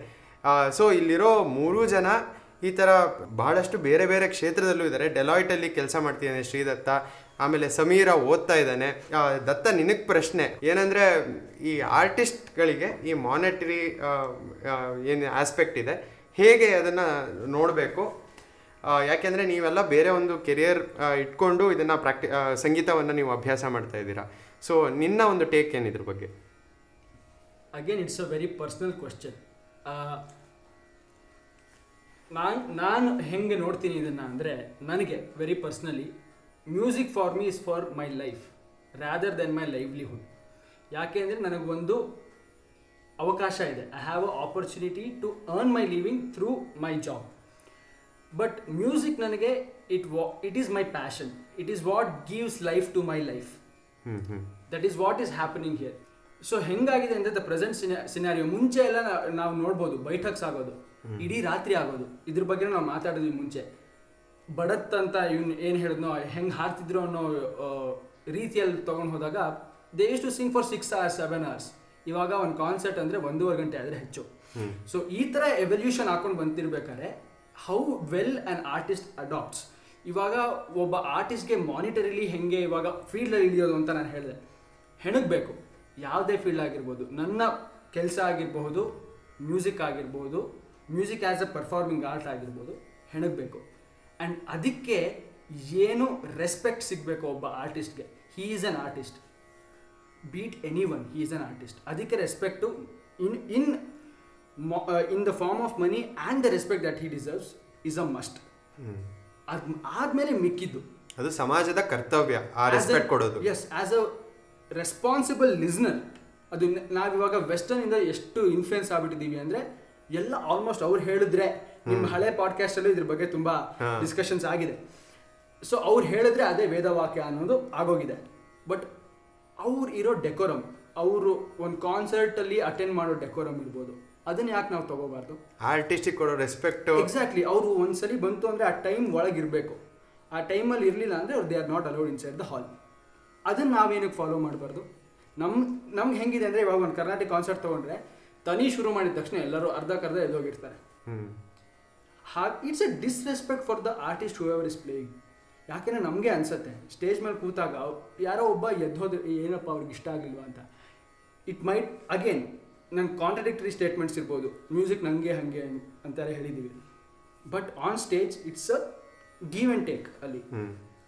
ಸೊ ಇಲ್ಲಿರೋ ಮೂರೂ ಜನ ಈ ಥರ ಬಹಳಷ್ಟು ಬೇರೆ ಬೇರೆ ಕ್ಷೇತ್ರದಲ್ಲೂ ಇದ್ದಾರೆ. ಡೆಲಾಯ್ಟಲ್ಲಿ ಕೆಲಸ ಮಾಡ್ತಿದ್ದಾನೆ ಶ್ರೀದತ್ತ, ಆಮೇಲೆ ಸಮೀರ ಓದ್ತಾ ಇದ್ದಾನೆ. ದತ್ತ, ನಿನಗೆ ಪ್ರಶ್ನೆ ಏನಂದರೆ, ಈ ಆರ್ಟಿಸ್ಟ್ಗಳಿಗೆ ಈ ಮಾನಿಟರಿ ಏನು ಆಸ್ಪೆಕ್ಟ್ ಇದೆ, ಹೇಗೆ ಅದನ್ನು ನೋಡಬೇಕು? ಯಾಕೆಂದರೆ ನೀವೆಲ್ಲ ಬೇರೆ ಒಂದು ಕೆರಿಯರ್ ಇಟ್ಕೊಂಡು ಇದನ್ನು ಸಂಗೀತವನ್ನು ನೀವು ಅಭ್ಯಾಸ ಮಾಡ್ತಾ ಇದ್ದೀರಾ. ಸೊ ನಿನ್ನ ಒಂದು ಟೇಕ್ ಏನು ಇದ್ರ ಬಗ್ಗೆ? Again it's a very personal question. ನಾನು ಹೆಂಗೆ ನೋಡ್ತೀನಿ ಇದನ್ನು ಅಂದರೆ, ನನಗೆ very personally music for me is for my life rather than my livelihood. ಯಾಕೆ ಅಂದರೆ ನನಗೊಂದು ಅವಕಾಶ ಇದೆ, I have a opportunity to earn my living through my job. But music ನನಗೆ it is my passion, it is what gives life to my life. That is what is happening here. So ಹೆಂಗಾಗಿದೆ ಅಂದರೆ the present scenario, ಮುಂಚೆ ಎಲ್ಲ ನಾವು ನೋಡ್ಬೋದು ಬೈಠಕ್ಸ್ ಆಗೋದು, ಇಡೀ ರಾತ್ರಿ ಆಗೋದು, ಇದ್ರ ಬಗ್ಗೆ ನಾವು ಮಾತಾಡಿದ್ವಿ ಮುಂಚೆ. ಬಡತ್ ಅಂತ ಇವ್ನು ಏನು ಹೇಳಿದ್ನೋ, ಹೆಂಗೆ ಹಾರ್ತಿದ್ರು ಅನ್ನೋ ರೀತಿಯಲ್ಲಿ ತೊಗೊಂಡು ಹೋದಾಗ they use to sing for 6 hours 7 hours. ಇವಾಗ ಒಂದು ಕಾನ್ಸರ್ಟ್ ಅಂದರೆ 1.5 ಗಂಟೆ ಆದರೆ ಹೆಚ್ಚು. ಸೊ ಈ ಥರ ಎವಲ್ಯೂಷನ್ ಹಾಕೊಂಡು ಬಂತಿರ್ಬೇಕಾದ್ರೆ how well an artist adapts. ಇವಾಗ ಒಬ್ಬ ಆರ್ಟಿಸ್ಟ್ಗೆ ಮಾನಿಟರಿಲಿ ಹೆಂಗೆ ಇವಾಗ ಫೀಲ್ಡಲ್ಲಿ ಇಳಿಯೋದು ಅಂತ ನಾನು ಹೇಳಿದೆ, ಹೆಣಗಬೇಕು. ಯಾವುದೇ ಫೀಲ್ಡ್ ಆಗಿರ್ಬೋದು, ನನ್ನ ಕೆಲಸ ಆಗಿರಬಹುದು, ಮ್ಯೂಸಿಕ್ ಆಗಿರ್ಬೋದು, music as a performing art ಆಗಿರ್ಬೋದು, ಹೆಣಗಬೇಕು. ಆ್ಯಂಡ್ ಅದಕ್ಕೆ ಏನು ರೆಸ್ಪೆಕ್ಟ್ ಸಿಗಬೇಕು ಒಬ್ಬ ಆರ್ಟಿಸ್ಟ್ಗೆ. He is an artist, beet anyone, he is an artist. ಅದಕ್ಕೆ respect in in in the form of money and the respect that he deserves is a must. ಆದ್ಮೇಲೆ ಮಿಕ್ಕಿದ್ದು ಅದು ಸಮಾಜದ ಕರ್ತವ್ಯ, ಆ ರೆಸ್ಪೆಕ್ಟ್ ಕೊಡೋದು. Yes, as a responsible listener, ಅದು ನಾವಿವಾಗ ವೆಸ್ಟರ್ನ್ ಇಂದ ಎಷ್ಟು ಇನ್ಫ್ಲುಯೆನ್ಸ್ ಆಗ್ಬಿಟ್ಟಿದ್ದೀವಿ ಅಂದರೆ, ಎಲ್ಲ ಆಲ್ಮೋಸ್ಟ್ ಅವ್ರು ಹೇಳಿದ್ರೆ, ನಿಮ್ಮ ಹಳೆ ಪಾಡ್ಕಾಸ್ಟ್ ಅಲ್ಲೂ ಇದ್ರ ಬಗ್ಗೆ ತುಂಬಾ ಡಿಸ್ಕಷನ್ಸ್ ಆಗಿದೆ. ಸೊ ಅವ್ರು ಹೇಳಿದ್ರೆ ಅದೇ ವೇದವಾಕ್ಯ ಅನ್ನೋದು ಆಗೋಗಿದೆ. ಬಟ್ ಅವ್ರು ಇರೋ ಡೆಕೋರಮ್, ಅವರು ಒಂದು ಕಾನ್ಸರ್ಟಲ್ಲಿ ಅಟೆಂಡ್ ಮಾಡೋ ಡೆಕೋರಮ್ ಇರ್ಬೋದು, ಅದನ್ನ ಯಾಕೆ ನಾವು ತಗೋಬಾರ್ದು? ಆರ್ಟಿಸ್ಟಿಗೆ ಕೊಡೋ ರೆಸ್ಪೆಕ್ಟ್. ಎಕ್ಸಾಕ್ಟ್ಲಿ, ಅವರು ಒಂದ್ಸಲಿ ಬಂತು ಅಂದರೆ ಆ ಟೈಮ್ ಒಳಗಿರಬೇಕು. ಆ ಟೈಮಲ್ಲಿ ಇರಲಿಲ್ಲ ಅಂದರೆ ಅವ್ರು they are not allowed inside the hall. ಅದನ್ನು ನಾವೇನಕ್ಕೆ ಫಾಲೋ ಮಾಡಬಾರ್ದು? ನಮ್ಗೆ ಹೆಂಗಿದೆ ಅಂದರೆ, ಇವಾಗ ಒಂದು ಕರ್ನಾಟಕ ಕಾನ್ಸರ್ಟ್ ತೊಗೊಂಡ್ರೆ ತನಿ ಶುರು ಮಾಡಿದ ತಕ್ಷಣ ಎಲ್ಲರೂ ಅರ್ಧಕ್ಕರ್ಧ ಎದ್ದೋಗಿರ್ತಾರೆ. It's a disrespect for the artist whoever is playing. ಯಾಕೆಂದರೆ ನಮಗೆ ಅನಿಸುತ್ತೆ ಸ್ಟೇಜ್ ಮೇಲೆ ಕೂತಾಗ ಯಾರೋ ಒಬ್ಬ ಎದ್ದೋದು, ಏನಪ್ಪ ಅವ್ರಿಗೆ ಇಷ್ಟ ಆಗಲಿಲ್ವ ಅಂತ. ಇಟ್ ಮೈಟ್ ಅಗೇನ್ ನಂಗೆ ಕಾಂಟ್ರಾಡಿಕ್ಟರಿ ಸ್ಟೇಟ್ಮೆಂಟ್ಸ್ ಇರ್ಬೋದು, ಮ್ಯೂಸಿಕ್ ನನಗೆ ಹಾಗೆ ಅಂತಾರೆ ಹೇಳಿದ್ದೀವಿ. But on stage it's a give and take. ಅಲ್ಲಿ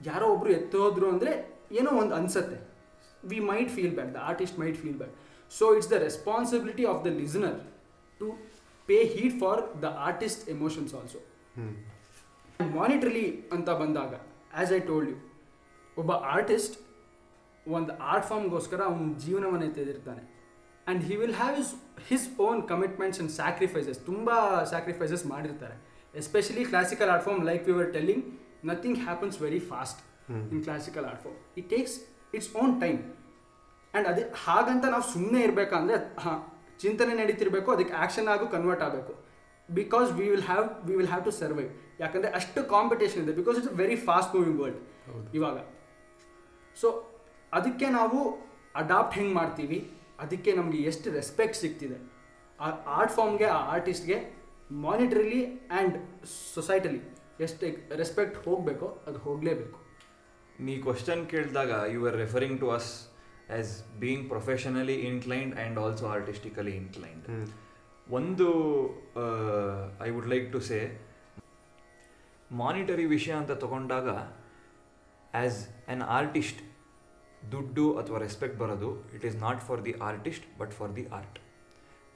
ಯಾರೋ ಒಬ್ಬರು ಎತ್ತೋದ್ರು ಅಂದರೆ ಏನೋ ಒಂದು ಅನಿಸುತ್ತೆ, we might feel bad, the artist might feel bad. So it's the responsibility of the listener to pay heed for the artist emotions also. Monetarily ಅಂತ ಬಂದಾಗ, ಆ್ಯಸ್ ಐ ಟೋಲ್ಡ್ ಯು, ಒಬ್ಬ ಆರ್ಟಿಸ್ಟ್ ಒಂದು ಆರ್ಟ್ ಫಾರ್ಮ್ಗೋಸ್ಕರ ಅವನ ಜೀವನವನ್ನು ಎತ್ತಿರ್ತಾನೆ. And he will have his own commitments and sacrifices. Tumba sacrifices ಮಾಡಿರ್ತಾರೆ. Especially classical art form, like we were telling, nothing happens very fast in classical art form. It takes its own time. And ಅದೇ ಹಾಗಂತ ನಾವು ಸುಮ್ಮನೆ ಇರಬೇಕಂದ್ರೆ, ಹಾಂ, ಚಿಂತನೆ ನಡೀತಿರಬೇಕು, ಅದಕ್ಕೆ action ಆಗು convert ಆಗಬೇಕು. Because we will have to survive. ಯಾಕಂದರೆ ಅಷ್ಟು ಕಾಂಪಿಟೇಷನ್ ಇದೆ, because it's very fast moving world ಇವಾಗ. ಸೊ ಅದಕ್ಕೆ ನಾವು ಅಡಾಪ್ಟ್ ಹೆಂಗೆ ಮಾಡ್ತೀವಿ, ಅದಕ್ಕೆ ನಮಗೆ ಎಷ್ಟು ರೆಸ್ಪೆಕ್ಟ್ ಸಿಗ್ತಿದೆ ಆ ಆರ್ಟ್ ಫಾರ್ಮ್ಗೆ, ಆ ಆರ್ಟಿಸ್ಟ್ಗೆ ಮಾನಿಟರಿಲಿ ಆ್ಯಂಡ್ ಸೊಸೈಟಲಿ ಎಷ್ಟು ರೆಸ್ಪೆಕ್ಟ್ ಹೋಗಬೇಕೋ ಅದು ಹೋಗಲೇಬೇಕು. ನೀ ಕ್ವಶನ್ ಕೇಳಿದಾಗ you are referring to us as being professionally inclined and also artistically inclined. ಒಂದು I would like to say, monetary ವಿಷಯ ಅಂತ ತಗೊಂಡಾಗ ಆ್ಯಸ್ ಆ್ಯನ್ ಆರ್ಟಿಸ್ಟ್ ದುಡ್ಡು ಅಥವಾ ರೆಸ್ಪೆಕ್ಟ್ ಬರೋದು it is not for the artist but for the art.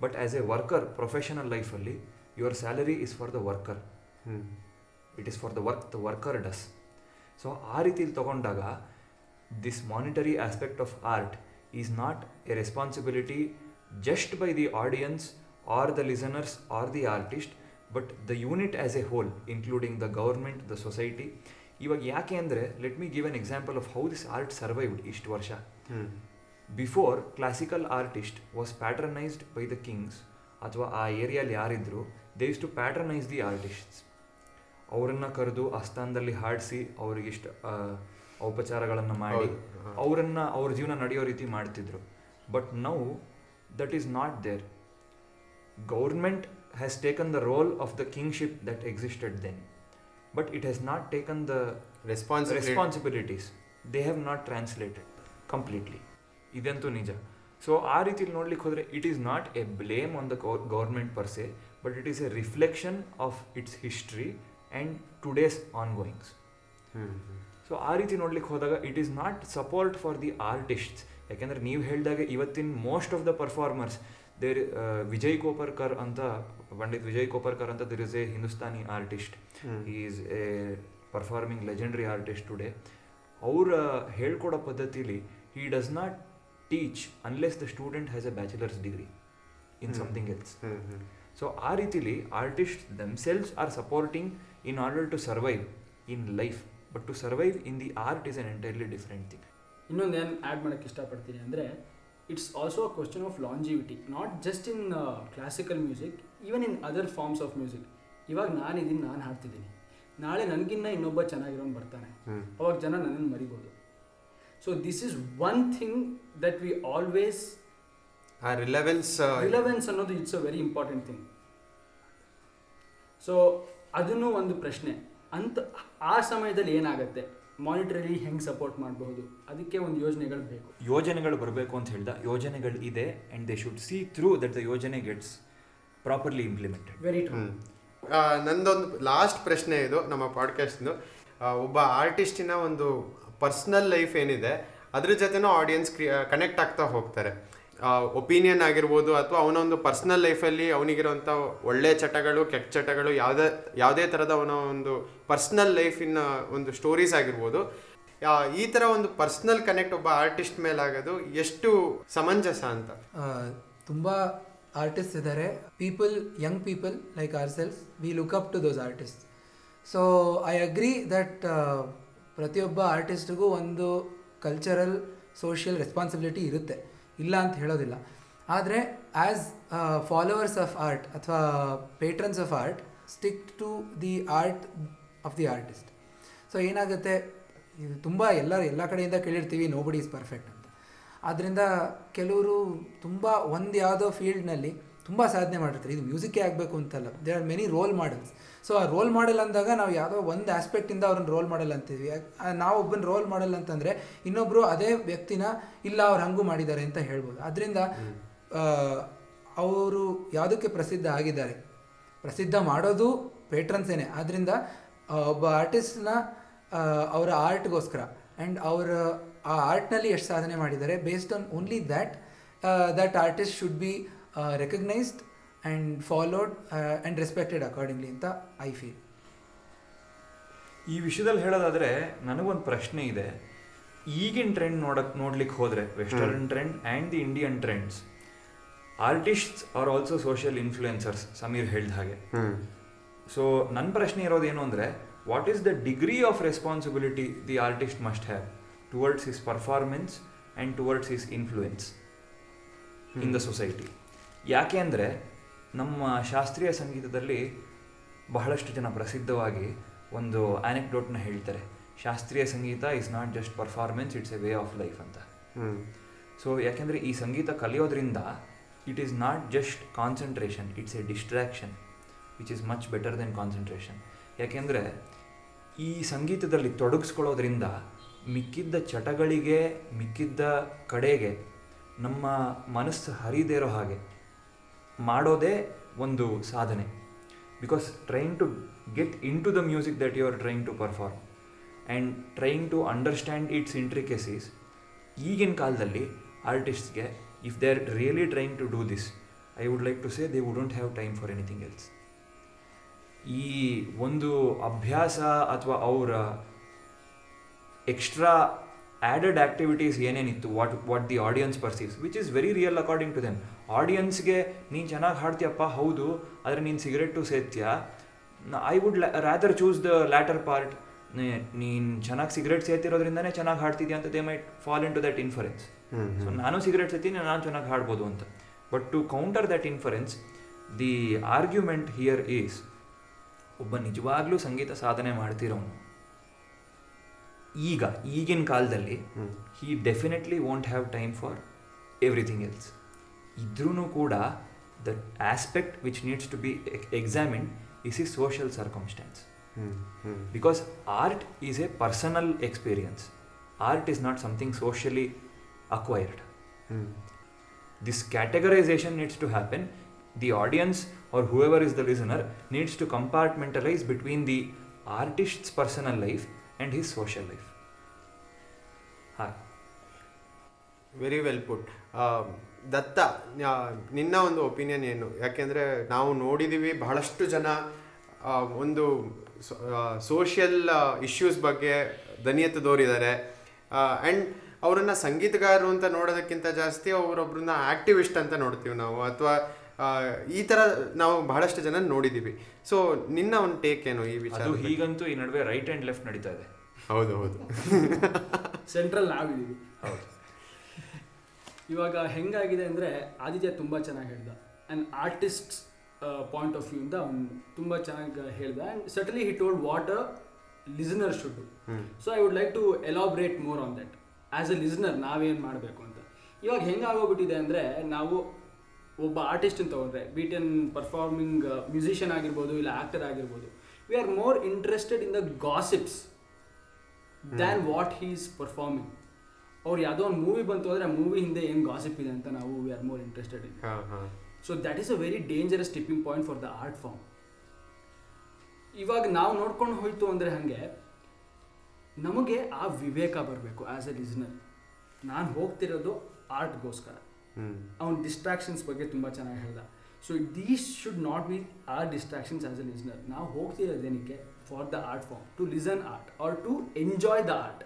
But as a worker professional ಲೈಫಲ್ಲಿ your salary is for the worker, it is for the worker does. So ಆ ರೀತಿಲಿ ತಗೊಂಡಾಗ this monetary aspect of art is not a responsibility just by the audience or the listeners or the artist, but the unit as a whole including the government, the society. ಇವಾಗ ಯಾಕೆ ಅಂದರೆ, let me give an example of how this art survived ಇಷ್ಟು ವರ್ಷ. Before classical artist was patronised by the kings ಅಥವಾ ಆ ಏರಿಯಲ್ಲಿ ಯಾರಿದ್ರು, they use to patronise the artists. ಅವರನ್ನು ಕರೆದು ಆಸ್ಥಾನದಲ್ಲಿ ಹಾಡಿಸಿ ಅವ್ರಿಗಿಷ್ಟ ಉಪಚಾರಗಳನ್ನು ಮಾಡಿ ಅವರನ್ನು ಅವ್ರ ಜೀವನ ನಡೆಯೋ ರೀತಿ ಮಾಡ್ತಿದ್ರು. But now that is not there. Government has taken the role of the kingship that existed then, but it has not taken the responsibilities. They have not translated completely, ಇದಂತೂ ನಿಜ. ಸೊ ಆ ರೀತಿಲಿ ನೋಡ್ಲಿಕ್ಕೆ ಹೋದರೆ it is not a blame on the government per se, but it is a reflection of its history and today's ongoings. So ಆ ರೀತಿ ನೋಡ್ಲಿಕ್ಕೆ ಹೋದಾಗ it is not support for the artists. ಯಾಕೆಂದರೆ ನೀವು ಹೇಳಿದಾಗ ಇವತ್ತಿನ most of the performers there Vijay Koparkar ಅಂತ, ಪಂಡಿತ್ ವಿಜಯ್ ಕೋಪರ್ಕರ್ ಅಂತ, there is a Hindustani artist, he is a performing legendary artist today. ಅವರ ಹೇಳ್ಕೊಡೋ ಪದ್ಧತಿಲಿ he does not teach unless the student has a bachelor's degree in something else. So ಆ ರೀತಿಲಿ artist themselves are supporting in order to survive in life, but to survive in the art is an entirely different thing. ಇನ್ನೊಂದು ಏನು add ಮಾಡೋಕ್ಕೆ ಇಷ್ಟಪಡ್ತೀನಿ ಅಂದರೆ, it's also a question of longevity, not just in classical music, even in other forms of music. ಇವಾಗ ನಾನಿದ್ದೀನಿ, ನಾನು ಹಾಡ್ತಿದ್ದೀನಿ, ನಾಳೆ ನನಗಿನ್ನ ಇನ್ನೊಬ್ಬ ಚೆನ್ನಾಗಿರೋನು ಬರ್ತಾನೆ, ಅವಾಗ ಜನ ನನ್ನನ್ನು ಮರಿಬೋದು. So this is one thing that we always relevance ಅನ್ನೋದು it's a very important thing. So ಅದನ್ನು ಒಂದು ಪ್ರಶ್ನೆ ಅಂತ. ಆ ಸಮಯದಲ್ಲಿ ಏನಾಗುತ್ತೆ, ಮಾನಿಟರಿ ಹೆಂಗೆ ಸಪೋರ್ಟ್ ಮಾಡಬಹುದು, ಅದಕ್ಕೆ ಒಂದು ಯೋಜನೆಗಳು ಬೇಕು, ಯೋಜನೆಗಳು ಬರಬೇಕು ಅಂತ ಹೇಳಿದ. ಯೋಜನೆಗಳು ಇದೆ and they should see through that the ಯೋಜನೆ gets properly implemented. Very true. ನಂದೊಂದು ಲಾಸ್ಟ್ ಪ್ರಶ್ನೆ ಇದು ನಮ್ಮ ಪಾಡ್ಕಾಸ್ಟ್ದು. ಒಬ್ಬ ಆರ್ಟಿಸ್ಟಿನ ಒಂದು ಪರ್ಸ್ನಲ್ ಲೈಫ್ ಏನಿದೆ ಅದ್ರ ಜೊತೆನೂ ಆಡಿಯನ್ಸ್ ಕನೆಕ್ಟ್ ಆಗ್ತಾ ಹೋಗ್ತಾರೆ. ಒಪಿನಿಯನ್ ಆಗಿರ್ಬೋದು ಅಥವಾ ಅವನೊಂದು ಪರ್ಸ್ನಲ್ ಲೈಫಲ್ಲಿ ಅವನಿಗಿರೋಂಥ ಒಳ್ಳೆ ಚಟಗಳು, ಕೆಟ್ಟ ಚಟಗಳು, ಯಾವುದೇ ಥರದ ಅವನ ಒಂದು ಪರ್ಸ್ನಲ್ ಲೈಫಿನ ಒಂದು ಸ್ಟೋರೀಸ್ ಆಗಿರ್ಬೋದು, ಈ ಥರ ಒಂದು ಪರ್ಸ್ನಲ್ ಕನೆಕ್ಟ್ ಒಬ್ಬ ಆರ್ಟಿಸ್ಟ್ ಮೇಲಾಗೋದು ಎಷ್ಟು ಸಮಂಜಸ ಅಂತ. ತುಂಬ ಆರ್ಟಿಸ್ಟ್ ಇದ್ದಾರೆ. People, young people like our self, we look up to those artist. So I agree that ಪ್ರತಿಯೊಬ್ಬ ಆರ್ಟಿಸ್ಟ್ಗೂ ಒಂದು ಕಲ್ಚರಲ್, ಸೋಷಿಯಲ್ ರೆಸ್ಪಾನ್ಸಿಬಿಲಿಟಿ ಇರುತ್ತೆ, ಇಲ್ಲ ಅಂತ ಹೇಳೋದಿಲ್ಲ. ಆದರೆ ಆ್ಯಸ್ ಫಾಲೋವರ್ಸ್ ಆಫ್ ಆರ್ಟ್ ಅಥವಾ patrons of art, stick to the art of the artist. So ಏನಾಗುತ್ತೆ, ಇದು ತುಂಬ ಎಲ್ಲ ಕಡೆಯಿಂದ ಕೇಳಿರ್ತೀವಿ, ನೋಬಡಿ ಈಸ್ ಪರ್ಫೆಕ್ಟ್ ಅಂತ. ಆದ್ದರಿಂದ ಕೆಲವರು ತುಂಬ ಒಂದು ಯಾವುದೋ ಫೀಲ್ಡ್ನಲ್ಲಿ ತುಂಬ ಸಾಧನೆ ಮಾಡಿರ್ತಾರೆ. ಇದು ಮ್ಯೂಸಿಕ್ಕೇ ಆಗಬೇಕು ಅಂತಲ್ಲ, they are many role models. So ಆ ರೋಲ್ ಮಾಡೆಲ್ ಅಂದಾಗ ನಾವು ಯಾವುದೋ ಒಂದು ಆಸ್ಪೆಕ್ಟಿಂದ ಅವ್ರನ್ನ ರೋಲ್ ಮಾಡೆಲ್ ಅಂತೀವಿ. ನಾವೊಬ್ಬನ ರೋಲ್ ಮಾಡೆಲ್ ಅಂತಂದರೆ ಇನ್ನೊಬ್ಬರು ಅದೇ ವ್ಯಕ್ತಿನ ಇಲ್ಲ ಅವ್ರು ಹಂಗೂ ಮಾಡಿದ್ದಾರೆ ಅಂತ ಹೇಳ್ಬೋದು. ಅದರಿಂದ ಅವರು ಯಾವುದಕ್ಕೆ ಪ್ರಸಿದ್ಧ ಆಗಿದ್ದಾರೆ, ಪ್ರಸಿದ್ಧ ಮಾಡೋದು ಪೇಟ್ರನ್ಸೇನೆ. ಆದ್ದರಿಂದ ಒಬ್ಬ ಆರ್ಟಿಸ್ಟ್ನ ಅವರ ಆರ್ಟ್ಗೋಸ್ಕರ ಆ್ಯಂಡ್ ಅವರ ಆ ಆರ್ಟ್ನಲ್ಲಿ ಎಷ್ಟು ಸಾಧನೆ ಮಾಡಿದ್ದಾರೆ, based on only that artist should be recognized and followed and respected accordingly ಅಂತ I feel. ಈ ವಿಷಯದಲ್ಲಿ ಹೇಳೋದಾದರೆ ನನಗೊಂದು ಪ್ರಶ್ನೆ ಇದೆ. ಈಗಿನ ಟ್ರೆಂಡ್ ನೋಡ್ಲಿಕ್ಕೆ ಹೋದರೆ, western trend and the Indian trends, artists are also social influencers, Sameer ಹೇಳಿದ ಹಾಗೆ. ಸೊ ನನ್ನ ಪ್ರಶ್ನೆ ಇರೋದೇನು ಅಂದರೆ, what is the degree of responsibility the artist must have towards his performance and towards his influence in the society? ಯಾಕೆ ಅಂದರೆ ನಮ್ಮ ಶಾಸ್ತ್ರೀಯ ಸಂಗೀತದಲ್ಲಿ ಬಹಳಷ್ಟು ಜನ ಪ್ರಸಿದ್ಧವಾಗಿ ಒಂದು ಆ್ಯನೆಕ್ಡೋಟ್ನ ಹೇಳ್ತಾರೆ, ಶಾಸ್ತ್ರೀಯ ಸಂಗೀತ is not just performance, it's a way of life ಅಂತ. ಸೊ ಯಾಕೆಂದರೆ ಈ ಸಂಗೀತ ಕಲಿಯೋದ್ರಿಂದ it is not just concentration, it's a distraction which is much better than concentration. ಯಾಕೆಂದರೆ ಈ ಸಂಗೀತದಲ್ಲಿ ತೊಡಗಿಸ್ಕೊಳ್ಳೋದ್ರಿಂದ ಮಿಕ್ಕಿದ್ದ ಚಟಗಳಿಗೆ, ಮಿಕ್ಕಿದ್ದ ಕಡೆಗೆ ನಮ್ಮ ಮನಸ್ಸು ಹರಿದೇ ಇರೋ ಹಾಗೆ ಮಾಡೋದೇ ಒಂದು ಸಾಧನೆ. Because trying to get into the music that you are trying to perform and trying to understand its intricacies. ಈಗಿನ ಕಾಲದಲ್ಲಿ ಆರ್ಟಿಸ್ಟ್ಸ್ಗೆ if they are really trying to do this, I would like to say they wouldn't have time for anything else. ಈ ಒಂದು ಅಭ್ಯಾಸ ಅಥವಾ ಅವರ extra added activities ಏನೇನಿತ್ತು, what the audience perceives, which is very real according to them. ಆಡಿಯನ್ಸ್ಗೆ ನೀನು ಚೆನ್ನಾಗಿ ಹಾಡ್ತೀಯಪ್ಪ, ಹೌದು, ಆದರೆ ನೀನು ಸಿಗರೇಟು ಸೇರ್ತೀಯಾ? I would rather choose the latter part. ನೀನು ಚೆನ್ನಾಗಿ ಸಿಗರೇಟ್ ಸೇರ್ತಿರೋದ್ರಿಂದನೇ ಚೆನ್ನಾಗಿ ಹಾಡ್ತಿದ್ಯಾ ಅಂತ they might fall into that inference. So ನಾನು ಸಿಗರೇಟ್ ಸೇರ್ತೀನಿ, ನಾನು ಚೆನ್ನಾಗಿ ಹಾಡ್ಬೋದು ಅಂತ. But to counter that inference, the argument here is ಒಬ್ಬ ನಿಜವಾಗ್ಲೂ ಸಂಗೀತ ಸಾಧನೆ ಮಾಡ್ತಿರೋನು ಈಗಿನ ಕಾಲದಲ್ಲಿ he definitely won't have time for everything else. ಇದ್ರೂ ಕೂಡ the aspect which needs to be examined is is social circumstances. Because art is a personal experience. Art is not something socially acquired. This categorization needs to happen. The audience or whoever is the listener needs to compartmentalize between the artist's personal life and his social life. Ha, very well put. Datta, ninna ondu opinion enu? Yakendre naavu nodidivi bahalastu jana ondu social issues ಬಗ್ಗೆ ದನಿಯತ್ತು ತೋರಿದ್ದಾರೆ. And ಅವರನ್ನು ಸಂಗೀತಗಾರರು ಅಂತ ನೋಡೋದಕ್ಕಿಂತ ಜಾಸ್ತಿ ಅವರೊಬ್ಬರನ್ನ activist ಅಂತ ನೋಡ್ತೀವಿ ನಾವು, ಅಥವಾ ಈ ಥರ ನಾವು ಬಹಳಷ್ಟು ಜನ ನೋಡಿದ್ದೀವಿ. ಸೊ ನಿನ್ನ ಒಂದು ಟೇಕ್ ಏನು ಈ ವಿಚಾರ? ಈಗಂತೂ ಈ ನಡುವೆ ರೈಟ್ ಆ್ಯಂಡ್ ಲೆಫ್ಟ್ ನಡೀತಾ ಇದೆ. ಹೌದು ಹೌದು, ಸೆಂಟ್ರಲ್ ನಾವಿದ್ದೀವಿ. ಹೌದು, ಇವಾಗ ಹೆಂಗಾಗಿದೆ ಅಂದರೆ ಆದಿತ್ಯ ತುಂಬ ಚೆನ್ನಾಗಿ ಹೇಳ್ದ, ಆ್ಯಂಡ್ ಆರ್ಟಿಸ್ಟ್ ಪಾಯಿಂಟ್ ಆಫ್ ವ್ಯೂಯಿಂದ ಅವ್ನು ತುಂಬ ಚೆನ್ನಾಗಿ ಹೇಳ್ದ. And suddenly he told what a listener should do. So I would like to elaborate more on that as a listener ನಾವೇನು ಮಾಡಬೇಕು ಅಂತ. ಇವಾಗ ಹೆಂಗಾಗೋಗ್ಬಿಟ್ಟಿದೆ ಅಂದರೆ, ನಾವು ಒಬ್ಬ ಆರ್ಟಿಸ್ಟನ್ನು ತೊಗೊಂಡ್ರೆ, ಬೀಟ್ ಎನ್ ಪರ್ಫಾರ್ಮಿಂಗ್ ಮ್ಯೂಸಿಷಿಯನ್ ಆಗಿರ್ಬೋದು ಇಲ್ಲ ಆ್ಯಕ್ಟರ್ ಆಗಿರ್ಬೋದು, we are more interested in the gossips than what he is performing. ಅವ್ರು ಯಾವುದೋ ಒಂದು ಮೂವಿ ಬಂತು ಅಂದರೆ ಆ ಮೂವಿ ಹಿಂದೆ ಏನು ಗಾಸಿಪ್ ಇದೆ ಅಂತ ನಾವು we are more interested in. So that is a very dangerous tipping point for the art form. ಇವಾಗ ನಾವು ನೋಡ್ಕೊಂಡು ಹೋಯ್ತು ಅಂದರೆ ಹಾಗೆ ನಮಗೆ ಆ ವಿವೇಕ ಬರಬೇಕು ಆ್ಯಸ್ ಎ ಲಿಸ್ನರ್. ನಾನು ಹೋಗ್ತಿರೋದು ಆರ್ಟ್ಗೋಸ್ಕರ. ಅವ್ನು ಡಿಸ್ಟ್ರಾಕ್ಷನ್ಸ್ ಬಗ್ಗೆ ತುಂಬ ಚೆನ್ನಾಗಿ ಹೇಳ್ದ. So these should not be R distractions as a listener. ನಾವು ಹೋಗ್ತಿರೋದೇನಕ್ಕೆ? For the art form, to listen art or to enjoy the art,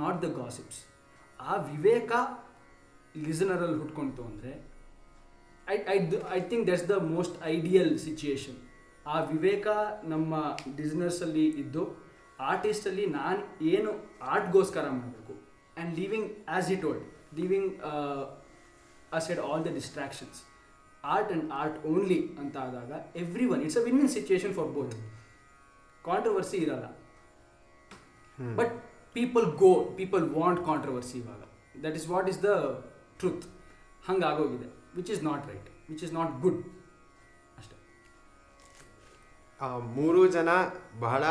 not the gossips. ಆ ವಿವೇಕ ಲಿಸನರಲ್ಲಿ ಹುಟ್ಕೊಂತು ಅಂದರೆ I think that's the most ideal situation. ಆ ವಿವೇಕ ನಮ್ಮ ಲಿಸನರ್ಸಲ್ಲಿ ಇದ್ದು ಆರ್ಟಿಸ್ಟಲ್ಲಿ ನಾನು ಏನು ಆರ್ಟ್ಗೋಸ್ಕರ ಮಾಡಬೇಕು, and leaving as it old, leaving aside all the distractions, art and art only ಅಂತ ಆದಾಗ every one it's a win win situation for both. Controversy ಇರಲ್ಲ, ಬಟ್ ಪೀಪಲ್ ವಾಂಟ್ ಕಾಂಟ್ರವರ್ಸಿ ಇವಾಗ. That is what is the truth. ಹಂಗಾಗೋಗಿದೆ, which is not right, which is not good. ಅಷ್ಟೇ. ಮೂರು ಜನ ಬಹಳ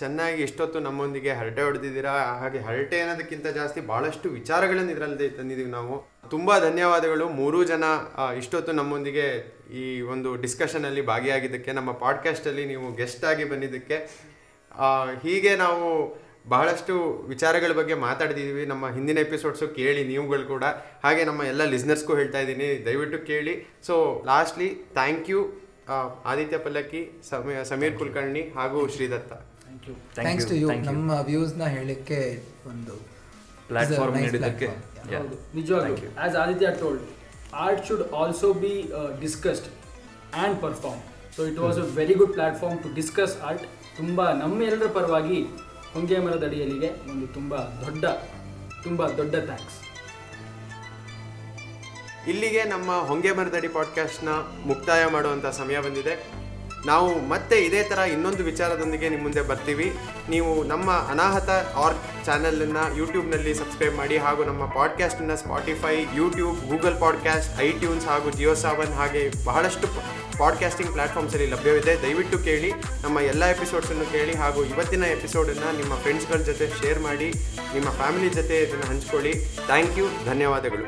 ಚೆನ್ನಾಗಿ ಎಷ್ಟೊತ್ತು ನಮ್ಮೊಂದಿಗೆ ಹರಟೆ ಹೊಡೆದಿದ್ದೀರಾ. ಹಾಗೆ ಹರಟೆ ಅನ್ನೋದಕ್ಕಿಂತ ಜಾಸ್ತಿ ಭಾಳಷ್ಟು ವಿಚಾರಗಳನ್ನು ಇದರಲ್ಲಿ ತಂದಿದ್ದೀವಿ ನಾವು. ತುಂಬ ಧನ್ಯವಾದಗಳು ಮೂರೂ ಜನ ಇಷ್ಟೊತ್ತು ನಮ್ಮೊಂದಿಗೆ ಈ ಒಂದು ಡಿಸ್ಕಷನಲ್ಲಿ ಭಾಗಿಯಾಗಿದ್ದಕ್ಕೆ, ನಮ್ಮ ಪಾಡ್ಕ್ಯಾಸ್ಟಲ್ಲಿ ನೀವು ಗೆಸ್ಟಾಗಿ ಬಂದಿದ್ದಕ್ಕೆ. ಹೀಗೆ ನಾವು ಬಹಳಷ್ಟು ವಿಚಾರಗಳ ಬಗ್ಗೆ ಮಾತಾಡ್ತಿದ್ದೀವಿ. ನಮ್ಮ ಹಿಂದಿನ ಎಪಿಸೋಡ್ಸು ಕೇಳಿ ನೀವುಗಳು ಕೂಡ, ಹಾಗೆ ನಮ್ಮ ಎಲ್ಲ ಲಿಸ್ನರ್ಸ್ಗೂ ಹೇಳ್ತಾ ಇದ್ದೀನಿ, ದಯವಿಟ್ಟು ಕೇಳಿ. So lastly thank you Aditya Pallakki, Sameer Kulkarni ಹಾಗೂ ಶ್ರೀದತ್ತ. ಥ್ಯಾಂಕ್ಸ್ ಟು ಯು ನಮ್ಮ ವ್ಯೂಸ್ನ ಹೇಳಕ್ಕೆ ಒಂದು ಪ್ಲಾಟ್ಫಾರ್ಮ್ ನೀಡಿದ್ದಕ್ಕೆ. ನಿಜವಾಗ್ಲೂ as Aditya told, art should also be discussed and perform. So it was a very good platform to discuss art. ತುಂಬ ನಮ್ಮೆಲ್ಲರ ಪರವಾಗಿ ಹೊಂಗೆ ಮರದ ಅಡಿಯಲ್ಲಿಗೆ ಒಂದು ತುಂಬ ದೊಡ್ಡ ಥ್ಯಾಂಕ್ಸ್. ಇಲ್ಲಿಗೆ ನಮ್ಮ ಹೊಂಗೆ ಮರದಡಿ ಪಾಡ್ಕ್ಯಾಸ್ಟ್ನ ಮುಕ್ತಾಯ ಮಾಡುವಂಥ ಸಮಯ ಬಂದಿದೆ. ನಾವು ಮತ್ತೆ ಇದೇ ಥರ ಇನ್ನೊಂದು ವಿಚಾರದೊಂದಿಗೆ ನಿಮ್ಮ ಮುಂದೆ ಬರ್ತೀವಿ. ನೀವು ನಮ್ಮ ಅನಾಹತ ಆರ್ಕ್ ಚಾನಲನ್ನು ಯೂಟ್ಯೂಬ್ನಲ್ಲಿ ಸಬ್ಸ್ಕ್ರೈಬ್ ಮಾಡಿ, ಹಾಗೂ ನಮ್ಮ ಪಾಡ್ಕ್ಯಾಸ್ಟನ್ನು Spotify, YouTube, Google podcast, iTunes ಹಾಗೂ ಜಿಯೋ ಸಾವನ್ ಹಾಗೆ ಬಹಳಷ್ಟು ಪಾಡ್ಕ್ಯಾಸ್ಟಿಂಗ್ ಪ್ಲ್ಯಾಟ್ಫಾರ್ಮ್ಸಲ್ಲಿ ಲಭ್ಯವಿದೆ. ದಯವಿಟ್ಟು ಕೇಳಿ, ನಮ್ಮ ಎಲ್ಲ ಎಪಿಸೋಡ್ಸನ್ನು ಕೇಳಿ, ಹಾಗೂ ಇವತ್ತಿನ ಎಪಿಸೋಡನ್ನು ನಿಮ್ಮ ಫ್ರೆಂಡ್ಸ್ಗಳ ಜೊತೆ ಶೇರ್ ಮಾಡಿ, ನಿಮ್ಮ ಫ್ಯಾಮಿಲಿ ಜೊತೆ ಇದನ್ನು ಹಂಚ್ಕೊಳ್ಳಿ. ಥ್ಯಾಂಕ್ ಯು, ಧನ್ಯವಾದಗಳು.